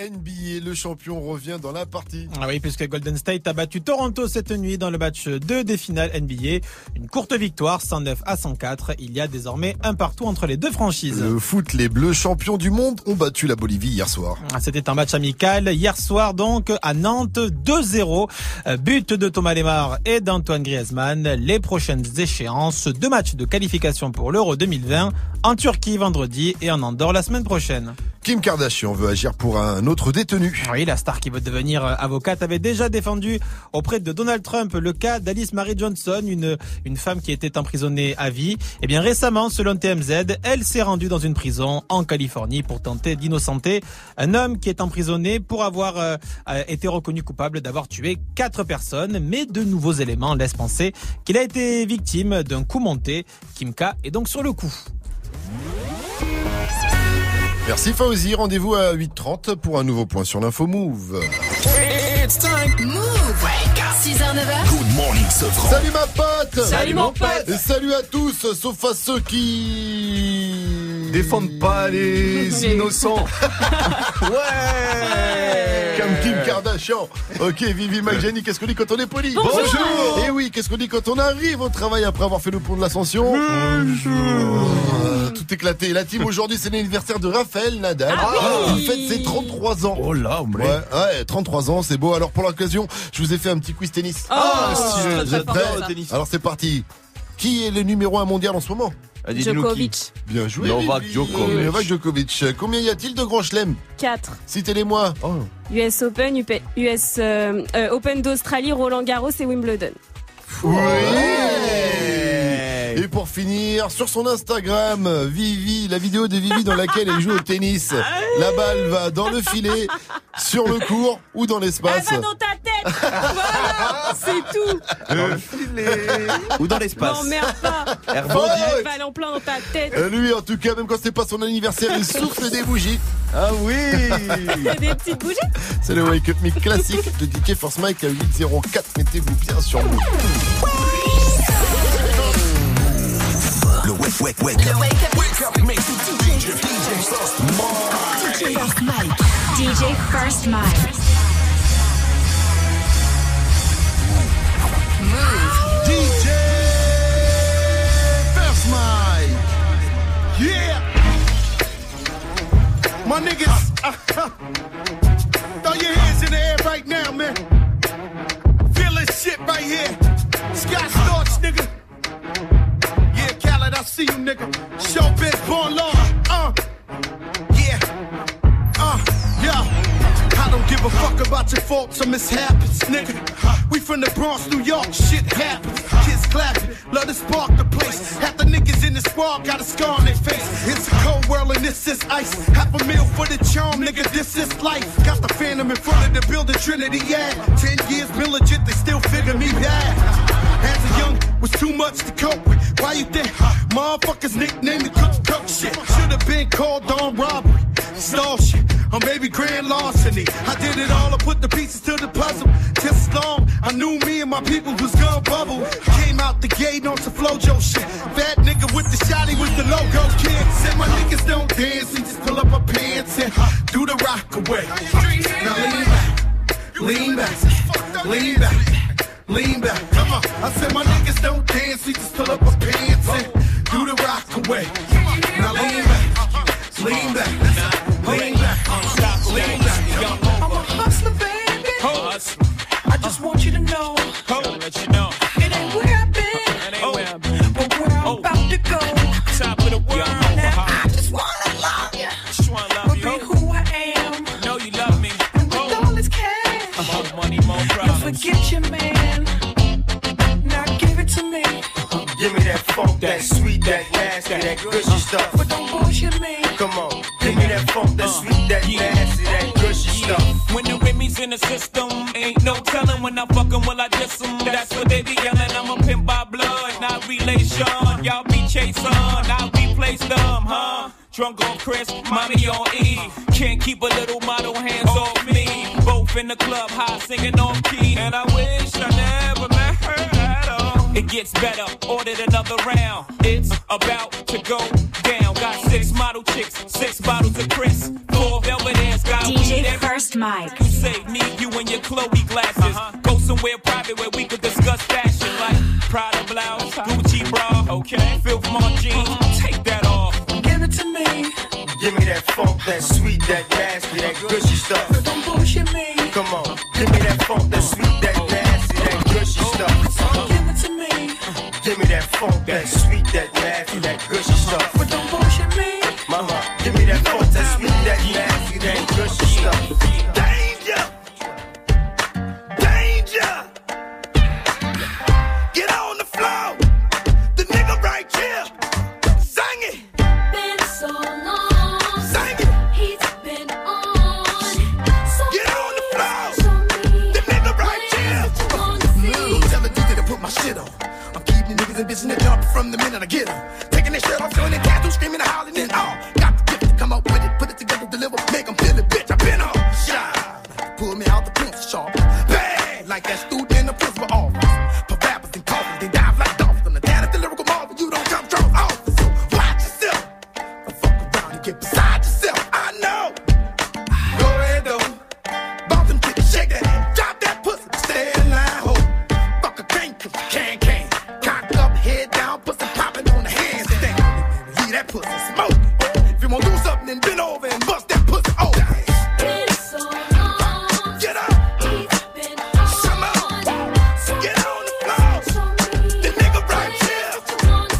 NBA, le champion revient dans la partie. Ah oui, puisque Golden State a battu Toronto cette nuit dans le match 2 des finales NBA. Une courte victoire, 109-104. Il y a désormais un partout entre les deux franchises. Le foot, les Bleus champions du monde ont battu la Bolivie hier soir. C'était un match amical hier soir donc à Nantes, 2-0. But de Thomas Lemar et d'Antoine Griezmann. Les prochaines échéances, 2 matchs de qualification pour l'Euro 2020 en Turquie vendredi et en Andorre la semaine prochaine. Kim Kardashian veut agir pour un autre détenu. Oui, la star qui veut devenir avocate avait déjà défendu auprès de Donald Trump le cas d'Alice Marie Johnson, une femme qui était emprisonnée à vie. Et bien récemment, selon TMZ, elle s'est rendue dans une prison en Californie pour tenter d'innocenter un homme qui est emprisonné pour avoir été reconnu coupable d'avoir tué 4 personnes. Mais de nouveaux éléments laissent penser qu'il a été victime d'un coup monté. Kim K est donc sur le coup. Merci Fauzi, rendez-vous à 8h30 pour un nouveau point sur l'info Move. It's time. Move. 6h-9h. Good morning, Sofran. Salut ma pote. Salut mon pote. Et salut à tous, sauf à ceux qui défendent pas les innocents. Ouais. Comme Kim Kardashian. Ok, Vivi Maljani, qu'est-ce qu'on dit quand on est poli? Bonjour. Et oui, qu'est-ce qu'on dit quand on arrive au travail après avoir fait le pont de l'ascension? Bonjour. Tout éclaté. La team aujourd'hui, c'est l'anniversaire de Raphaël Nadal. Ah oui, il fête ses 33 ans. Oh là, ouais, ouais, 33 ans, c'est beau. Alors pour l'occasion, je vous ai fait un petit quiz tennis. Ah, si vous êtes prêts. Alors c'est parti. Qui est le numéro 1 mondial en ce moment? Djokovic. Bien joué. Novak Djokovic. Combien y a-t-il de grands chelems? 4. Citez-les-moi. Oh. US Open, Open d'Australie, Roland Garros et Wimbledon. Oui. Et pour finir, sur son Instagram, Vivi, la vidéo de Vivi dans laquelle elle joue au tennis. La balle va dans le filet, sur le court ou dans l'espace. Elle va dans ta tête. Voilà, c'est tout. Dans le filet ou dans l'espace. M'emmerde pas. Elle va en plein dans ta tête. Lui, en tout cas, même quand c'est pas son anniversaire, il souffle des bougies. Ah oui. C'est des petites bougies. C'est le Wake Up Mic classique de DJ Force Mike à 804. Mettez-vous bien sur nous. DJ First Mike. Yeah. My niggas, throw your hands in the air right now, man. Feel this shit right here. Sky starts, nigga. I see you, nigga. Show bitch, born law. I don't give a fuck about your faults or mishaps, nigga. We from the Bronx, New York, shit happens. Kids clapping, love to spark the place. Half the niggas in the squad got a scar on their face. It's a cold world and this is ice. Half a meal for the charm, nigga, this is life. Got the phantom in front of the building, Trinity, yeah. 10 years been legit, they still figure me bad. As a young, was too much to cope with. Why you think motherfuckers nicknamed the cook shit? Should've been called on robbery, stall shit, or maybe grand larceny. I did it all, I put the pieces to the puzzle. Just as long, I knew me and my people was gun bubble. Came out the gate on some flojo shit. Fat nigga with the shotty with the logo kid. Said my niggas don't dance, they just pull up my pants and do the rock away. Now lean back, lean back, lean back. Lean back, come on. I said my niggas don't dance, we just pull up our pants and do the rock away. Now lean back, lean back, lean back, stop, lean back. I'm a hustler, baby. I just want you to know. It ain't where I've been, but where I'm about to go. Top of the world now. I just wanna love you. Just wanna love you. But be who I am. Know you love me. And with all this cash, more money, more problems. Don't forget your man. Give me that funk, that sweet, that nasty, that gushy stuff. But don't bullshit me. Come on, give me that funk, that sweet, that nasty, that gushy stuff. When the Remy's in the system, ain't no telling when I'm fucking will I diss 'em. That's what they be yelling. I'm a pimp by blood, not relation. Y'all be chasing, I'll be placed dumb, huh? Drunk on Chris, mommy on E. Can't keep a little model hands off me. Both in the club, high singing on key, and I wish I never met her. It gets better, ordered another round. It's about to go down. Got 6 model chicks, 6 bottles of Chris, 4 velvet ass guys. DJ First Mike. You save me, you and your Chloe glasses. Go somewhere private where we could discuss fashion like Prada blouse, Gucci bra. Okay, filth Marc jeans, take that off. Give it to me. Give me that funk, that sweet, that nasty, that gushy stuff. But don't bullshit me. Come on, give me that funk, that sweet, that nasty, that gushy stuff. Give me that funk, that sweet, that nasty, that gushy stuff. But don't bullshit me. Mama, give me that funk, that sweet, that nasty, that good stuff. Danger! Danger! Get on the floor! The nigga right here! Sing it! Been so long. Sing it! He's been on. So get on the floor! The nigga right here! Tell the DJ to put my shit on. I'm keeping the niggas and bitches in the dark from the minute I get them. Taking that shit off, doing it, tattoo, screaming and hollering and all. Come up with it, put it together, deliver, make them feel it, bitch. I've been on shine. Pull me out the pencil sharp. Bang! Like that student in the principal office. For rappers and coffins, they dive like dolphins. I'm the dad of the lyrical marvel, you don't come from office. So watch yourself. Don't fuck around and get beside yourself. I know. Go ahead, though. Bump them kids, shake that ass. Drop that pussy, stay in line, ho. Fuck a can. Cock up, head down, pussy popping on the handstand. Leave that pussy smoke. Won't do something and bend over and bust that pussy off. Been so long. Get up. He's been on. Come on. So get on the floor. The nigga right here.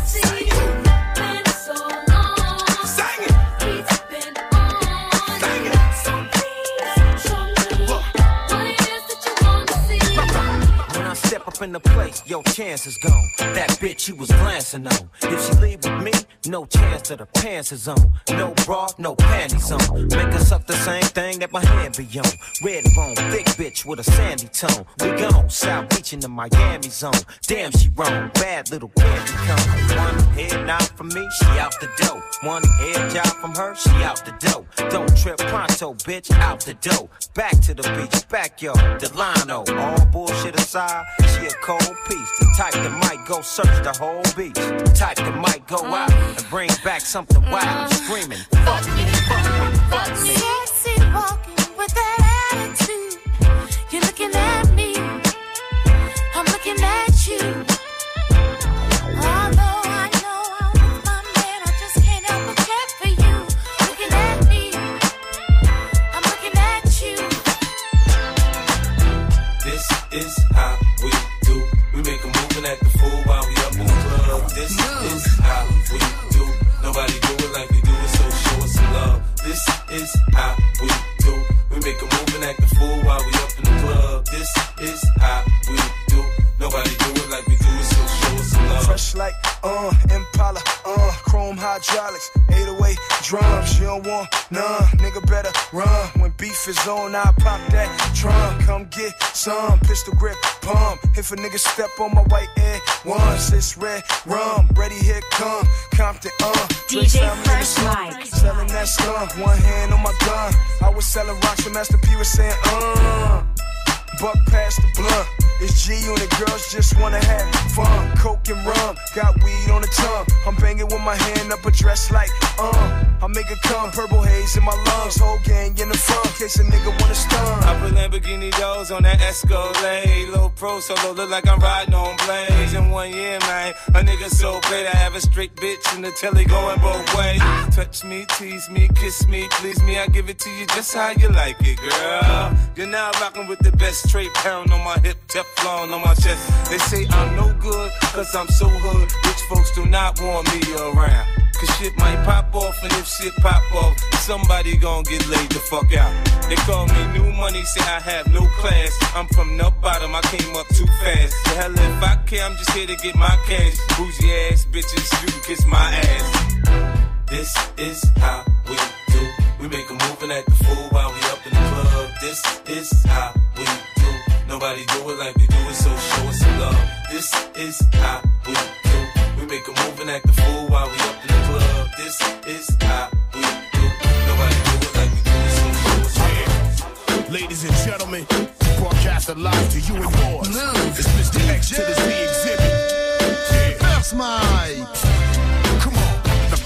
Sing it. Been so long. Sing it. He's been on. Sing it. So please show me what it is that you want to see. When I step up in the place, your chance is gone. That bitch you was glancing on. If she leave with me, no chance that her pants is on. No bra, no panties on. Make us up the same thing that my hand be on. Red bone, thick bitch with a sandy tone. We gone, South Beach in the Miami zone. Damn, she wrong, bad little candy cone. One head nod from me, she out the dough. One head job from her, she out the dough. Don't trip pronto, bitch, out the dough. Back to the beach, backyard, Delano. All bullshit aside, she a cold piece. The type that might go search the whole beach. The type that might go out and bring back something wild, screaming. Fuck me, fuck me, fuck me. Sexy walking with that attitude. You're looking at me, I'm looking at you. Although I know I'm with my man, I just can't help but care for you. Looking at me, I'm looking at you. This is how we do. We make a move and act the fool while we up in the club. This is how we do. Nobody do it like we do it, so show us some love. This is how we do. We make a move and act a fool while we up in the club. This is how we do. Nobody do it like we do it, so show us some love. Fresh like, Impala, chrome hydraulics, 808 drums. You don't want none, nigga better run. When beef is on, I pop that drum. Come get some, pistol grip, palm. If a nigga step on my white head, once it's red rum. Ready, here come, Compton, DJ Fresh Mike. Selling that skunk, one hand on my gun. I was selling rocks when Master P was saying, Buck past the blunt. It's G on the girls, just wanna have fun. Coke and rum, got weed on the tongue. I'm banging with my hand up a dress like, I make it come, purple haze in my lungs. Whole gang in the front, in case a nigga wanna stun. I put Lamborghini doors on that Escalade. Low pro solo, look like I'm riding on blades. In 1 year, man, a nigga so great. I have a straight bitch in the telly going both ways. Touch me, tease me, kiss me, please me. I give it to you just how you like it, girl. You're now rocking with the best. Straight pound on my hip, Teflon on my chest. They say I'm no good, cause I'm so hood. Rich folks do not want me around. Cause shit might pop off, and if shit pop off, somebody gon' get laid the fuck out. They call me new money, say I have no class. I'm from the bottom, I came up too fast. The hell if I care, I'm just here to get my cash. Boozy ass bitches, you can kiss my ass. This is how we do. We make a move and act the fool while we up in the club. This is how we do. Nobody do it like we do it, so show us some love. This is how we do. We make a move and act the fool while we up in the club. This is how we do. Nobody do it like we do it, so show us some love. Ladies and gentlemen, broadcast live to you and yours. It's Mr. X to the Z exhibit. That's my... Come on.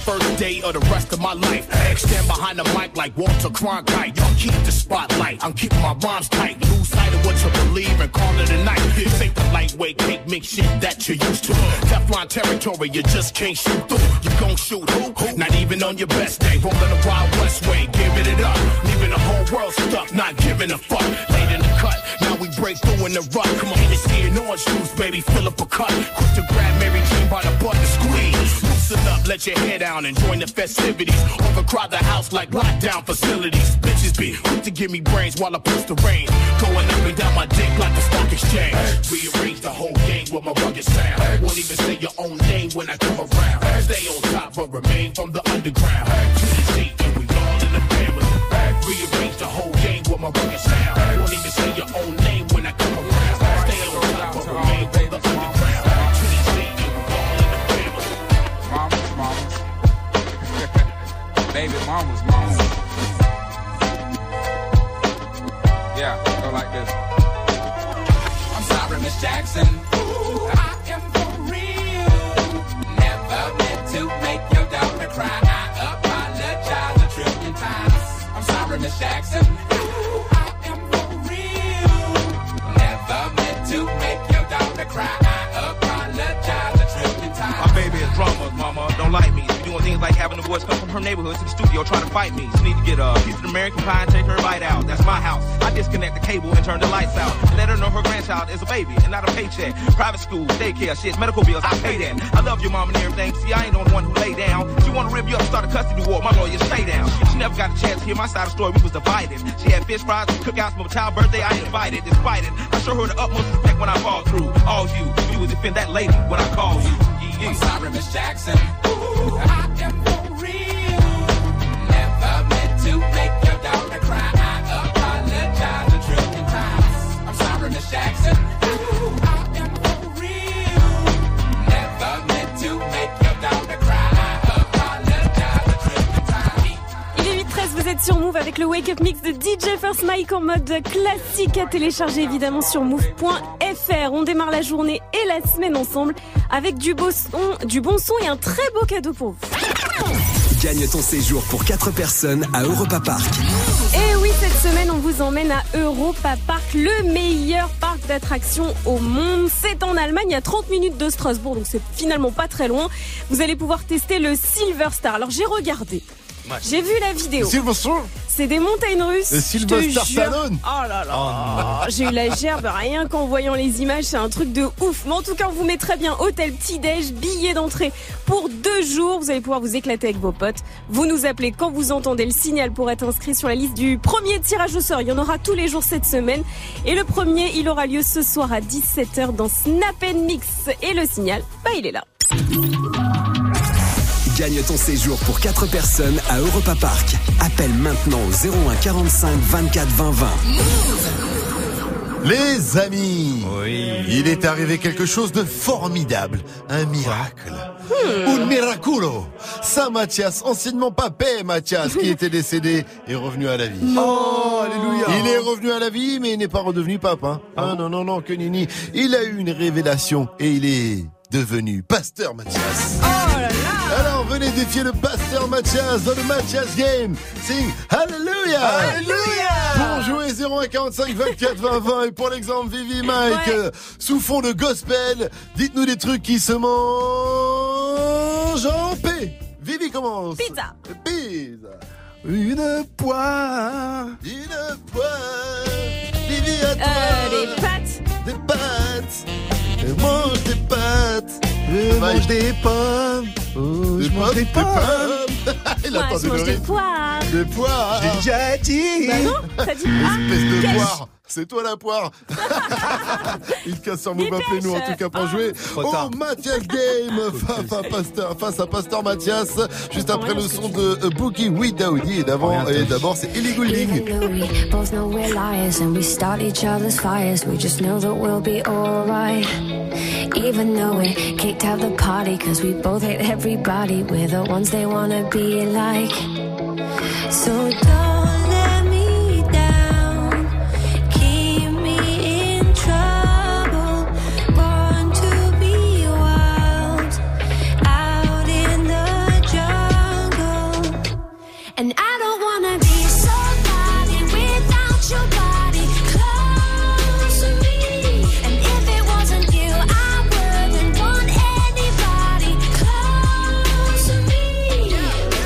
First day of the rest of my life. Stand behind the mic like Walter Cronkite. Y'all keep the spotlight. I'm keeping my rhymes tight. Lose sight of what you believe and call it a night. This ain't the lightweight cake mix shit that you're used to. Teflon territory, you just can't shoot through. You gon' shoot who? Not even on your best day. Rolling the Wild West way, giving it up. Leaving the whole world stuck, not giving a fuck. Late in the cut, now we break through in the rut. Come on, Hennessy and orange juice, baby, fill up a cup. Quick to grab Mary Jean by the butt and squeeze. Loosen up, let your hair down and join the festivities. Overcrowd the house like lockdown facilities. Bitches be quick to give me brains while I push the reins. Going up and down my dick like the stock exchange. Rearrange the whole game with my rugged sound. Won't even say your own name when I come around. Stay on top but remain from the underground. To the sea and we all in the family. Rearrange the whole game with my rugged sound. Won't even say your own name when I come around. Stay on top but remain from the underground. To the sea and we all in the family. Mama's mamas. Baby mama's mamas. Yeah, go like this. I'm sorry, Miss Jackson. Ooh, I am for real. Never meant to make your daughter cry. I apologize a trillion times. I'm sorry, Miss Jackson. Ooh, I am for real. Never meant to make your daughter cry. I apologize a trillion times. My baby is drama, mama. Don't like me. Things like having the boys come from her neighborhood to the studio trying to fight me. She need to get a piece of American pie and take her bite out. That's my house. I disconnect the cable and turn the lights out. And let her know her grandchild is a baby and not a paycheck. Private school, daycare, shit, medical bills, I pay that. I love your mom and everything. See, I ain't the only one who lay down. She want to rip you up, start a custody war. My lawyer, stay down. She never got a chance to hear my side of the story. We was divided. She had fish fries, cookouts for my child's birthday. I invited, despite it. I show her the utmost respect when I fall through. All you would defend that lady when I call you. Yeah. I'm sorry, Miss Jackson. Ooh, I am for real. Never meant to make your daughter cry. I apologize a trillion times. I'm sorry, Miss Jackson. Ooh, I am for real. Never meant to make your daughter cry. I apologize a trillion times. Il est 8h13, vous êtes sur Move avec le Wake Up Mix de DJ First Mike en mode classique à télécharger évidemment sur move.fr. On démarre la journée et la semaine ensemble avec du bon son et un très beau cadeau pour vous. Gagne ton séjour pour 4 personnes à Europa Park. Et oui, cette semaine, on vous emmène à Europa Park, le meilleur parc d'attractions au monde. C'est en Allemagne, à 30 minutes de Strasbourg, donc c'est finalement pas très loin. Vous allez pouvoir tester le Silver Star. Alors, j'ai regardé. J'ai vu la vidéo. C'est des montagnes russes. Le Silver Star Stallone. Oh là là. Oh. J'ai eu la gerbe rien qu'en voyant les images, c'est un truc de ouf. Mais en tout cas, on vous met très bien hôtel petit-déj, billets d'entrée pour 2 jours. Vous allez pouvoir vous éclater avec vos potes. Vous nous appelez quand vous entendez le signal pour être inscrit sur la liste du premier tirage au sort. Il y en aura tous les jours cette semaine. Et le premier, il aura lieu ce soir à 17h dans Snap & Mix. Et le signal, il est là. Gagne ton séjour pour 4 personnes à Europa Park. Appelle maintenant au 01 45 24 20 20. Les amis, oui. Il est arrivé quelque chose de formidable. Un miracle. Un miraculo. Saint Mathias, anciennement papé Mathias, qui était décédé, est revenu à la vie. Oh, alléluia. Il est revenu à la vie, mais il n'est pas redevenu pape. Hein. Ah non, que nini. Il a eu une révélation et il est devenu pasteur Mathias. Oh là là. Alors venez défier le pasteur Mathias dans le Mathias Game. Sing Hallelujah. Pour jouer 0145 24 20 20 et pour l'exemple Vivi Mike sous fond de gospel, dites-nous des trucs qui se mangent en paix. Vivi commence. Pizza. Une poire. Vivi à toi. Des pâtes. Je mange des pâtes, je mange des pommes, je mange des pommes. Il a attendu le rythme. Des poires. J'ai déjà dit. Bah non, ça dit pas. Espèce de poire. C'est toi la poire. Il casse sur Move, appelez-nous en tout cas pour jouer au Mathias Game face à Pasteur Mathias. Juste après le son de Boogie Widaoudi. Et d'abord, c'est Ellie Goulding. Both know we're liars and we start each other's fires. We just know that we'll be alright. Even though we kicked out the party, cause we both hate everybody. We're the ones they wanna be like. So don't let me. And I don't wanna be somebody without your body close to me. And if it wasn't you, I wouldn't want anybody close to me.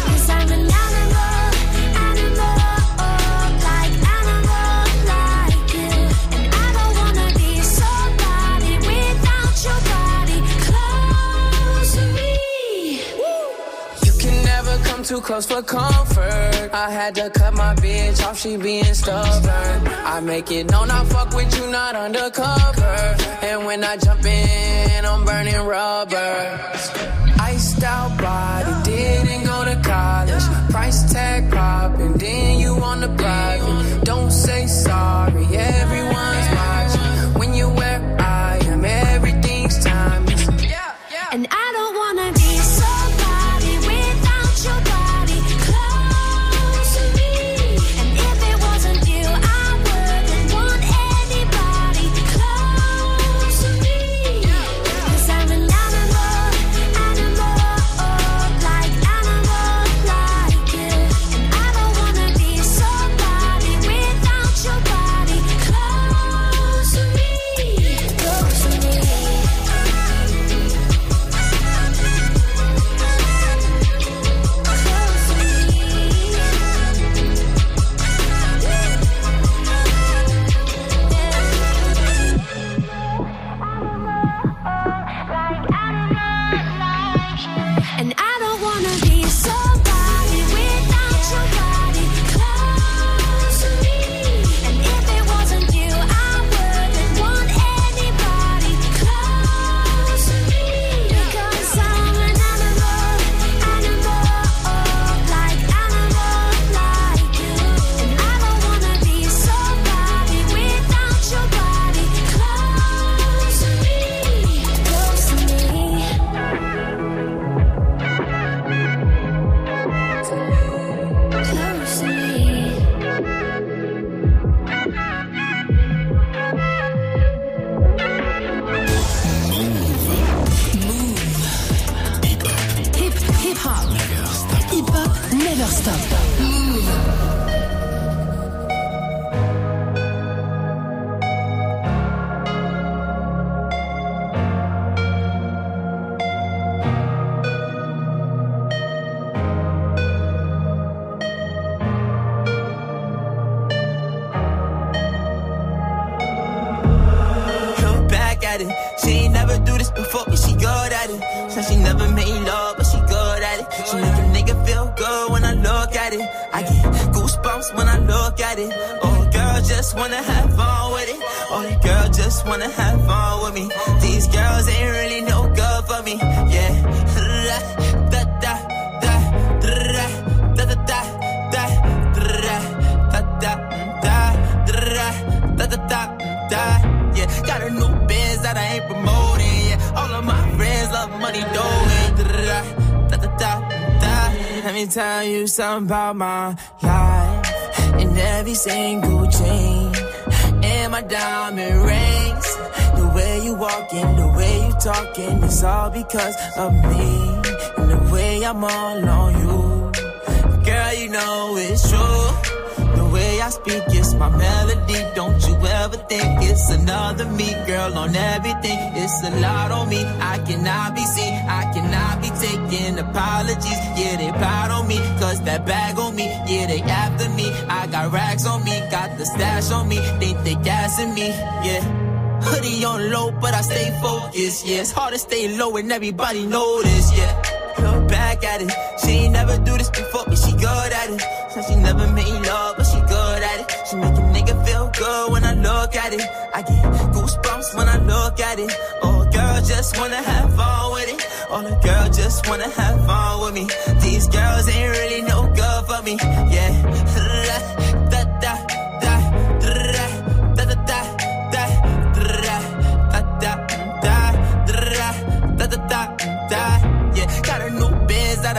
Cause I'm an animal. too close for comfort. I had to cut my bitch off, she being stubborn. I make it known I fuck with you, not undercover. And when I jump in, I'm burning rubber. Iced out body, didn't go to college. Price tag popping, then you on the block. Don't say sorry, everyone's watching. When you wear I am, everything's timeless. And I don't wanna be somebody without your body close to me. And if it wasn't you, I wouldn't want anybody close to me. Cause I'm an animal, animal, like you. And I don't wanna be somebody without your body close to me, close to me. And I don't wanna be somebody without your body close to me. And if it wasn't you, I wouldn't want anybody close to me. Because I'm an animal, animal, like you. And I don't wanna be somebody without your body close to me, close to me. Close to me. Hip, hip hop. Hip hop never stop. Move. Look back at it. She ain't never do this before, but she good at it. Said she never made love, but she good at it. She make a nigga feel good when I look at it. I get goosebumps when I look at it. Oh, girl, just wanna have fun with it. Oh, girl, just wanna have fun with me. These girls ain't really no good for me. Yeah. Da, da, da, da, da, da, da, da, da, da, da, da, da, da, da, da, da, da. Yeah, got a new biz that I ain't promoting. Yeah, all of my friends love money, doing. Da, da, da, da, da. Let me tell you something about my life. And every single chain, and my diamond rings. The way you walking, the way you talking, it's all because of me. And the way I'm all on you, girl, you know it's true. The way I speak is my melody. Don't you ever think it's another me, girl, on everything. It's a lot on me. I cannot be seen. I cannot be taking apologies. Yeah, they proud on me. Cause that bag on me. Yeah, they after me. I got racks on me. Got the stash on me. They think gassing me. Yeah. Hoodie on low, but I stay focused. Yeah, it's hard to stay low and everybody notice. Yeah. Look back at it. She ain't never do this before, but she good at it. Said she never made love, but she good at it. She make a nigga feel good when I look at it. I get goosebumps when I look at it. Oh, girl, just wanna have fun with it. Oh, the girl, just wanna have fun with me. These girls ain't really no good for me. Yeah. Da, da, da, da, da, da, da, da, da, da, da, da, da, da, da. Got a new biz that I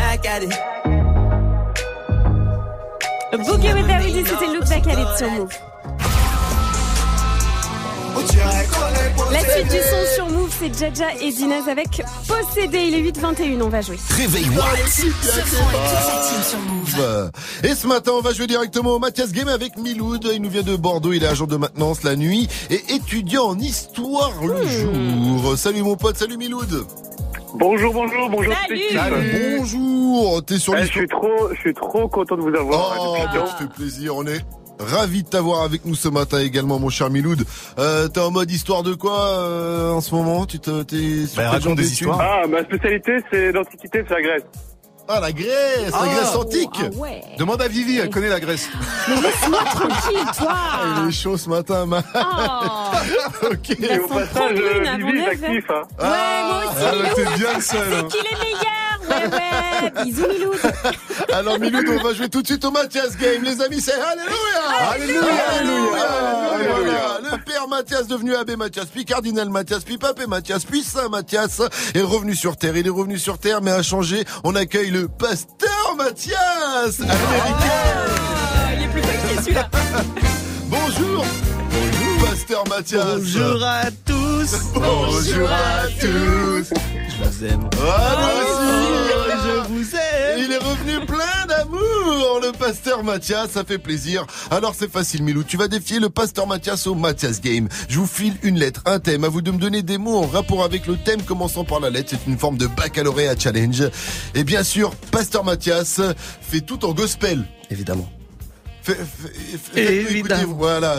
Look at it. Boogie with David, c'était Look Back at It sur Move. La suite du son sur Move, c'est Jaja et Dinaz avec Paul procédé, il est 8h21, on va jouer. Réveille What et ce matin, on va jouer directement au Mathias Game avec Miloud. Il nous vient de Bordeaux, il est agent de maintenance la nuit et étudiant en histoire le jour. Salut mon pote, salut Miloud. Bonjour. Salut. Bonjour. T'es sur l'histoire. Je suis trop content de vous avoir. Ça fait plaisir, on est ravi de t'avoir avec nous ce matin également, mon cher Miloud. T'es en mode histoire de quoi en ce moment? T'es sur raconte des histoires. Ah, ma spécialité, c'est l'Antiquité, c'est la Grèce. Ah, la Grèce, la Grèce antique. Ouais. Demande à Vivi, elle connaît la Grèce. Mais laisse-moi tranquille, toi. Il est chaud ce matin, man. Ok. Et au passage, Vivi est actif. Hein. Ouais, moi aussi. C'est bien seul. C'est qu'il est meilleur. Ouais, bisous Miloud. Alors Miloud, on va jouer tout de suite au Mathias Game. Les amis, c'est Alléluia. Le père Mathias devenu abbé Mathias, puis cardinal Mathias, puis papé Mathias, puis saint Mathias est revenu sur terre. Il est revenu sur terre, mais a changé. On accueille le pasteur Mathias américain. Il est plus taqué celui-là. Bonjour. Bonjour pasteur Mathias. Bonjour à tous. Bonjour à tous. Je vous aime. Je vous aime. Il est revenu plein d'amour, le pasteur Mathias, ça fait plaisir. Alors c'est facile Milou, tu vas défier le pasteur Mathias au Mathias Game. Je vous file une lettre, un thème, à vous de me donner des mots en rapport avec le thème commençant par la lettre. C'est une forme de baccalauréat challenge. Et bien sûr, pasteur Mathias fait tout en gospel. Évidemment. Évidemment. Écoutez, voilà.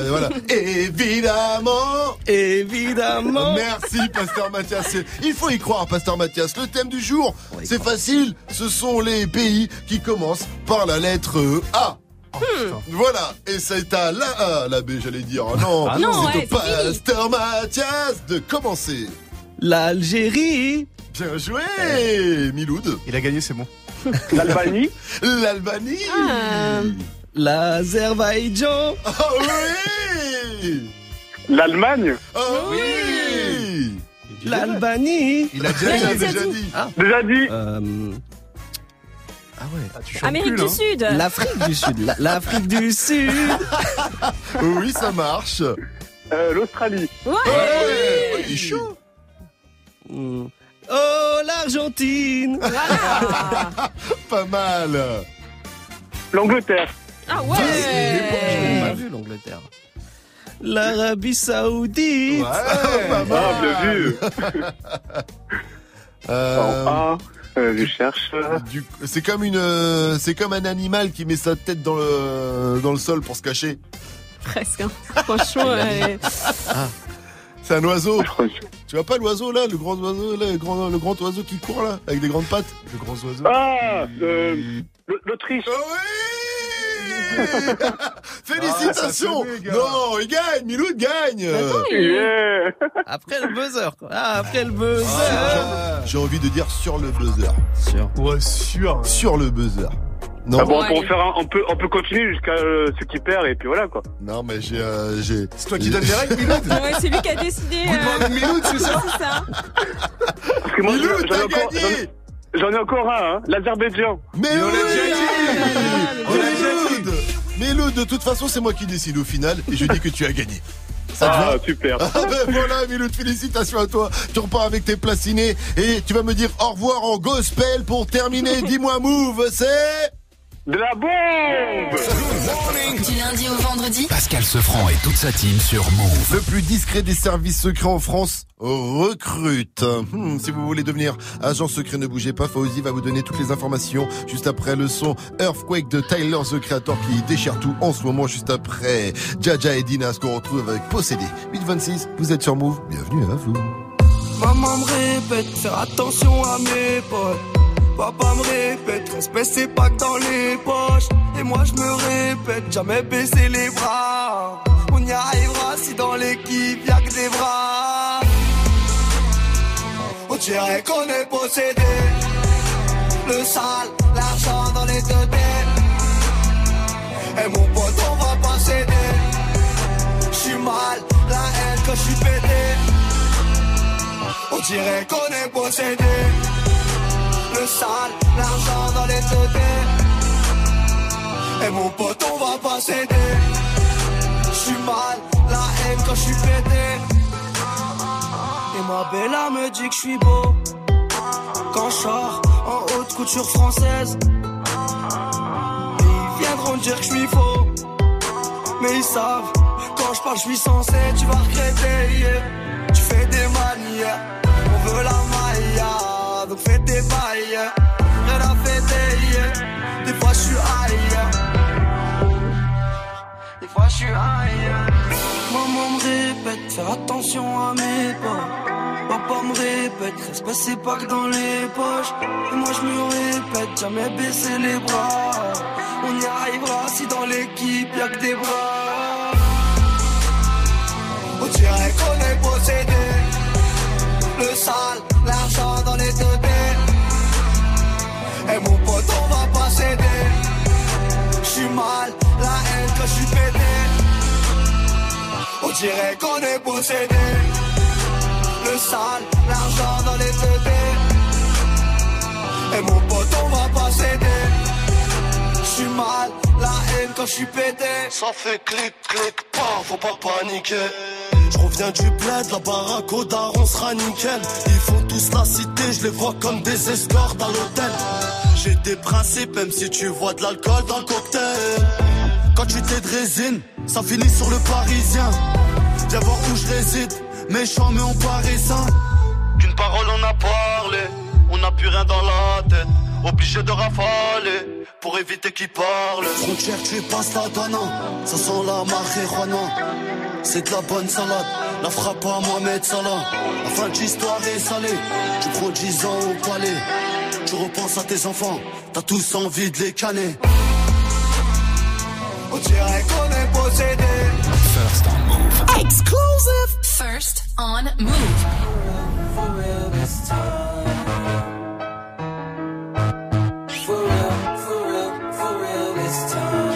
Évidemment. Merci, pasteur Mathias. Il faut y croire, pasteur Mathias. Le thème du jour, c'est facile. Ce sont les pays qui commencent par la lettre A. Voilà. Et c'est à la A, la B, j'allais dire. C'est au pasteur Mathias de commencer. L'Algérie. Bien joué, Miloud. Il a gagné, c'est bon. L'Albanie. L'Azerbaïdjan. Oh oui. L'Allemagne. Oh oui. L'Albanie. Il a déjà dit. Amérique du Sud. L'Afrique du Sud. Oui, ça marche. L'Australie. Ouais. Il est chaud. Oh, l'Argentine. Voilà. Pas mal. L'Angleterre. Ah ouais! Je n'ai pas vu l'Angleterre. L'Arabie Saoudite! Ouais, bien vu! Je cherche. C'est comme un animal qui met sa tête dans le sol pour se cacher. Presque, hein. Franchement. C'est un oiseau. Tu vois pas l'oiseau là, le grand oiseau qui court là, avec des grandes pattes. Le grand oiseau. L'Autriche. Oui. Félicitations. Il gagne, Miloud gagne. Attends, après le buzzer quoi. Après le buzzer. J'ai envie de dire sur le buzzer. Sur le buzzer. Non. Ah bon, on peut continuer jusqu'à ce qui perd et puis voilà quoi. Non mais j'ai... C'est toi qui donne les règles Miloud. Ouais, c'est lui qui a décidé. Miloud, c'est ça. C'est ça. Parce que moi, Miloud, t'as gagné. J'en ai encore un, hein, l'Azerbaïdjan. Mais on l'a déjà dit. Miloud, de toute façon, c'est moi qui décide au final et je dis que tu as gagné. Super. Voilà, Miloud, félicitations à toi. Tu repars avec tes placinés et tu vas me dire au revoir en gospel pour terminer. Dis-moi move, c'est... de la bombe. Du lundi au vendredi, Pascal Sefranc et toute sa team sur Move. Le plus discret des services secrets en France recrute. Si vous voulez devenir agent secret, ne bougez pas. Fauzi va vous donner toutes les informations juste après le son Earthquake de Tyler, The Creator, qui déchire tout en ce moment, juste après Jaja et Dina, ce qu'on retrouve avec Possédé. 8h26, vous êtes sur Move. Bienvenue à vous. Maman me répète, faire attention à mes potes. Papa me répète, respect c'est pas que dans les poches. Et moi je me répète, jamais baisser les bras. On y arrivera si dans l'équipe y'a que des bras. On dirait qu'on est possédé. Le sale, l'argent dans les deux pieds. Et mon pote on va pas céder. J'suis mal, la haine quand j'suis pété. On dirait qu'on est possédé. Le sale, l'argent dans les deux. Et mon pote on va pas céder. J'suis mal, la haine quand j'suis pété. Et ma bella me dit que j'suis beau. Ganchard en haute couture française. Ils viendront dire que je suis faux, mais ils savent, quand je parle je suis censé. Tu vas regretter, yeah. Tu fais des manières, on veut la maille, donc fais des bails, yeah. Rien à fêter, yeah. Des fois je suis ailleurs, des fois je suis ailleurs. Maman me répète, fais attention à mes pas. Papa me répète, respect c'est pas que dans les poches. Et moi je me répète, jamais baisser les bras. On y arrivera si dans l'équipe y'a que des bras. On dirait qu'on est possédé. Le sale, l'argent dans les deux dés. Et mon pote on va pas céder. J'suis mal, la haine quand j'suis pété. On dirait qu'on est possédé. Le sale, l'argent dans les deux. Et mon pote on va pas céder. J'suis mal, la haine quand j'suis pété. Ça fait clic clic, pas, faut pas paniquer. Je reviens du bled, la baraque au daron sera nickel. Ils font tous la cité, je les vois comme des escorts à l'hôtel. J'ai des principes, même si tu vois de l'alcool dans le cocktail. Quand tu t'es de résine, ça finit sur le parisien. Viens voir où je réside. Méchant mais on paraît sain. D'une parole on a parlé, on n'a plus rien dans la tête. Obligé de rafaler pour éviter qu'ils parlent. Frontière tu passes la donne, ça sent la marijuana. C'est de la bonne salade, la frappe à Mohamed Salah. La fin de l'histoire est salée, tu prends 10 ans au palais. Tu repenses à tes enfants, t'as tous envie de les canner. On dirait qu'on est possédé. First on Move. Exclusive. First on Move. For real this time. For real, for real, for real this time.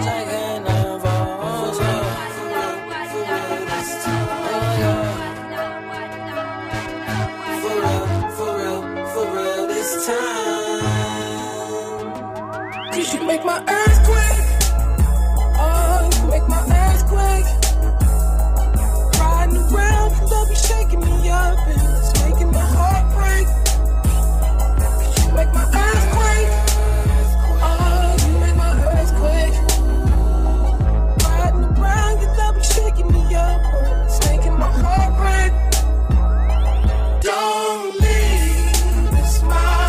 Taking over. For real, for real, for real this time. For real, for real, for real this time. Did you make my earthquake? Make my ass quake. Riding around, you love you shaking me up, and it's making my heart break. You make my ass quake. Oh, you make my ass quake. Riding around, you love you shaking me up, and it's making my heart break. Don't leave this mile.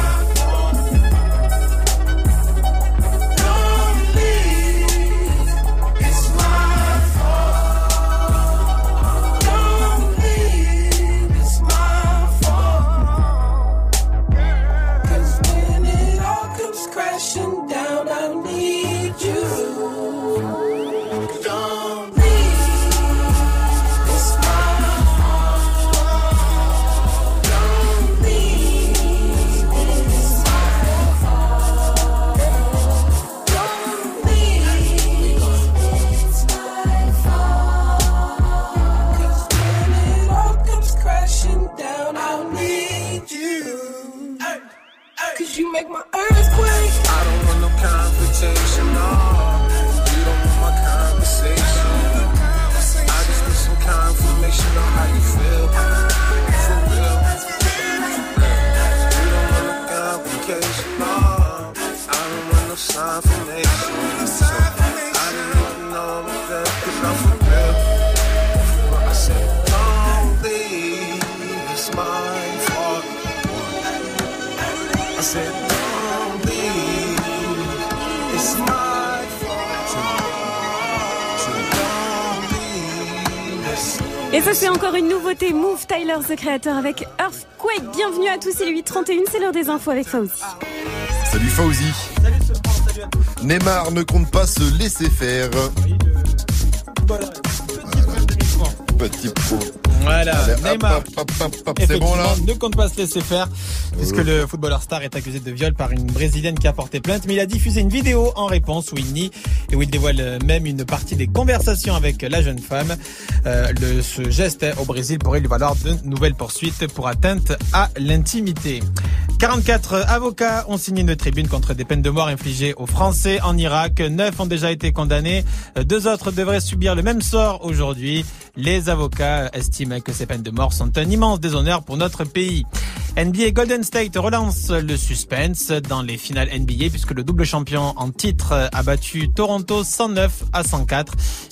Et ça c'est encore une nouveauté Move, Tyler the Creator avec Earthquake. Bienvenue à tous, il est 8h31, c'est l'heure des infos avec Fauzi. Salut Fauzi. Salut ce soir, salut à tous. Neymar ne compte pas se laisser faire. Oui, voilà. Petit pro. Voilà, allez, Neymar. Hop, c'est bon là. Ne compte pas se laisser faire, puisque le footballeur star est accusé de viol par une Brésilienne qui a porté plainte, mais il a diffusé une vidéo en réponse où il nie et où il dévoile même une partie des conversations avec la jeune femme. Ce geste au Brésil pourrait lui valoir de nouvelles poursuites pour atteinte à l'intimité. 44 avocats ont signé une tribune contre des peines de mort infligées aux Français en Irak. 9 ont déjà été condamnés. 2 autres devraient subir le même sort aujourd'hui. Les avocats estiment que ces peines de mort sont un immense déshonneur pour notre pays. NBA, Golden State relance le suspense dans les finales NBA puisque le double champion en titre a battu Toronto 109-104.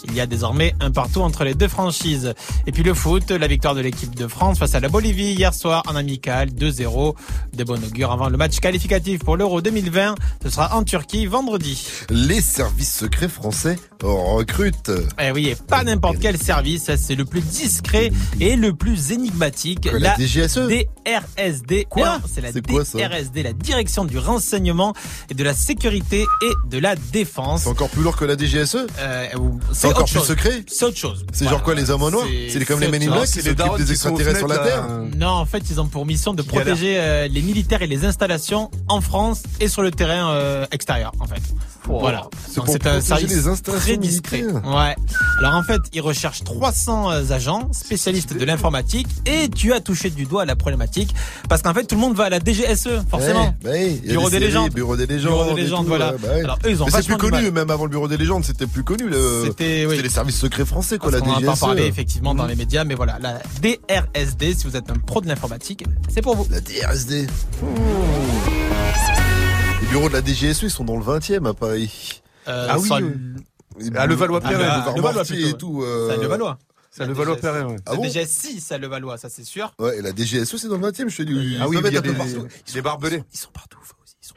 Il y a désormais un partout entre les deux franchises. Et puis le foot, la victoire de l'équipe de France face à la Bolivie hier soir en amical 2-0. De bon augure avant le match qualificatif pour l'Euro 2020. Ce sera en Turquie vendredi. Les services secrets français recrutent. Eh oui, et pas n'importe quel service, c'est le plus discret et le plus énigmatique. La DGSE, DRSD. Quoi ? C'est la DRSD, la Direction du renseignement et de la sécurité et de la défense. C'est encore plus lourd que la DGSE ? C'est encore plus secret ? C'est autre chose. C'est genre quoi, les hommes en noir ? C'est comme les Men in Black, c'est les types des extraterrestres sur la Terre ? Non, en fait, ils ont pour mission de protéger les militaires et les installations en France et sur le terrain extérieur, en fait. Voilà. C'est un service très discret. Ouais. Alors en fait, ils recherchent 300 agents spécialistes de l'informatique et tu as touché du doigt la problématique parce qu'en fait tout le monde va à la DGSE forcément. Ouais, bureau des légendes. Bureau des légendes, voilà. Alors eux, ils ont mais vachement c'est plus connu, même avant le bureau des légendes, c'était plus connu. C'était les services secrets français quoi, la DGSE. On va en parler effectivement dans les médias, mais voilà, la DRSD, si vous êtes un pro de l'informatique, c'est pour vous. La DRSD. Les bureaux de la DGSE, ils sont dans le 20e à Paris. À Levallois-Perret, Valois-Perret et tout. C'est à Levallois. C'est à Levallois-Perret, ouais. Ah bon, déjà 6 à Levallois, ça c'est sûr. Ouais, et la DGSE, c'est dans le 20e, je te dis. Ah oui, il y a des partout. Des barbelés. Ils sont partout,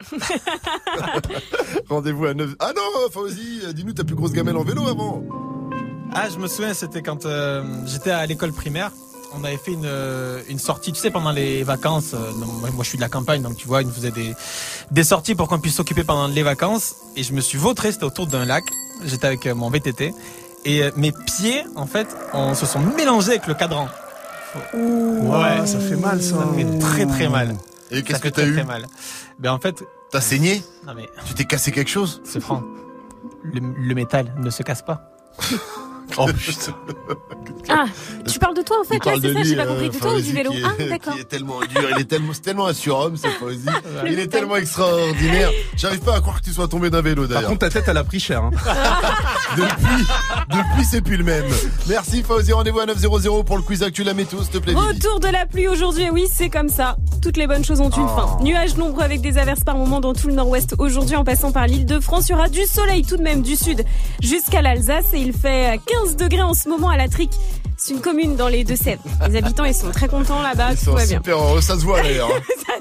Fawzi. Rendez-vous à 9. Ah non, Fawzi, dis-nous ta plus grosse gamelle en vélo avant. Ah, je me souviens, c'était quand j'étais à l'école primaire. On avait fait une sortie, tu sais, pendant les vacances. Moi, je suis de la campagne, donc tu vois, ils nous faisaient des sorties pour qu'on puisse s'occuper pendant les vacances. Et je me suis vautré, c'était autour d'un lac. J'étais avec mon VTT. Et mes pieds, en fait, se sont mélangés avec le cadran. Ouh, ouais, ça fait mal, ça. Ça fait très, très mal. Et qu'est-ce que t'as eu ? Très mal. Ben, en fait. T'as saigné ? Non, mais. Tu t'es cassé quelque chose ? C'est franc. Le métal ne se casse pas. Oh putain. Ah, tu parles de toi en fait, là, c'est ça, j'ai pas compris. De toi ou du vélo ? Ah, d'accord. Il est tellement dur, c'est tellement un surhomme, cette Fawzi. Il est tellement extraordinaire. J'arrive pas à croire que tu sois tombé d'un vélo d'ailleurs. Par contre, ta tête, elle a pris cher. Hein. Depuis, c'est plus le même. Merci Fawzi, rendez-vous à 9h00 pour le quiz actuel, la météo, s'il te plaît. Retour de la pluie aujourd'hui, oui, c'est comme ça. Toutes les bonnes choses ont une fin. Nuages nombreux avec des averses par moment dans tout le nord-ouest aujourd'hui en passant par l'île de France. Il y aura du soleil tout de même du sud jusqu'à l'Alsace et il fait 15 degrés en ce moment à La Trique. C'est une commune dans les Deux-Sèvres. Les habitants, ils sont très contents là-bas. Ils sont super heureux, ça se voit d'ailleurs.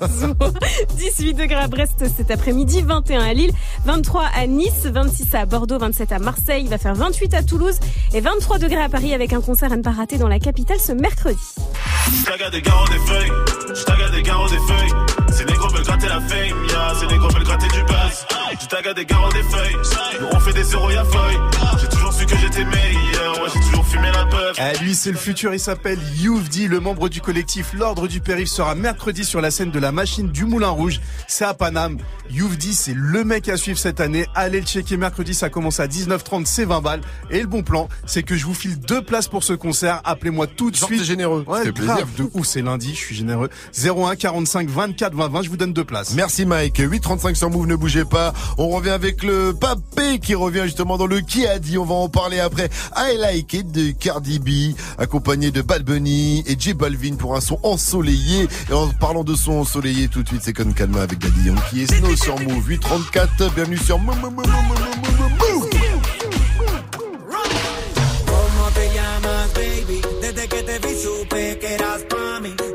Ça se voit. 18 degrés à Brest cet après-midi, 21 à Lille, 23 à Nice, 26 à Bordeaux, 27 à Marseille, il va faire 28 à Toulouse et 23 degrés à Paris avec un concert à ne pas rater dans la capitale ce mercredi. C'est les gros veulent gratter la fame, yeah. C'est les gros veulent gratter du buzz. Du tag à des garants des feuilles. Nous on fait des zéros, y'a feuille. J'ai toujours su que j'étais meilleur. Ouais, j'ai toujours fumé la peur. Ah, lui, c'est le futur, il s'appelle Youv Dee, le membre du collectif L'Ordre du Périph sera mercredi sur la scène de la machine du Moulin Rouge. C'est à Paname. Youv Dee, c'est le mec à suivre cette année. Allez le checker mercredi, ça commence à 19h30, c'est 20 balles. Et le bon plan, c'est que je vous file 2 places pour ce concert. Appelez-moi tout de suite. Généreux. Ouais, c'est plaisir. De ouf, c'est lundi, je suis généreux. 01 45 24 20 20, je vous donne 2 places. Merci Mike. 8h35 sur Move, ne bougez pas. On revient avec le Papé qui revient justement dans le Qui a dit. On va en parler après. I Like It de Cardi B, accompagné de Bad Bunny et J Balvin pour un son ensoleillé. Et en parlant de son ensoleillé, tout de suite, c'est Con Calma avec Daddy Yankee et Snow sur Move. 8h34, bienvenue sur Move.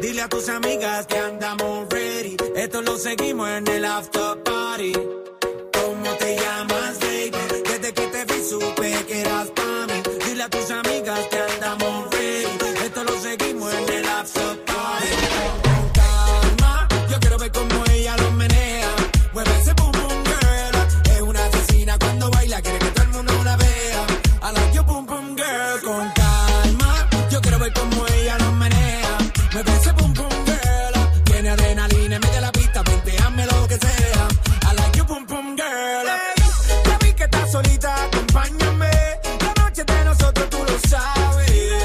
Dile a tus amigas que andamos ready. Esto lo seguimos en el after party. ¿Cómo te llamas, baby? Desde que te vi supe que eras pa' mí. Dile a tus amigas que andamos ready. Esto lo seguimos en el after party. Con calma, yo quiero ver cómo ella lo menea. Mueve ese boom boom girl. Es una asesina cuando baila, quiere que todo el mundo la vea. I like your boom boom girl. Con calma, yo quiero ver cómo ella lo menea. Mueve ese boom boom girl, tiene adrenalina, mete la pista, venteame lo que sea. I like you boom boom girl. Hey, ya vi que estás solita, acompáñame. La noche de nosotros tú lo sabes.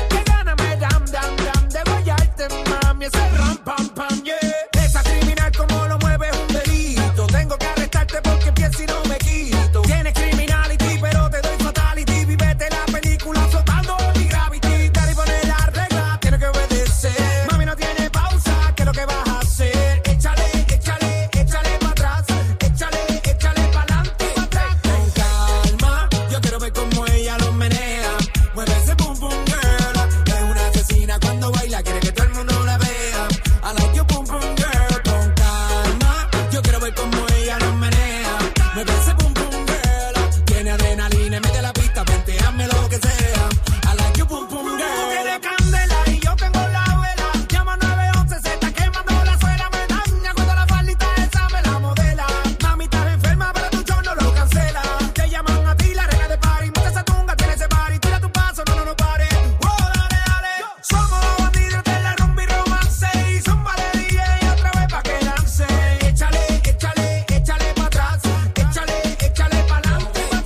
ver cómo ella lo menea. Me parece boom boom girl. Tiene adrenalina y mete la pista, venteame lo que sea. I like you boom boom girl. Que la candela y yo tengo la vela. Llama 911, se está quemando la suela. Me daña cuando la faldita esa me la modela. Mami, estás enferma, pero tu show no lo cancela. Te llaman a ti, la reina de party. Mata esa tunga, tiene ese party. Tira tu paso, no, no, no pares. Oh, dale, dale. Somos los bandidos de la rumba y romance. Y son valería y otra vez pa' que lance. Échale, échale, échale pa' atrás. Échale, échale pa' adelante. Con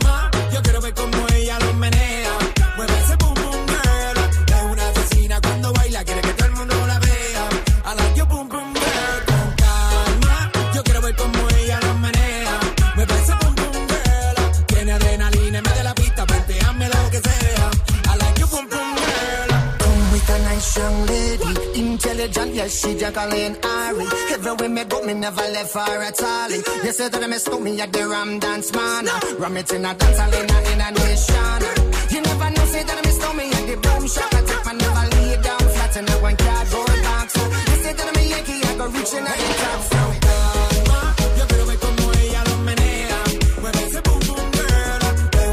calma, yo quiero ver cómo ella lo menea. Mueve ese boom boom girl. Es una asesina cuando baila, quiere que todo el mundo la vea. I like you boom boom girl. Con calma, yo quiero ver cómo ella lo menea. Mueve ese boom boom girl. Tiene adrenalina, mete la pista, venteame lo que sea. I like you boom boom girl. Come with a nice young lady, intelligent, yes, she juggling Ari. Everywhere me go, me never left her at all. You say that I miss me at the Ram Dance, man. Ram it in a dance, I in a nation. You never know, say that I miss me at the boom shop. I take my never lay down flat in a one cardboard box. You say that I'm a Yankee, I go reaching out the top. So calma, yo quiero ver como ella lo menea. Mueve ese boom boom girl. Es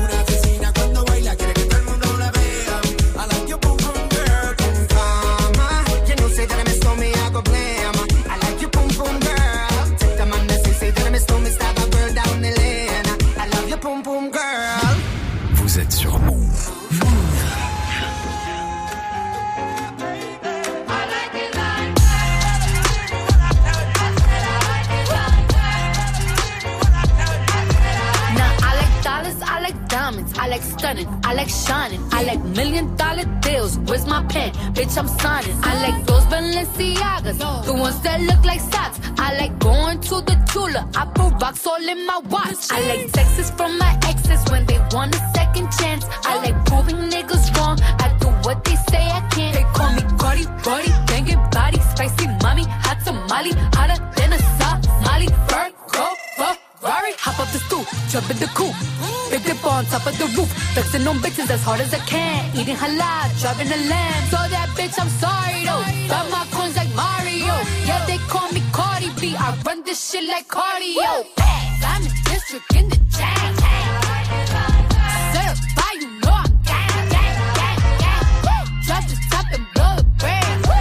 una asesina cuando baila, quiere que todo el mundo la vea. I like you boom boom girl. Con calma, you know say that I miss me, I go blame. I like you boom boom girl. Take the man that say that I miss me, stab a girl down the lane. I love you boom boom girl. Vous êtes sur Move. I like stunning, I like shining, I like $1 million deals. Where's my pen? Bitch, I'm signing. I like those Balenciagas, the ones that look like socks. I like going to the Tula, I put rocks all in my watch. I like texts from my exes when they want a second chance. I like proving niggas wrong, I do what they say I can't. They call me Cardi, Cardi, banging body, spicy mommy, hot tamale, hotter than a Somali. Bird, go, fuck. Hop up the stoop, jump in the coupe. Big dip on top of the roof. Flexing on bitches as hard as I can. Eating halal, driving a lamb. So that bitch, I'm sorry though. Got my coins like Mario. Yeah, they call me Cardi B. I run this shit like cardio. I'm in district in the jack. Set up by you know I'm gang, gang, gang, gang. Drop the top and blow the brand. Oh,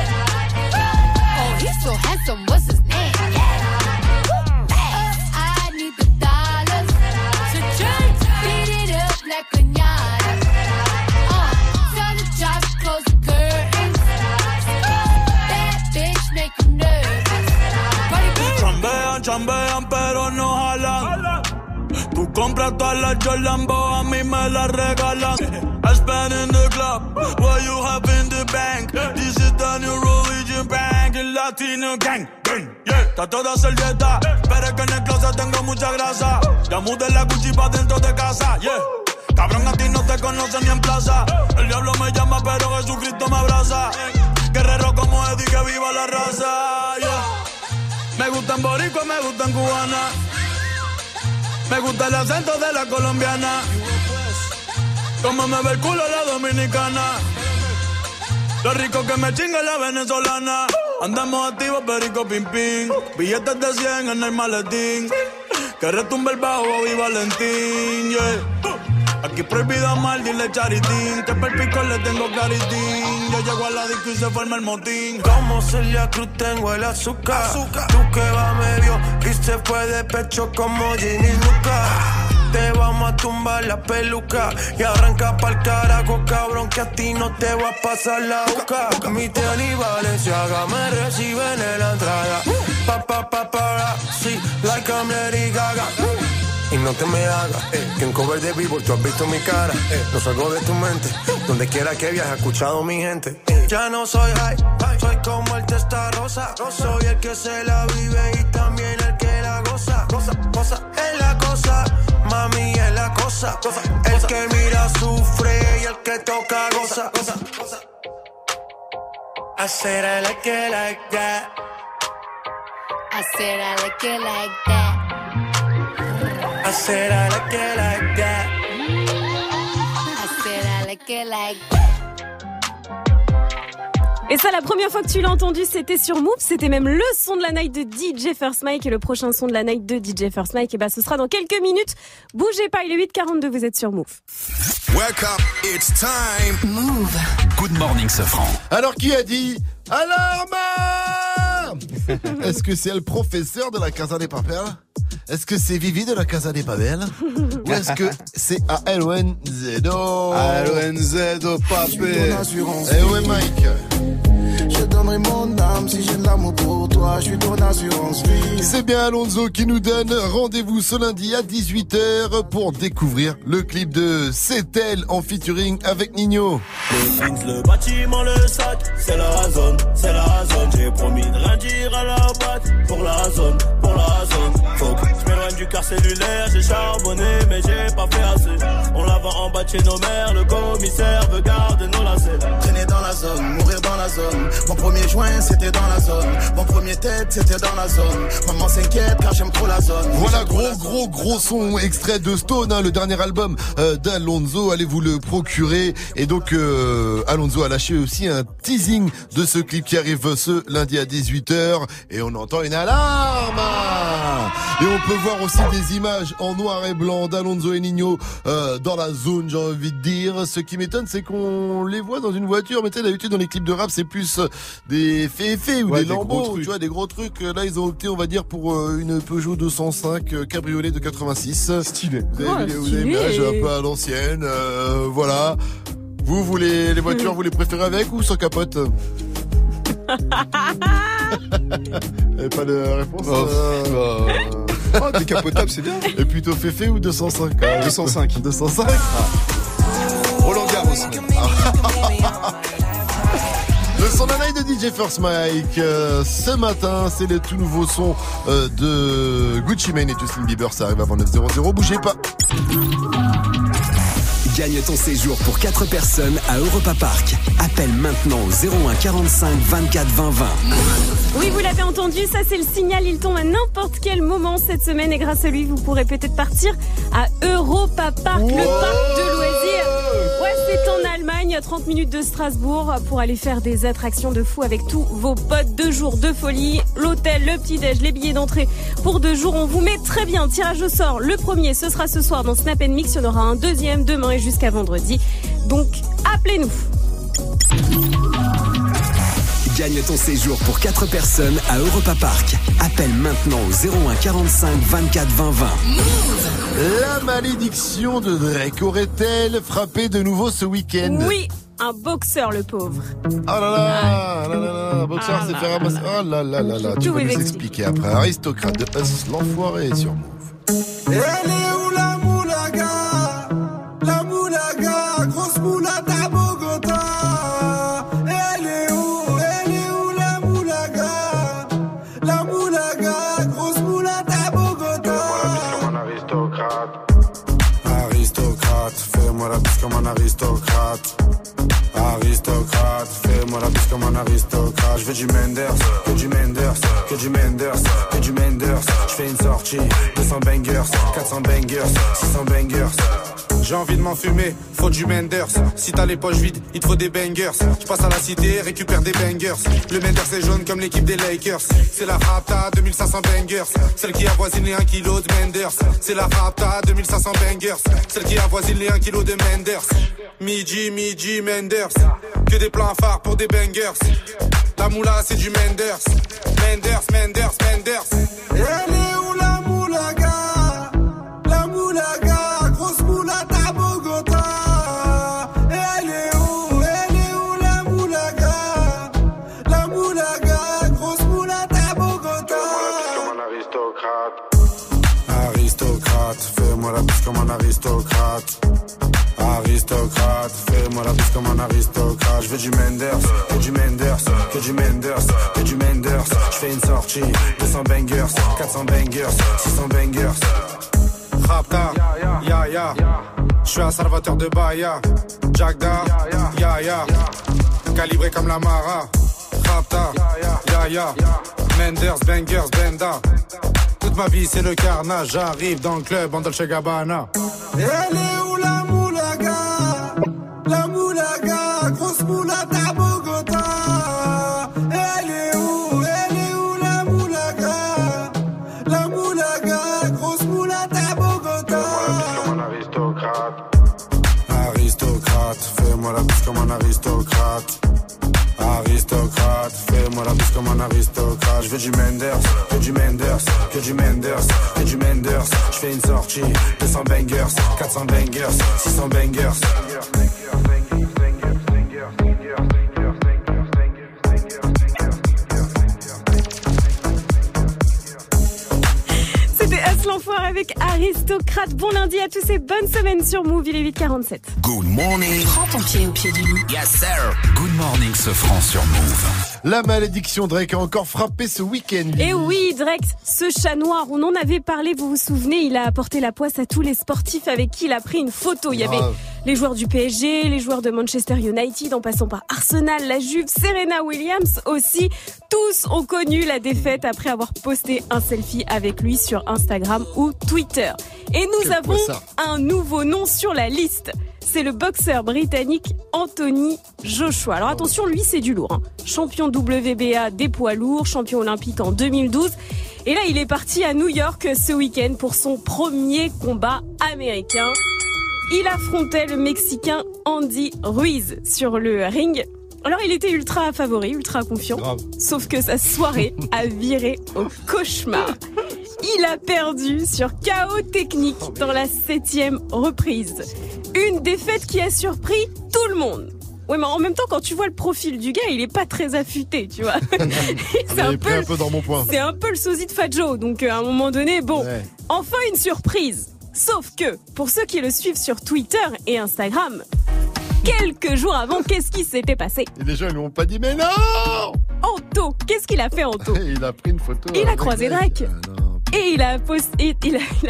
he's so handsome, what's his name? Chambean pero no jalan. Tú compras todas las Jolambo, a mí me las regalan. I spend in the club, what you have in the bank. This is the new religion bank, el latino gang. Yeah. Está toda servieta, pero es que en el closet tengo mucha grasa. Ya mudé la Gucci pa' dentro de casa, yeah. Cabrón, a ti no te conocen ni en plaza. El diablo me llama pero Jesucristo me abraza. Guerrero como Eddie, que viva la raza, yeah. Me gustan boricua, me gustan cubana. Me gusta el acento de la colombiana. Como me ve el culo la dominicana. Lo rico que me chinga la venezolana. Andamos activos, perico, pim, pim. Billetes de 100 en el maletín. Que retumbe el bajo y Valentín, yeah. Aquí prohibido amar, dile charitín. Que perpico le tengo claritín. Yo llego a la disco y se forma el motín. Como Celia Cruz tengo el azúcar. Azúcar. Tú que va medio y se fue de pecho como Ginny Luca. Te vamos a tumbar la peluca y arranca pa'l carajo, cabrón, que a ti no te va a pasar la boca. Mi tenis Valenciaga me reciben en la entrada. Pa, pa, pa, para, sí, like I'm Lady Gaga. Y no te me hagas, que en cover de Billboard tú has visto mi cara. No salgo de tu mente, donde quiera que viajes, escuchado mi gente. Ya no soy high, soy como el testa rosa. Soy el que se la vive y también el que la goza. Rosa, cosa, es la cosa, mami es la cosa. Rosa, el cosa. Que mira sufre y el que toca goza. Rosa, rosa. I said I like it like that. I said I like it like that. I said I like it like that. I said I like it like that. Et ça, la première fois que tu l'as entendu, c'était sur Move. C'était même le son de la night de DJ First Mike. Et le prochain son de la night de DJ First Mike, et ben, ce sera dans quelques minutes. Bougez pas, il est 8h42, vous êtes sur Move. Wake up, it's time. Move. Good morning, Safran. Alors, qui a dit alarme? Est-ce que c'est le professeur de la Casa de Papel? Est-ce que c'est Vivi de la Casa de Papel? Ou est-ce que c'est Alonzo? Alonzo Papel. Eh ouais, Mike. Je donnerai mon âme si j'ai de l'amour pour toi. Je suis ton assurance vie. C'est bien Alonzo qui nous donne rendez-vous ce lundi à 18h pour découvrir le clip de C'est elle en featuring avec Ninho. Le bâtiment, le sac, c'est la zone, c'est la zone. J'ai promis de rien dire à la boîte. Pour la zone, pour la zone. Faut que je m'éloigne du car cellulaire. J'ai charbonné mais j'ai pas fait assez. On la vend en bas de chez nos mères. Le commissaire veut garder nos lacets. Traîner dans la zone, mourir dans la zone. Mon premier joint c'était dans la zone. Mon premier tête c'était dans la zone. Maman s'inquiète car j'aime trop la zone. Voilà, gros son extrait de Stone, hein, le dernier album d'Alonzo. Allez vous le procurer. Et donc Alonzo a lâché aussi un teasing de ce clip qui arrive ce lundi à 18h. Et on entend une alarme. Et on peut voir aussi des images en noir et blanc d'Alonzo et Ninho dans la zone, j'ai envie de dire. Ce qui m'étonne, c'est qu'on les voit dans une voiture. Mais tu sais, d'habitude, dans les clips de rap, c'est plus des fées ou des lambeaux, tu vois, des gros trucs. Là, ils ont opté, on va dire, pour une Peugeot 205 cabriolet de 86. Stylé. Vous avez l'image un peu à l'ancienne. Voilà. Vous, les voitures, vous les préférez avec ou sans capote? Et pas de réponse. Oh, décapotable, c'est bien. Et plutôt Féfé ou 205? 205. Roland Garros. Le son d'un live de DJ First Mike. Ce matin, c'est le tout nouveau son de Gucci Mane et Justin Bieber. Ça arrive avant 9h00. Bougez pas. Gagne ton séjour pour 4 personnes à Europa Park. Appelle maintenant au 01 45 24 20 20. Oui, vous l'avez entendu, ça c'est le signal. Il tombe à n'importe quel moment cette semaine et grâce à lui, vous pourrez peut-être partir à Europa Park, wow, le parc de loisirs. Ouais, c'est en Allemagne, à 30 minutes de Strasbourg, pour aller faire des attractions de fou avec tous vos potes. 2 jours de folie, l'hôtel, le petit-déj, les billets d'entrée pour 2 jours. On vous met très bien, tirage au sort. Le premier, ce sera ce soir dans Snap & Mix. Il y en aura un deuxième demain et jusqu'à vendredi. Donc, appelez-nous. Gagne ton séjour pour 4 personnes à Europa Park. Appelle maintenant au 01 45 24 20 20. La malédiction de Drake aurait-elle frappé de nouveau ce week-end? Oui, un boxeur, le pauvre. Oh là là, boxeur, c'est faire ramasser. Oh là là là là, tu vas nous expliquer après. Aristocrate de Us, l'enfoiré est sur Move. Elle est où la moulaga? La moulaga, grosse moulade à Bogota. Elle est où la moulaga? La moulaga, grosse moulade à Bogota. Fais-moi la bise comme un aristocrate. Aristocrate, fais-moi la bise comme un aristocrate. Aristocrate, fais-moi la bise comme un aristocrate. Je veux du Menders, que du Menders, que du Menders, que du Menders. Je fais une sortie, 200 bangers, 400 bangers, 600 bangers. J'ai envie de m'en fumer, faut du Menders. Si t'as les poches vides, il te faut des bangers. Je passe à la cité, récupère des bangers. Le Menders est jaune comme l'équipe des Lakers. C'est la Rapta, 2500 bangers. Celle qui avoisine les 1 kg de Menders. C'est la Rapta, 2500 bangers. Celle qui avoisine les 1 kg de Menders. Midi, Menders. Que des plans phares pour des bangers. La moula, c'est du Menders. Menders. Elle est où la moulaga? La moulaga. Comme un aristocrate. Aristocrate, fais-moi la bise comme un aristocrate. Je veux du Menders, que du Menders, que du Menders, que du Menders. Je fais une sortie, 200 bangers, 400 bangers, 600 bangers. Rapta, ya ya. Je suis un salvateur de Bahia. Jagda, ya ya. Calibré comme la Mara. Rapta, ya ya. Menders, bangers, benda. Toute ma vie c'est le carnage, j'arrive dans le club en Dolce Gabbana. Elle est où la moulaga? La moulaga, grosse moulade à Bogota. je veux du Menders, que du Menders, que du Menders, que du Menders. Je fais une sortie, 200 bangers, 400 bangers, 600 bangers. L'enfoiré avec Aristocrate. Bon lundi à tous et bonne semaine sur Move. Il est 8h47. Good morning. Prends ton pied au pied du loup. Yes sir. Good morning, Sofran sur Move. La malédiction Drake a encore frappé ce week-end. Et oui, Drake, ce chat noir, on en avait parlé, vous vous souvenez, il a apporté la poisse à tous les sportifs avec qui il a pris une photo. Il y avait les joueurs du PSG, les joueurs de Manchester United, en passant par Arsenal, la Juve, Serena Williams aussi. Tous ont connu la défaite après avoir posté un selfie avec lui sur Instagram ou Twitter. Et nous avons un nouveau nom sur la liste. C'est le boxeur britannique Anthony Joshua. Alors attention, lui c'est du lourd, hein. Champion WBA des poids lourds, champion olympique en 2012. Et là il est parti à New York ce week-end pour son premier combat américain. Il affrontait le Mexicain Andy Ruiz sur le ring. Alors il était ultra favori, ultra confiant. Grave. Sauf que sa soirée a viré au cauchemar. Il a perdu sur KO technique dans la 7e reprise. Une défaite qui a surpris tout le monde. Ouais, mais en même temps, quand tu vois le profil du gars, il est pas très affûté, tu vois. il est un peu dans mon point. C'est un peu le sosie de Fat Joe. Donc à un moment donné, bon, ouais. Enfin une surprise. Sauf que, pour ceux qui le suivent sur Twitter et Instagram, quelques jours avant, qu'est-ce qui s'était passé ? Et les gens ils lui ont pas dit, mais non ! Anto, qu'est-ce qu'il a fait Anto ? Il a pris une photo. Il a croisé Drake. Et il a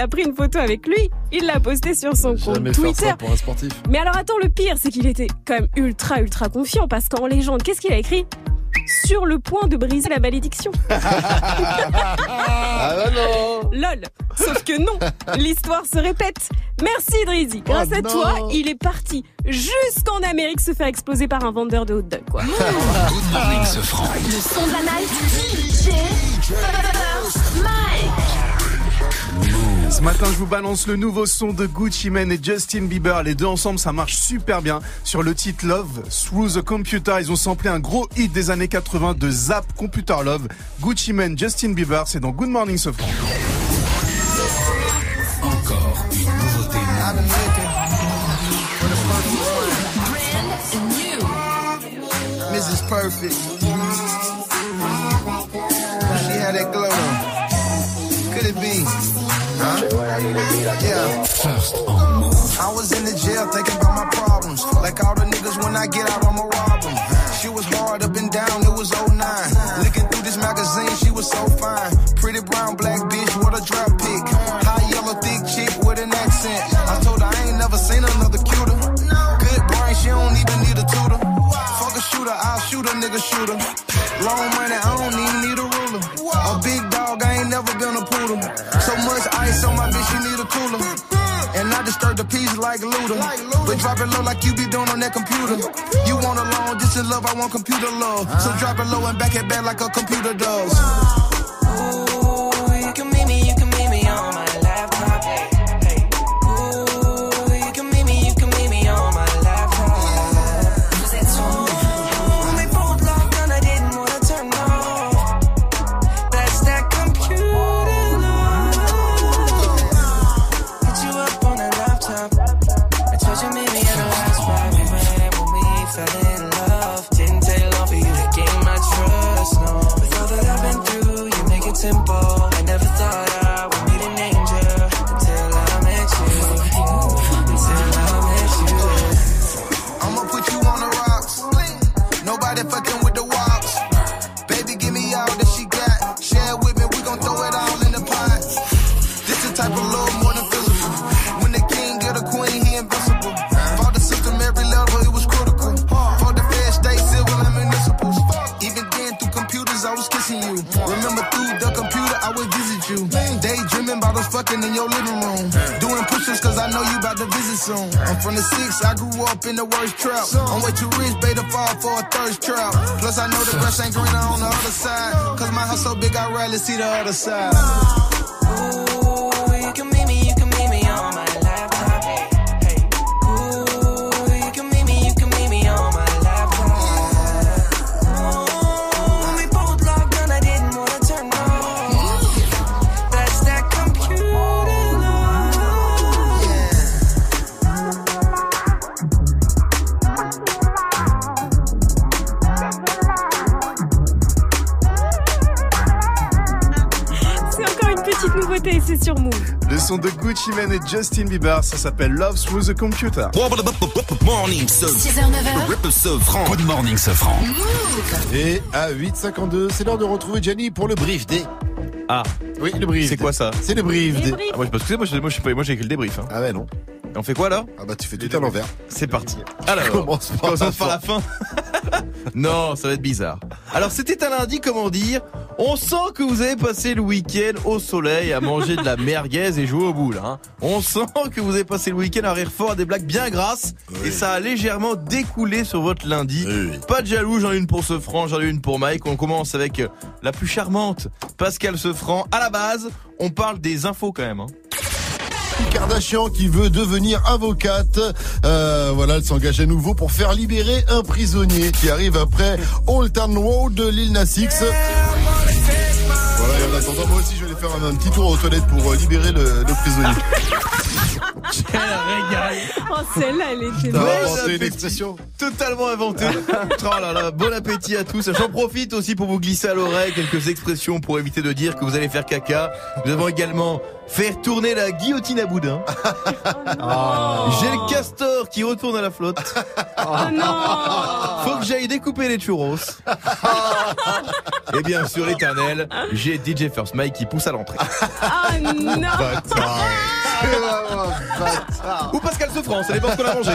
pris une photo avec lui, il l'a postée sur son compte Twitter. Ça pour un sportif. Mais alors attends, le pire, c'est qu'il était quand même ultra, ultra confiant parce qu'en légende, qu'est-ce qu'il a écrit ? Sur le point de briser la malédiction. Ah bah non. Lol. Sauf que non, l'histoire se répète. Merci Drizzy. Grâce à toi, il est parti jusqu'en Amérique se faire exploser par un vendeur de hot dog, quoi. Good morning, ce franc. Le son de la night. Ce matin, je vous balance le nouveau son de Gucci Mane et Justin Bieber. Les deux ensemble, ça marche super bien. Sur le titre Love Through the Computer, ils ont samplé un gros hit des années 80 de Zap, Computer Love. Gucci Mane, Justin Bieber, c'est dans Good Morning Sofran. Encore une nouveauté. Mrs. Perfect. She had that glow. Could it be? Yeah. I was in the jail thinking about my problems. Like all the niggas, when I get out, I'ma rob them. She was hard up and down, it was 09. Looking through this magazine, she was so fine. Pretty brown, black bitch, what a drop pick. High yellow, thick chick with an accent. I told her I ain't never seen another cuter. Good brain, she don't even need a tutor. Fuck a shooter, I'll shoot a nigga shooter. Long money, I don't even need a ruler. A big dog, I ain't never been a poodle. So much ice on my bitch, you need a cooler. And I disturb the peace like Luda. But drop it low like you be doing on that computer. You want a long distance love, I want computer love. So drop it low and back it back like a computer does. Ooh, you can meet me on my laptop. Hey. Ooh, you can meet me on my laptop. Vous êtes on mes portes locked and I didn't wanna turn off. That's that computer. Simple. I never thought I would meet an angel until I met you. Until I met you. I'ma put you on the rocks. Nobody fucking with the wops. Baby, give me all that she got. Share with me, we gon' throw it all in the pot. This the type of love more than physical. When the king get a queen, he invincible. For the system, every level, it was critical. For the fair state, civil and municipals. Even then, through computers, I was kissing you. Remember through the I would visit you. Daydreaming about us fucking in your living room. Doing push-ups cause I know you about to visit soon. I'm from the 6, I grew up in the worst trap. I'm way too rich, bait to fall for a thirst trap. Plus I know the grass ain't greener on the other side. Cause my house so big I rarely see the other side. Ooh, you can meet me on my laptop. Hey. Ooh, you can meet me on my laptop. Oh, me both locked down, I didn't wanna turn petite nouveauté, c'est sur Move. Le son de Gucci Mane et Justin Bieber, ça s'appelle Love Through the Computer. Morning, 6h-9h. Good morning, Sofran. Et à 8h52, c'est l'heure de retrouver Gianni pour le brief des... Ah oui, le brief. C'est quoi ça? C'est le brief des... Ah, moi, excusez, moi j'ai écrit le débrief. Hein. Ah ouais, non. Et on fait quoi alors? Ah bah tu fais tout à l'envers. C'est parti. Alors, commence par la fin. Non, ça va être bizarre. Alors c'était un lundi, comment dire? On sent que vous avez passé le week-end au soleil à manger de la merguez et jouer aux boules. Hein. On sent que vous avez passé le week-end à rire fort à des blagues bien grasses, oui. Et ça a légèrement découlé sur votre lundi. Oui. Pas de jaloux, j'en ai une pour Sofran, j'en ai une pour Mike. On commence avec la plus charmante, Pascal Sofran. À la base, on parle des infos quand même. Hein. Kim Kardashian qui veut devenir avocate. Elle s'engage à nouveau pour faire libérer un prisonnier qui arrive après Old Town Road de Lil Nas X. Voilà, et en attendant, moi aussi je vais aller faire un petit tour aux toilettes pour libérer le prisonnier. Quel régal! Oh, celle-là, elle était belle! C'est une expression totalement inventée! Oh là là, bon appétit à tous! J'en profite aussi pour vous glisser à l'oreille quelques expressions pour éviter de dire que vous allez faire caca. Nous avons également faire tourner la guillotine à boudin. J'ai le castor qui retourne à la flotte. Faut que j'aille découper les churros. Et bien sûr, l'éternel, j'ai DJ First Mike qui pousse à l'entrée. Ou Pascal Sofran, ça dépend ce qu'on a mangé.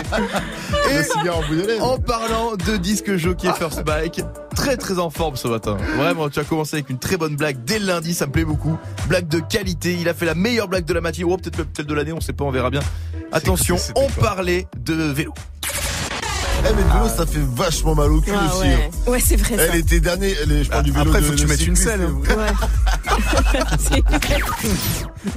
Et en parlant de disque jockey First Mike, très très en forme ce matin. Vraiment, tu as commencé avec une très bonne blague dès le lundi, ça me plaît beaucoup. Blague de qualité, il a fait la meilleure blague de la matinée, ou peut-être celle de l'année, on sait pas, on verra bien. Attention, on parlait de vélo. Mais le vélo, ça fait vachement mal au cul aussi. Ouais. Ouais, c'est vrai. Elle était dernière, je parle du vélo. Après, faut que tu mettes une selle. Ouais.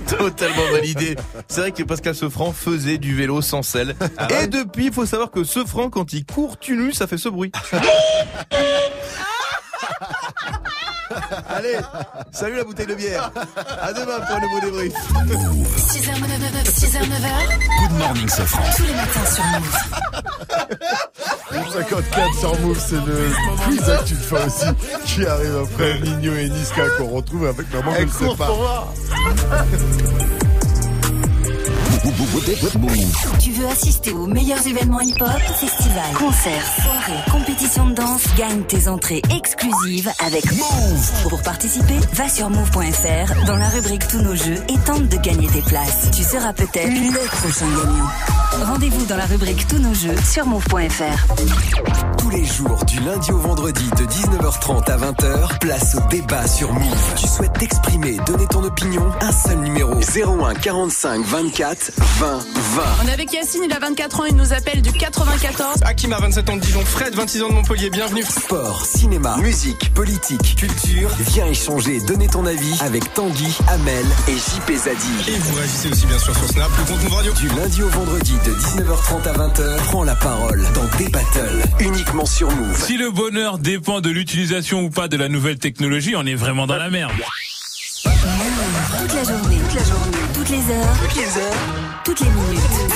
Totalement validé. C'est vrai que Pascal Sofran faisait du vélo sans selle. Et depuis, il faut savoir que Sofran, quand il court tunu, ça fait ce bruit. Allez, salut la bouteille de bière. À demain pour un nouveau débrief. 6h, 9h. Good morning, Sofran. Tous les matins sur Move. 54 sur Move, c'est le quiz Actu de fin aussi qui arrive après Ninho et Niska qu'on retrouve avec maman. Elle court pour voir. Tu veux assister aux meilleurs événements hip-hop, festivals, concerts, soirées, compétitions de danse? Gagne tes entrées exclusives avec Move. Pour participer, va sur move.fr dans la rubrique Tous nos jeux et tente de gagner tes places. Tu seras peut-être le prochain gagnant. Rendez-vous dans la rubrique Tous nos jeux sur move.fr. Tous les jours, du lundi au vendredi de 19h30 à 20h, place au débat sur Move. Tu souhaites t'exprimer, donner ton opinion? Un seul numéro, 01 45 24 20. On est avec Yacine, il a 24 ans, il nous appelle du 94. Hakim a 27 ans de Dijon, Fred 26 ans de Montpellier, bienvenue. Sport, cinéma, musique, politique, culture. Viens échanger, donner ton avis avec Tanguy, Amel et JP Zadi. Et vous réagissez aussi bien sûr sur Snap, le compte Move Radio. Du lundi au vendredi de 19h30 à 20h, prends la parole dans des battles, uniquement sur Move. Si le bonheur dépend de l'utilisation ou pas de la nouvelle technologie, on est vraiment dans la merde. Toute la journée, toutes les heures, toutes les minutes.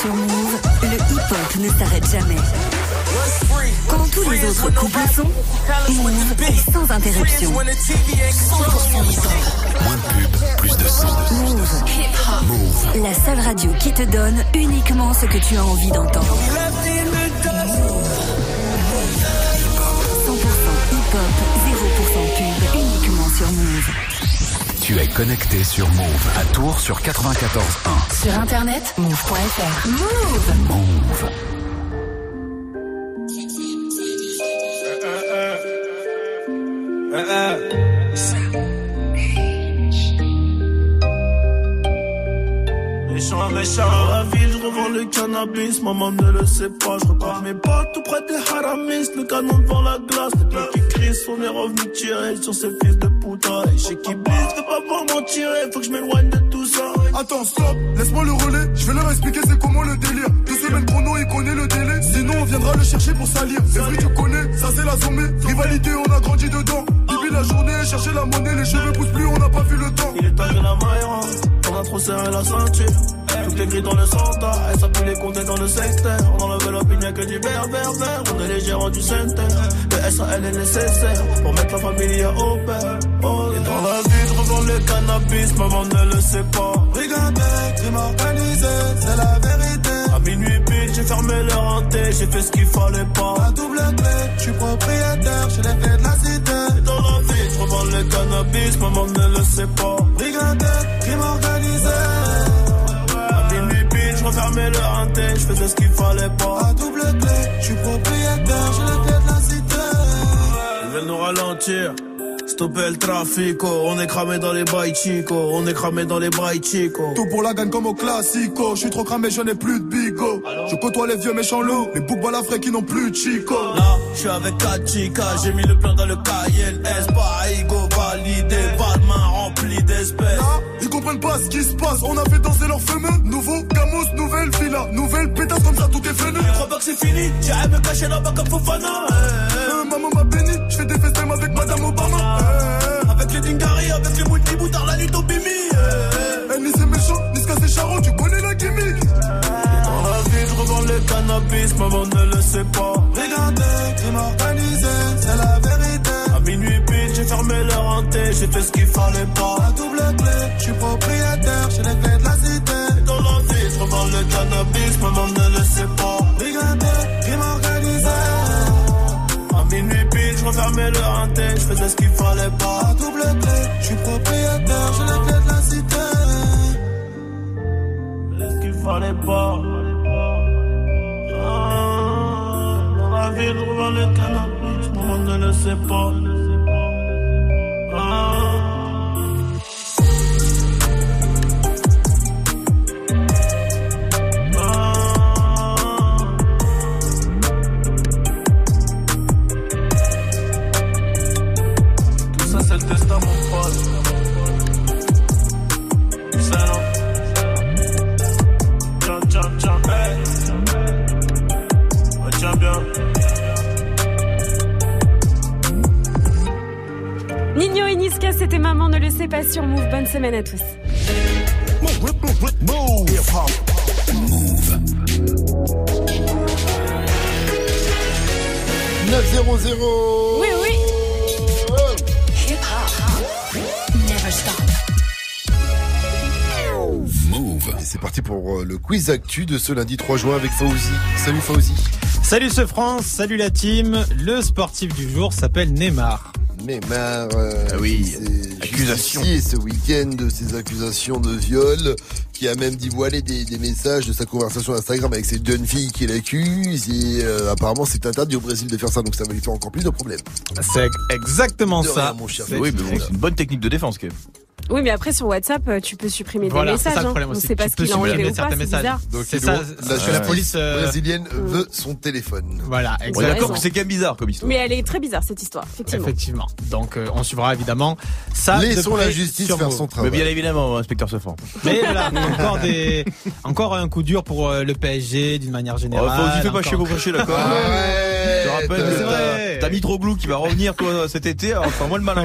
Sur Move, le hip-hop ne s'arrête jamais. Quand tous les autres couples sont, Move est sans interruption. 100% hip-hop. Moins de pub, plus de son. Move, la seule radio qui te donne uniquement ce que tu as envie d'entendre. 100% hip-hop, 0% pub, uniquement sur Move. Tu es connecté sur Move à Tours sur 94.1. Sur internet, move.fr. Move. Méchant, à la ville, je revends le cannabis. Maman ne le sait pas, je repars mes potes tout près des haramis. Le canon devant la glace, les pleurs qui crient. On est revenu tirer sur ces fils de et chez qui blisse, je veux pas pouvoir m'en tirer, faut que je m'éloigne de tout ça. Attends, stop, laisse-moi le relais, je vais leur expliquer c'est comment le délire. 2 semaines chrono, il connaît le délai, sinon on viendra le chercher pour salir. C'est vrai, tu connais, ça c'est la sommée, rivalité, on a grandi dedans. Depuis la journée, chercher la monnaie, les cheveux poussent plus, on n'a pas vu le temps. Il est tard la maillera, on a trop serré la ceinture. Toutes les grilles dans le centre, elle s'appuie les compter dans le sextaire. On enlève la pigne, y'a que du vert. On est les gérants du centre, le SAL est nécessaire pour mettre la famille à au père. Et dans la vie, vendre le cannabis, maman ne le sait pas. Brigandais, crime organisé, c'est la vérité. À minuit pile, j'ai fermé le renté, j'ai fait ce qu'il fallait pas. La double clé, je suis propriétaire, j'ai les clés de la cité. Et dans la vie, je revends le cannabis, maman ne le sait pas. Brigandais, crime organisé. À minuit pile, je refermais le renté, je faisais ce qu'il fallait pas. La double clé, je suis propriétaire, j'ai les clés de la cité. Ils veulent nous ralentir. Stopper le trafic, oh. On est cramé dans les bails chico, on est cramé dans les bails chico. Tout pour la gagne comme au classico, je suis trop cramé, je n'ai plus de bigo. Je côtoie les vieux méchants loups, les boucs balafrés qui n'ont plus de chico. Là, je suis avec 4 chicas, j'ai mis le plan dans le cahier, l'S, Bahigo, validé, pas de main remplie d'espèces. Là, ils comprennent pas ce qui se passe, on a fait danser leur femeux. Nouveau Camus, nouvelle villa, nouvelle pétasse, comme ça tout est venu. Je crois pas que c'est fini, j'arrive me cacher là-bas comme Fofana. Maman m'a béni, je fais des FaceTime avec Madame Obama. Avec les Dingari, avec les multiboutards, la nuit au bimi. Ni c'est méchant, ni ce c'est charron, tu connais la gimmick. Dans la vie, je revends le cannabis, maman ne le sait pas. Regardez, crime organisé, c'est la vérité. À minuit pile, j'ai fermé le renté, j'ai fait ce qu'il fallait pas. La double clé, je suis propriétaire, j'ai les clés de la cité. Et dans la vie, je revends le cannabis, maman ne le sait pas. Regardez, crime organisé. Minuit pile, je refermais le renté, je faisais ce qu'il fallait pas. À double clé, je suis propriétaire, j'ai la clé de la cité. Je faisais ce qu'il fallait pas. Dans la ville, je revends le cannabis, tout le monde ne le sait pas. Ninho et Niska, c'était Maman ne le sait pas sur Move. Bonne semaine à tous. Move. 9-0-0. Oui, oui. Hip hop. Never stop. Et c'est parti pour le quiz actu de ce lundi 3 juin avec Fauzi. Salut Fauzi. Salut ce France, salut la team. Le sportif du jour s'appelle Neymar. Neymar, oui, accusation. Ce week-end de ses accusations de viol, qui a même dévoilé des messages de sa conversation Instagram avec ces jeunes filles qui l'accusent. Et apparemment, c'est interdit au Brésil de faire ça, donc ça va lui faire encore plus de problèmes. C'est exactement de ça. Rien, mon cher. C'est oui, mais bon, c'est une bonne technique de défense, quand même. Oui, mais après sur WhatsApp, tu peux supprimer des messages. C'est ça le problème aussi. On sait pas ce qu'il a enlevé ou pas, c'est bizarre. Donc c'est ça, que la police brésilienne veut son téléphone. Voilà, exactement. On est d'accord que c'est quand même bizarre comme histoire. Mais elle est très bizarre cette histoire, effectivement. Effectivement. Donc on suivra évidemment ça. Laissons la justice faire son travail. Mais bien évidemment, inspecteur Sefran. Mais voilà, encore un coup dur pour le PSG d'une manière générale. Faut juste pas chez vous prêcher, d'accord. Je rappelle, c'est vrai. T'as Mitroglou qui va revenir toi cet été. Enfin moi le malin.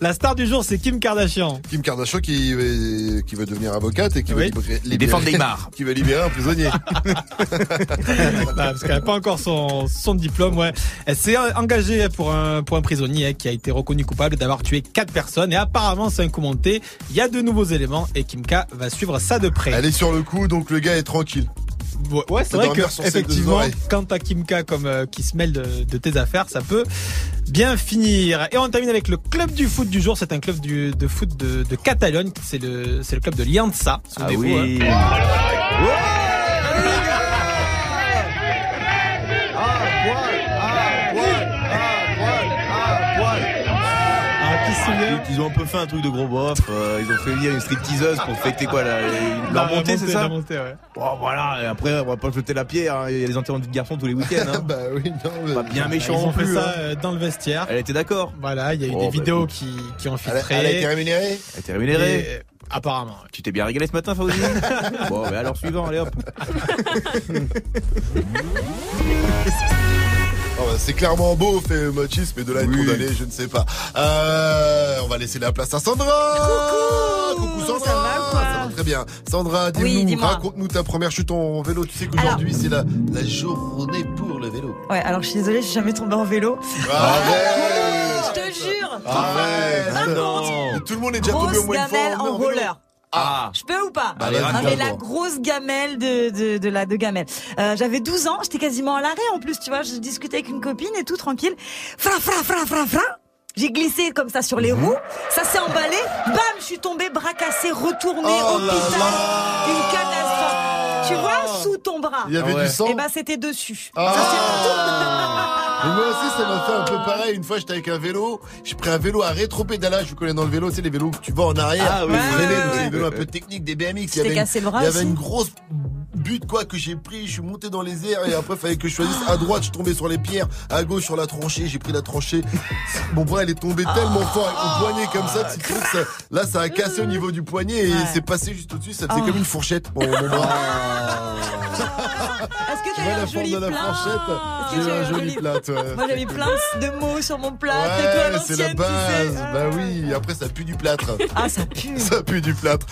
La star du jour, c'est Kim Kardashian. Kim Kardashian qui veut devenir avocate et qui veut défendre Neymar. Qui veut libérer un prisonnier. Non, parce qu'elle n'a pas encore son diplôme. Ouais. Elle s'est engagée pour un prisonnier qui a été reconnu coupable d'avoir tué 4 personnes. Et apparemment, c'est un coup monté. Il y a de nouveaux éléments et Kim K va suivre ça de près. Elle est sur le coup, donc le gars est tranquille. Ouais, c'est vrai que effectivement, quand t'as Kim K comme qui se mêle de tes affaires, ça peut bien finir. Et on termine avec le club du foot du jour. C'est un club de foot de Catalogne. C'est le club de Llançà. Ah oui. Vous, hein. Ouais. Ils ont un peu fait un truc de gros bof. Ils ont fait venir une stripteaseuse pour fêter quoi la montée, c'est ça? La montée, ouais. Bon, voilà. Et après, on va pas jeter la pierre. Hein. Il y a les enterrements de garçons tous les week-ends. Hein. Bah oui, non. Pas bien méchant. Ils ont fait ça dans le vestiaire. Elle était d'accord. Voilà. Il y a eu des vidéos qui ont filtré. Elle a été rémunérée. Et... Apparemment. Tu t'es bien régalé ce matin, Fauzi. Bon, mais alors suivant, allez hop. Oh bah c'est clairement beau, fait machisme, mais de là être condamné, je ne sais pas. On va laisser la place à Sandra. Coucou Sandra. Ça va très bien. Sandra, dis-nous, raconte-nous ta première chute en vélo. Tu sais qu'aujourd'hui, c'est la journée pour le vélo. Ouais, alors je suis désolée, je suis jamais tombée en vélo. Bravo. Je te jure. Ah ouais, non. Tout le monde est déjà tombé au moins gamelle en roller. Ah. Je peux ou pas? Bah, ah, mais la grosse gamelle de gamelle. J'avais 12 ans, j'étais quasiment à l'arrêt en plus, tu vois, je discutais avec une copine et tout tranquille. Fra. J'ai glissé comme ça sur les roues, ça s'est emballé, bam, je suis tombée, bras cassé, retourné, hôpital, une catastrophe. Tu vois, sous ton bras. Il y avait du sang. Et ben c'était dessus. Ah. Ça s'est retourné. Et moi aussi, ça m'a fait un peu pareil. Une fois, j'étais avec un vélo. J'ai pris un vélo à rétro-pédalage. Je connais dans le vélo, tu sais, les vélos que tu vas en arrière. Ah oui, les vélos un peu techniques, des BMX. Tu t'es cassé le bras. Il y avait une grosse butte, quoi, que j'ai pris. Je suis monté dans les airs. Et après, il fallait que je choisisse. À droite, je tombais sur les pierres. À gauche, sur la tranchée. J'ai pris la tranchée. Mon bras, il est tombé tellement fort avec mon poignet comme ça. Petit truc, ça. Là, ça a cassé au niveau du poignet. Et c'est passé juste au-dessus. Ça faisait comme une fourchette. Mon bras. Est-ce que t'as eu un joli plat? J'ai eu un joli plat, toi. Moi j'avais plein de mots sur mon plat. Ouais, c'est la base. Bah oui, après ça pue du plâtre. Ah, ça pue. Ça pue du plâtre.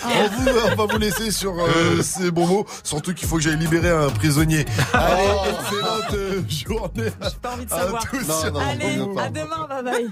On va vous laisser sur ces bons mots. Surtout qu'il faut que j'aille libérer un prisonnier. Allez, excellente journée. J'ai pas envie de savoir. Allez, à demain, bye bye.